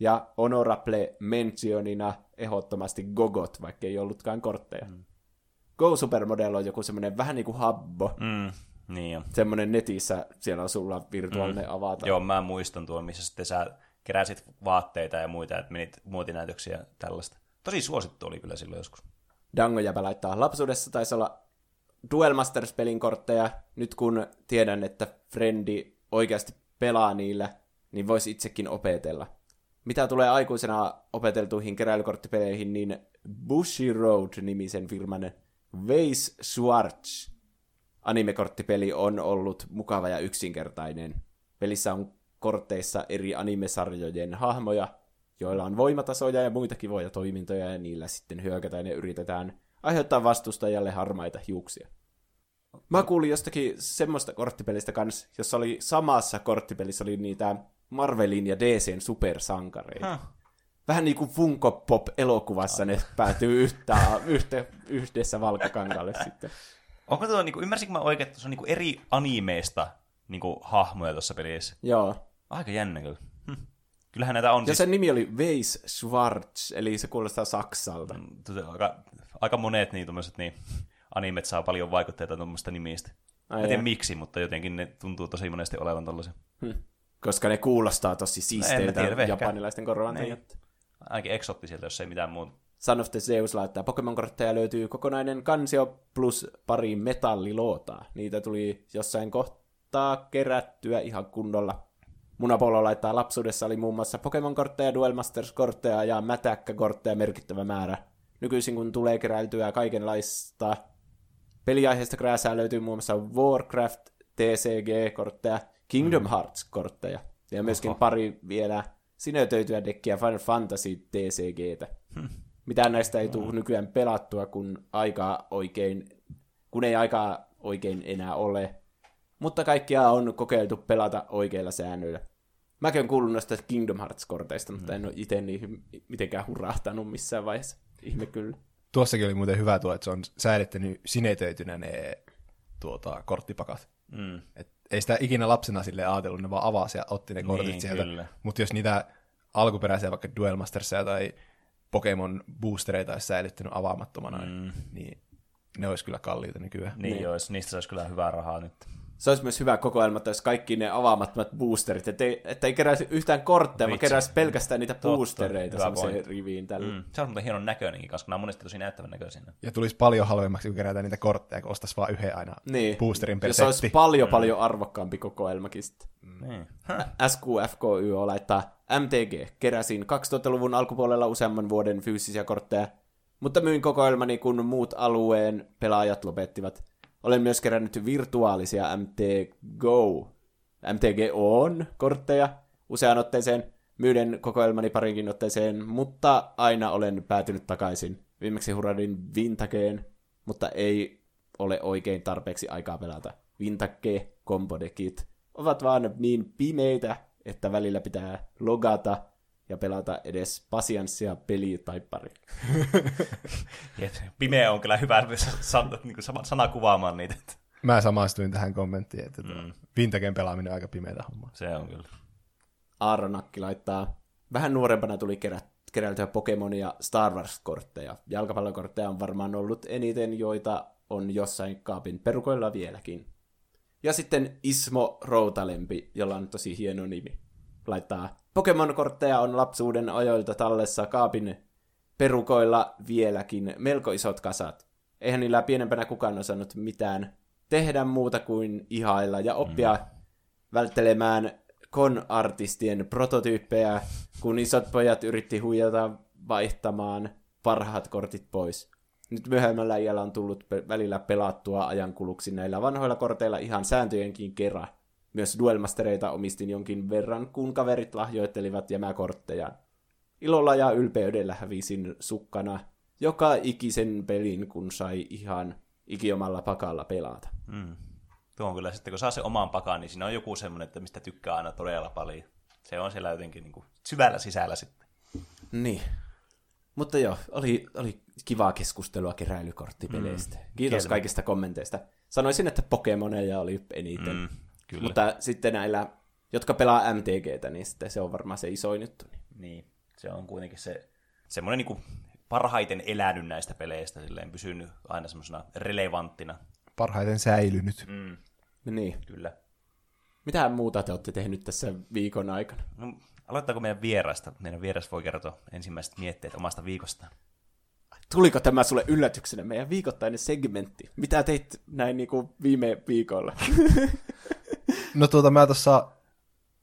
ja honorable mentionina ehdottomasti Gogot, vaikka ei ollutkaan kortteja. Go Supermodel on joku semmoinen vähän niin kuin Habbo. Niin semmoinen netissä, siellä on sulla virtuaalinen avatar. Joo, mä muistan tuon, missä sitten sä keräsit vaatteita ja muita, että menit muotinäytöksiä ja tällaista. Tosi suosittu oli kyllä silloin joskus. Dangojäpä laittaa, lapsuudessa taisi olla Duel Masters-pelin kortteja. Nyt kun tiedän, että frendi oikeasti pelaa niillä, niin voisi itsekin opetella. Mitä tulee aikuisena opeteltuihin keräilykorttipeleihin, niin Bushiroad-nimisen firman Vase Schwartz animekorttipeli on ollut mukava ja yksinkertainen. Pelissä on kortteissa eri animesarjojen hahmoja, joilla on voimatasoja ja muita kivoja toimintoja, ja niillä sitten hyökätään ja yritetään aiheuttaa vastustajalle harmaita hiuksia. Mä kuulin jostakin semmoista korttipelistä kanssa, jossa oli samassa korttipelissä oli niitä Marvelin ja DCn supersankareita. Vähän niin kuin Funko Pop-elokuvassa ne päätyy yhdessä valkokankalle sitten. Onko tuo, niinku, ymmärsinkö mä oikein, että se on niinku eri animeista niinku, hahmoja tuossa pelissä? Joo. Aika jännä kyllä. Kyllähän näitä on. Ja siis... sen nimi oli Vase Schwartz, eli se kuulostaa Saksalta. Aika monet niin, tommoset, niin, animet saa paljon vaikutteita tuommoista nimistä. Mä en tiedä miksi, mutta jotenkin ne tuntuu tosi monesti olevan tollaisia. Koska ne kuulostaa tosi siisteiltä japanilaisten korvaan. Ainakin eksoottisilta, jos ei mitään muuta. Son of the Zeus laittaa, Pokemon-kortteja löytyy kokonainen kansio plus pari metallilootaa. Niitä tuli jossain kohtaa kerättyä ihan kunnolla. Munapolo laittaa lapsuudessa oli muun muassa Pokemon-kortteja, Duel Masters-kortteja ja mätäkkäkortteja merkittävä määrä. Nykyisin kun tulee keräiltyä kaikenlaista peliaiheista krääsää löytyy muun muassa Warcraft, TCG-kortteja, Kingdom Hearts-kortteja ja myöskin pari vielä sinötöityä dekkiä Final Fantasy TCGtä. Mitään näistä ei tule nykyään pelattua, kun ei aikaa oikein enää ole. Mutta kaikkia on kokeiltu pelata oikeilla säännöillä. Mäkin on kuullut noista Kingdom Hearts-korteista, mutta en ole itse niihin mitenkään hurahtanut missään vaiheessa. Ihme kyllä. Tuossakin oli muuten hyvä tuo, että se on säädettänyt sinetöitynä ne korttipakat. Ei sitä ikinä lapsena silleen ajatellut, ne vaan avasi ja otti ne kortit sieltä. Mutta jos niitä alkuperäisiä vaikka Duel Mastersia tai Pokemon boostereita olisi säilyttänyt avaamattomana, niin ne olisi kyllä kalliita nykyään. Niin olisi, niistä saisi kyllä hyvää rahaa nyt. Se olisi myös hyvä kokoelma, että olisi kaikki ne avaamattomat boosterit, ettei keräisi yhtään kortteja, vaan keräisi pelkästään niitä boostereita semmoiseen riviin tällä. Se on muuten hienon näköinenkin, koska nämä on monesti tosi näyttävän näköisiä. Ja tulisi paljon halvemmaksi, kun kerätään niitä kortteja, kun ostaisi vaan yhden aina boosterin per setti. Ja se olisi paljon arvokkaampi kokoelmakin sitten. SQFKY laittaa MTG. Keräsin 2000-luvun alkupuolella useamman vuoden fyysisiä kortteja, mutta myin kokoelmani, kun muut alueen pelaajat lopettivat. Olen myös kerännyt virtuaalisia MTGO-kortteja useaan otteeseen, myyden kokoelmani parinkin otteeseen, mutta aina olen päätynyt takaisin. Viimeksi hurahdin Vintageen, mutta ei ole oikein tarpeeksi aikaa pelata. Vintage kombodekit ovat vaan niin pimeitä, että välillä pitää logata ja pelata edes pasianssia, peliä tai pari. Pimeä on kyllä hyvä sana kuvaamaan niitä. Mä samaistuin tähän kommenttiin, että Vintagen pelaaminen on aika pimeätä hommaa. Se on kyllä. Aaro Nakki laittaa. Vähän nuorempana tuli keräiltyä Pokemonia, Star Wars-kortteja. Jalkapallokortteja on varmaan ollut eniten, joita on jossain kaapin perukoilla vieläkin. Ja sitten Ismo Routalempi, jolla on tosi hieno nimi, laittaa. Pokemon-kortteja on lapsuuden ajoilta tallessa kaapin perukoilla vieläkin melko isot kasat. Eihän niillä pienempänä kukaan osannut mitään tehdä muuta kuin ihailla ja oppia välttelemään con-artistien prototyyppejä, kun isot pojat yritti huijata vaihtamaan parhaat kortit pois. Nyt myöhemmällä iällä on tullut välillä pelattua ajankuluksi näillä vanhoilla korteilla ihan sääntöjenkin kerran. Myös duelmastereita omistin jonkin verran, kun kaverit lahjoittelivat jämäkorttejaan. Ilolla ja ylpeydellä hävisin sukkana joka ikisen pelin, kun sai ihan ikiomalla pakalla pelata. Tuo on kyllä sitten, kun saa sen oman pakan, niin siinä on joku semmoinen, että mistä tykkää aina todella paljon. Se on siellä jotenkin niin kuin syvällä sisällä sitten. Niin. Mutta joo, oli kivaa keskustelua keräilykorttipeleistä. Kiitos kaikista kommenteista. Sanoisin, että Pokemoneja oli eniten. Kyllä. Mutta sitten näillä, jotka pelaa MTGtä, niin sitten se on varmaan se isoin juttu. Niin, se on kuitenkin semmoinen niin kuin parhaiten elänyt näistä peleistä, silleen pysynyt aina semmoisena relevanttina. Parhaiten säilynyt. Niin. Kyllä. Mitähän muuta te olette tehnyt tässä viikon aikana? No, aloittaako meidän vierasta? Meidän vieras voi kertoa ensimmäiset mietteet omasta viikostaan. Tuliko tämä sulle yllätyksenä, meidän viikoittainen segmentti? Mitä teit näin niin kuin viime viikolla? No mä tuossa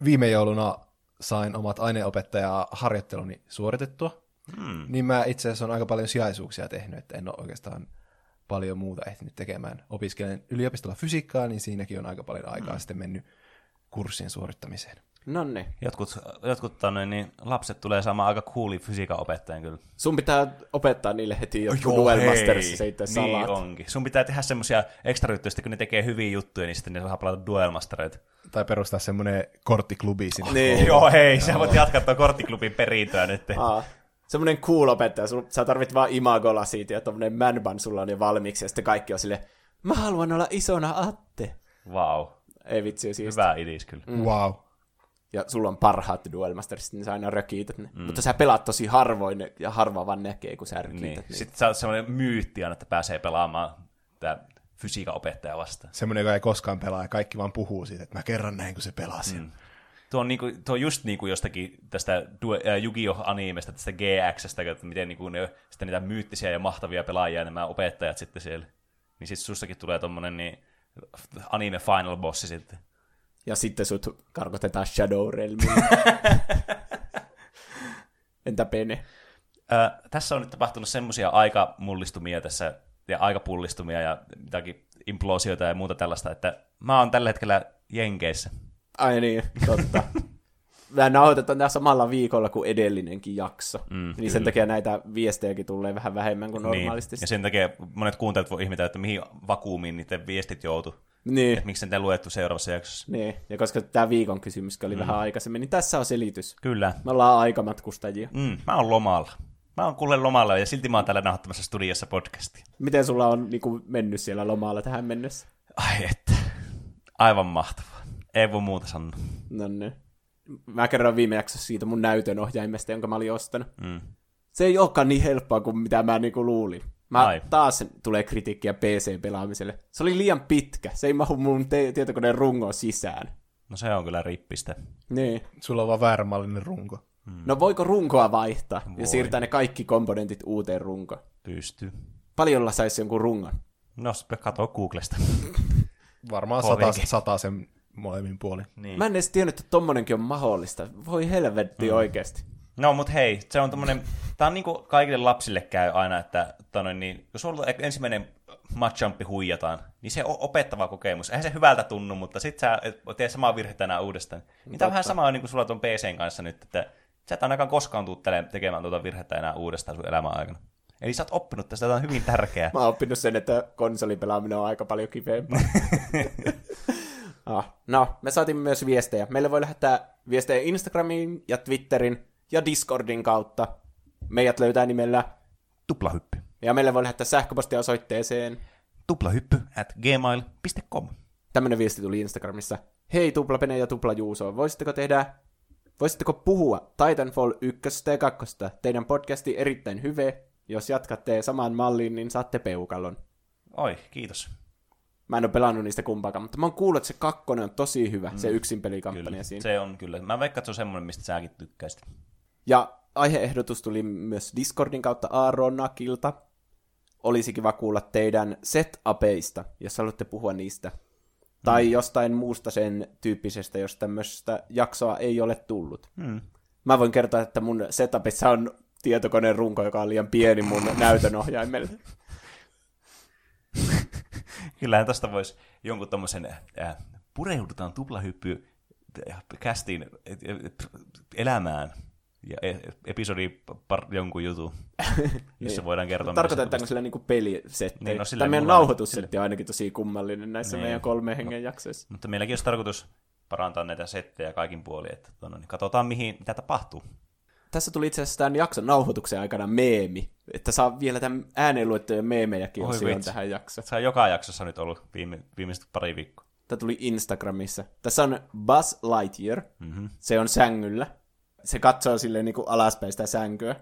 viime jouluna sain omat aineenopettaja harjoitteluni suoritettua, niin mä itse asiassa olen aika paljon sijaisuuksia tehnyt, että en ole oikeastaan paljon muuta ehtinyt tekemään. Opiskelen yliopistolla fysiikkaa, niin siinäkin on aika paljon aikaa sitten mennyt kurssien suorittamiseen. Nonni. Jotkut lapset tulee saamaan aika cooli fysiikan opettajan kyllä. Sun pitää opettaa niille heti jotkut Duel Mastersissä itse salaat. Niin onkin. Sun pitää tehdä semmosia ekstra juttuja, kun ne tekee hyviä juttuja, niin sitten ne saa palata Duel Mastereita. Tai perustaa semmonen korttiklubi sinne. Niin. Joo hei, sä voit jatkaa tuon korttiklubin perintöä nyt. Semmonen cool opettaja, sä tarvit vaan imagolla siitä ja tommonen manban sulla on jo valmiiksi ja sitten kaikki on silleen, mä haluan olla isona Atte. Vau. Wow. Ei vitsi, siisti. Hyvä idis kyllä. Wow. Ja sulla on parhaat Duel Mastersit, niin sä aina rökiität ne. Mutta sä pelaat tosi harvoin, ja harva vaan näkee, kun sä rökiität niin. Sitten sä oot semmoinen myytti aina, että pääsee pelaamaan tää fysiikan opettaja vastaan. Semmoinen, joka ei koskaan pelaa, ja kaikki vaan puhuu siitä, että mä kerran näin, kun se pelasi. Tuo on just niin kuin jostakin tästä Yu-Gi-Oh-animesta, tästä GX-stä, että miten niin kuin ne, sitten niitä myyttisiä ja mahtavia pelaajia, nämä opettajat sitten siellä. Niin sit sustakin tulee tommonen niin anime final bossi sitten. Ja sitten sut karkotetaan Shadow Realmiin. Entä Pene? Tässä on nyt tapahtunut semmoisia aikamullistumia tässä, ja aikapullistumia ja jotakin imploosioita ja muuta tällaista, että mä oon tällä hetkellä Jenkeissä. Ai niin, totta. Mä nauhoitetaan tää samalla viikolla kuin edellinenkin jakso. Niin kyllä. Sen takia näitä viestejäkin tulee vähän vähemmän kuin normaalisti. Niin. Ja sen takia monet kuuntelut voi ihmetellä, että mihin vakuumiin niiden viestit joutuu. Niin. Että miksi ne luettu seuraavassa jaksossa. Niin, ja koska tämä viikon kysymys oli vähän aikaisemmin, niin tässä on selitys. Kyllä. Me ollaan aikamatkustajia. Mä oon lomalla. Mä oon kuule lomalla ja silti mä oon täällä nauhoittamassa studiossa podcastia. Miten sulla on niin kuin mennyt siellä lomalla tähän mennessä? Ai että, aivan mahtavaa. Ei voi muuta sanoa. No niin. Mä kerron viime jaksossa siitä mun näytönohjaimesta, jonka mä olin ostanut. Se ei olekaan niin helppoa kuin mitä mä niinku luulin. Taas tulee kritiikkiä PC-pelaamiselle. Se oli liian pitkä. Se ei mahu mun tietokoneen rungon sisään. No se on kyllä rippistä. Niin. Sulla on vaan väärämallinen runko. No voiko runkoa vaihtaa ja siirtää ne kaikki komponentit uuteen runkoon? Pystyy. Paljolla saisi jonkun rungon? No se katsoo Googlesta. Varmaan satasen molemmin puolin. Niin. Mä en edes tiennyt, että tommonenkin on mahdollista. Voi helvetti oikeasti. No, mut hei, se on tommonen... Tää on niinku kaikille lapsille käy aina, että niin, jos on ensimmäinen matchampi huijataan, niin se on opettava kokemus. Eihän se hyvältä tunnu, mutta sit sä teet samaa virhettä enää uudestaan. Niin tää on vähän sama niinku sulla tuon PCn kanssa nyt, että sä et ainakaan koskaan tuu tekemään tuota virhettä enää uudestaan sun elämän aikana. Eli sä oot oppinut tästä, tää on hyvin tärkeää. Mä oon oppinut sen, että konsolipelaaminen on aika paljon kipeämpää. No, me saatiin myös viestejä. Meille voi lähettää viestejä Instagramiin ja Twitterin ja Discordin kautta. Meidät löytää nimellä Tuplahyppy. Ja meille voi lähettää sähköpostia osoitteeseen tuplahyppy@gmail.com. Tämmönen viesti tuli Instagramissa. Hei Tuplapene ja Tuplajuuso, voisitteko puhua Titanfall 1 ja 2? Teidän podcasti erittäin hyvä. Jos jatkatte samaan malliin, niin saatte peukalon. Oi, kiitos. Mä en ole pelannut niistä kumpaakaan, mutta mä oon kuullut, että se kakkonen on tosi hyvä, se yksin pelikampanja siinä. Se on kyllä. Mä veikkaan, että se on semmoinen, mistä säkin tykkäisit. Ja aiheehdotus tuli myös Discordin kautta Aaronakilta. Olisi kiva kuulla teidän setupeista, jos haluatte puhua niistä. Tai jostain muusta sen tyyppisestä, jos tämmöistä jaksoa ei ole tullut. Mä voin kertoa, että mun setupissa on tietokoneen runko, joka on liian pieni mun näytönohjaimelle. Kyllähän tästä voisi jonkun tommoisen pureudutaan tuplahyppy kästin elämään ja episodi jonkun jutun, jossa voidaan kertoa. Tarkoitetaanko sillä niinku pelisettejä? Niin, tämä meidän nauhoitussetti on ainakin tosi kummallinen näissä meidän 3 hengen jaksoissa. Mutta meilläkin olisi tarkoitus parantaa näitä settejä kaikin puolin, että niin katsotaan mitä tapahtuu. Tässä tuli itse asiassa tämän jakson nauhoituksen aikana meemi, että saa vielä tämän ääneenluettujen meemejäkin osioon tähän jaksoon. Se on joka jaksossa nyt ollut viimeiset pari viikkoa. Tämä tuli Instagramissa. Tässä on Buzz Lightyear, se on sängyllä. Se katsoo silleen niin kuin alaspäin sitä sänkyä,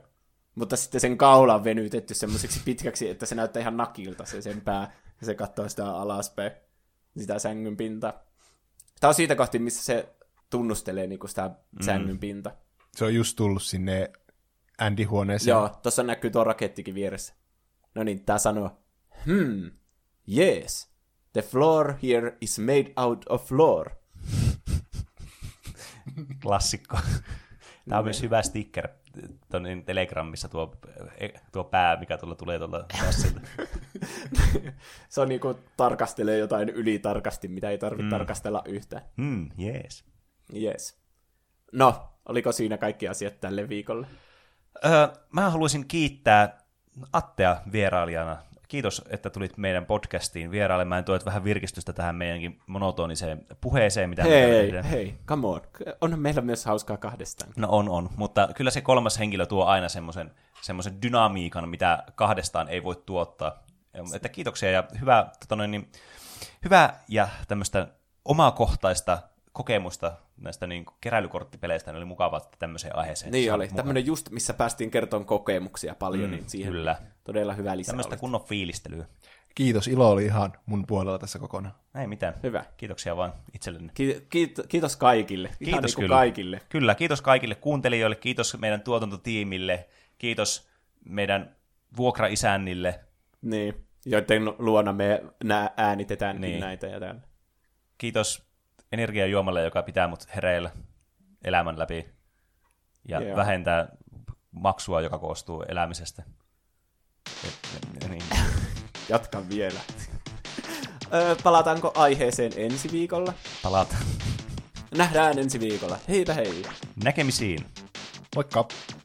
mutta sitten sen kaula on venytetty semmoiseksi pitkäksi, että se näyttää ihan nakilta se sen pää, ja se katsoo sitä alaspäin, sitä sängyn pintaa. Tämä on siitä kohti, missä se tunnustelee niin kuin sitä sängyn pinta. Se on just tullut sinne Andy-huoneeseen. Joo, tuossa näkyy tuo rakettikin vieressä. No niin, tää sanoo, yes, the floor here is made out of floor. Klassikko. Tää on myös hyvä sticker. Tuonne Telegramissa tuo pää, mikä tulee tuolla passilta. Se on niinku tarkastelee jotain ylitarkasti, mitä ei tarvitse tarkastella yhtään. Yes. Yes. No, oliko siinä kaikki asiat tälle viikolle? Mä haluaisin kiittää Attea vierailijana. Kiitos, että tulit meidän podcastiin vierailemaan ja toit vähän virkistystä tähän meidänkin monotoniseen puheeseen. Mitä hei, come on. Onhan meillä myös hauskaa kahdestaan. No on, mutta kyllä se kolmas henkilö tuo aina semmoisen dynamiikan, mitä kahdestaan ei voi tuottaa. Että kiitoksia ja hyvää ja tämmöistä omakohtaista kokemusta näistä niin keräilykorttipeleistä, ne oli mukavaa tämmöiseen aiheeseen. Niin oli, tämmöinen just, missä päästiin kertomaan kokemuksia paljon, niin siihen kyllä. Todella hyvä lisää. Tämmöistä kunnon fiilistelyä. Kiitos, ilo oli ihan mun puolella tässä kokonaan. Ei mitään, hyvä. Kiitoksia vaan itsellenne. Kiitos kaikille, ihan niin kuin kaikille. Kyllä, kiitos kaikille kuuntelijoille, kiitos meidän tuotantotiimille, kiitos meidän vuokraisännille. Niin, joiden luona me äänitetään näitä ja tämän. Kiitos energiajuomalle, joka pitää mut hereillä elämän läpi ja vähentää maksua, joka koostuu elämisestä. Niin. Jatkan vielä. Palataanko aiheeseen ensi viikolla? Palataan. Nähdään ensi viikolla. Heipä hei. Näkemisiin. Moikka.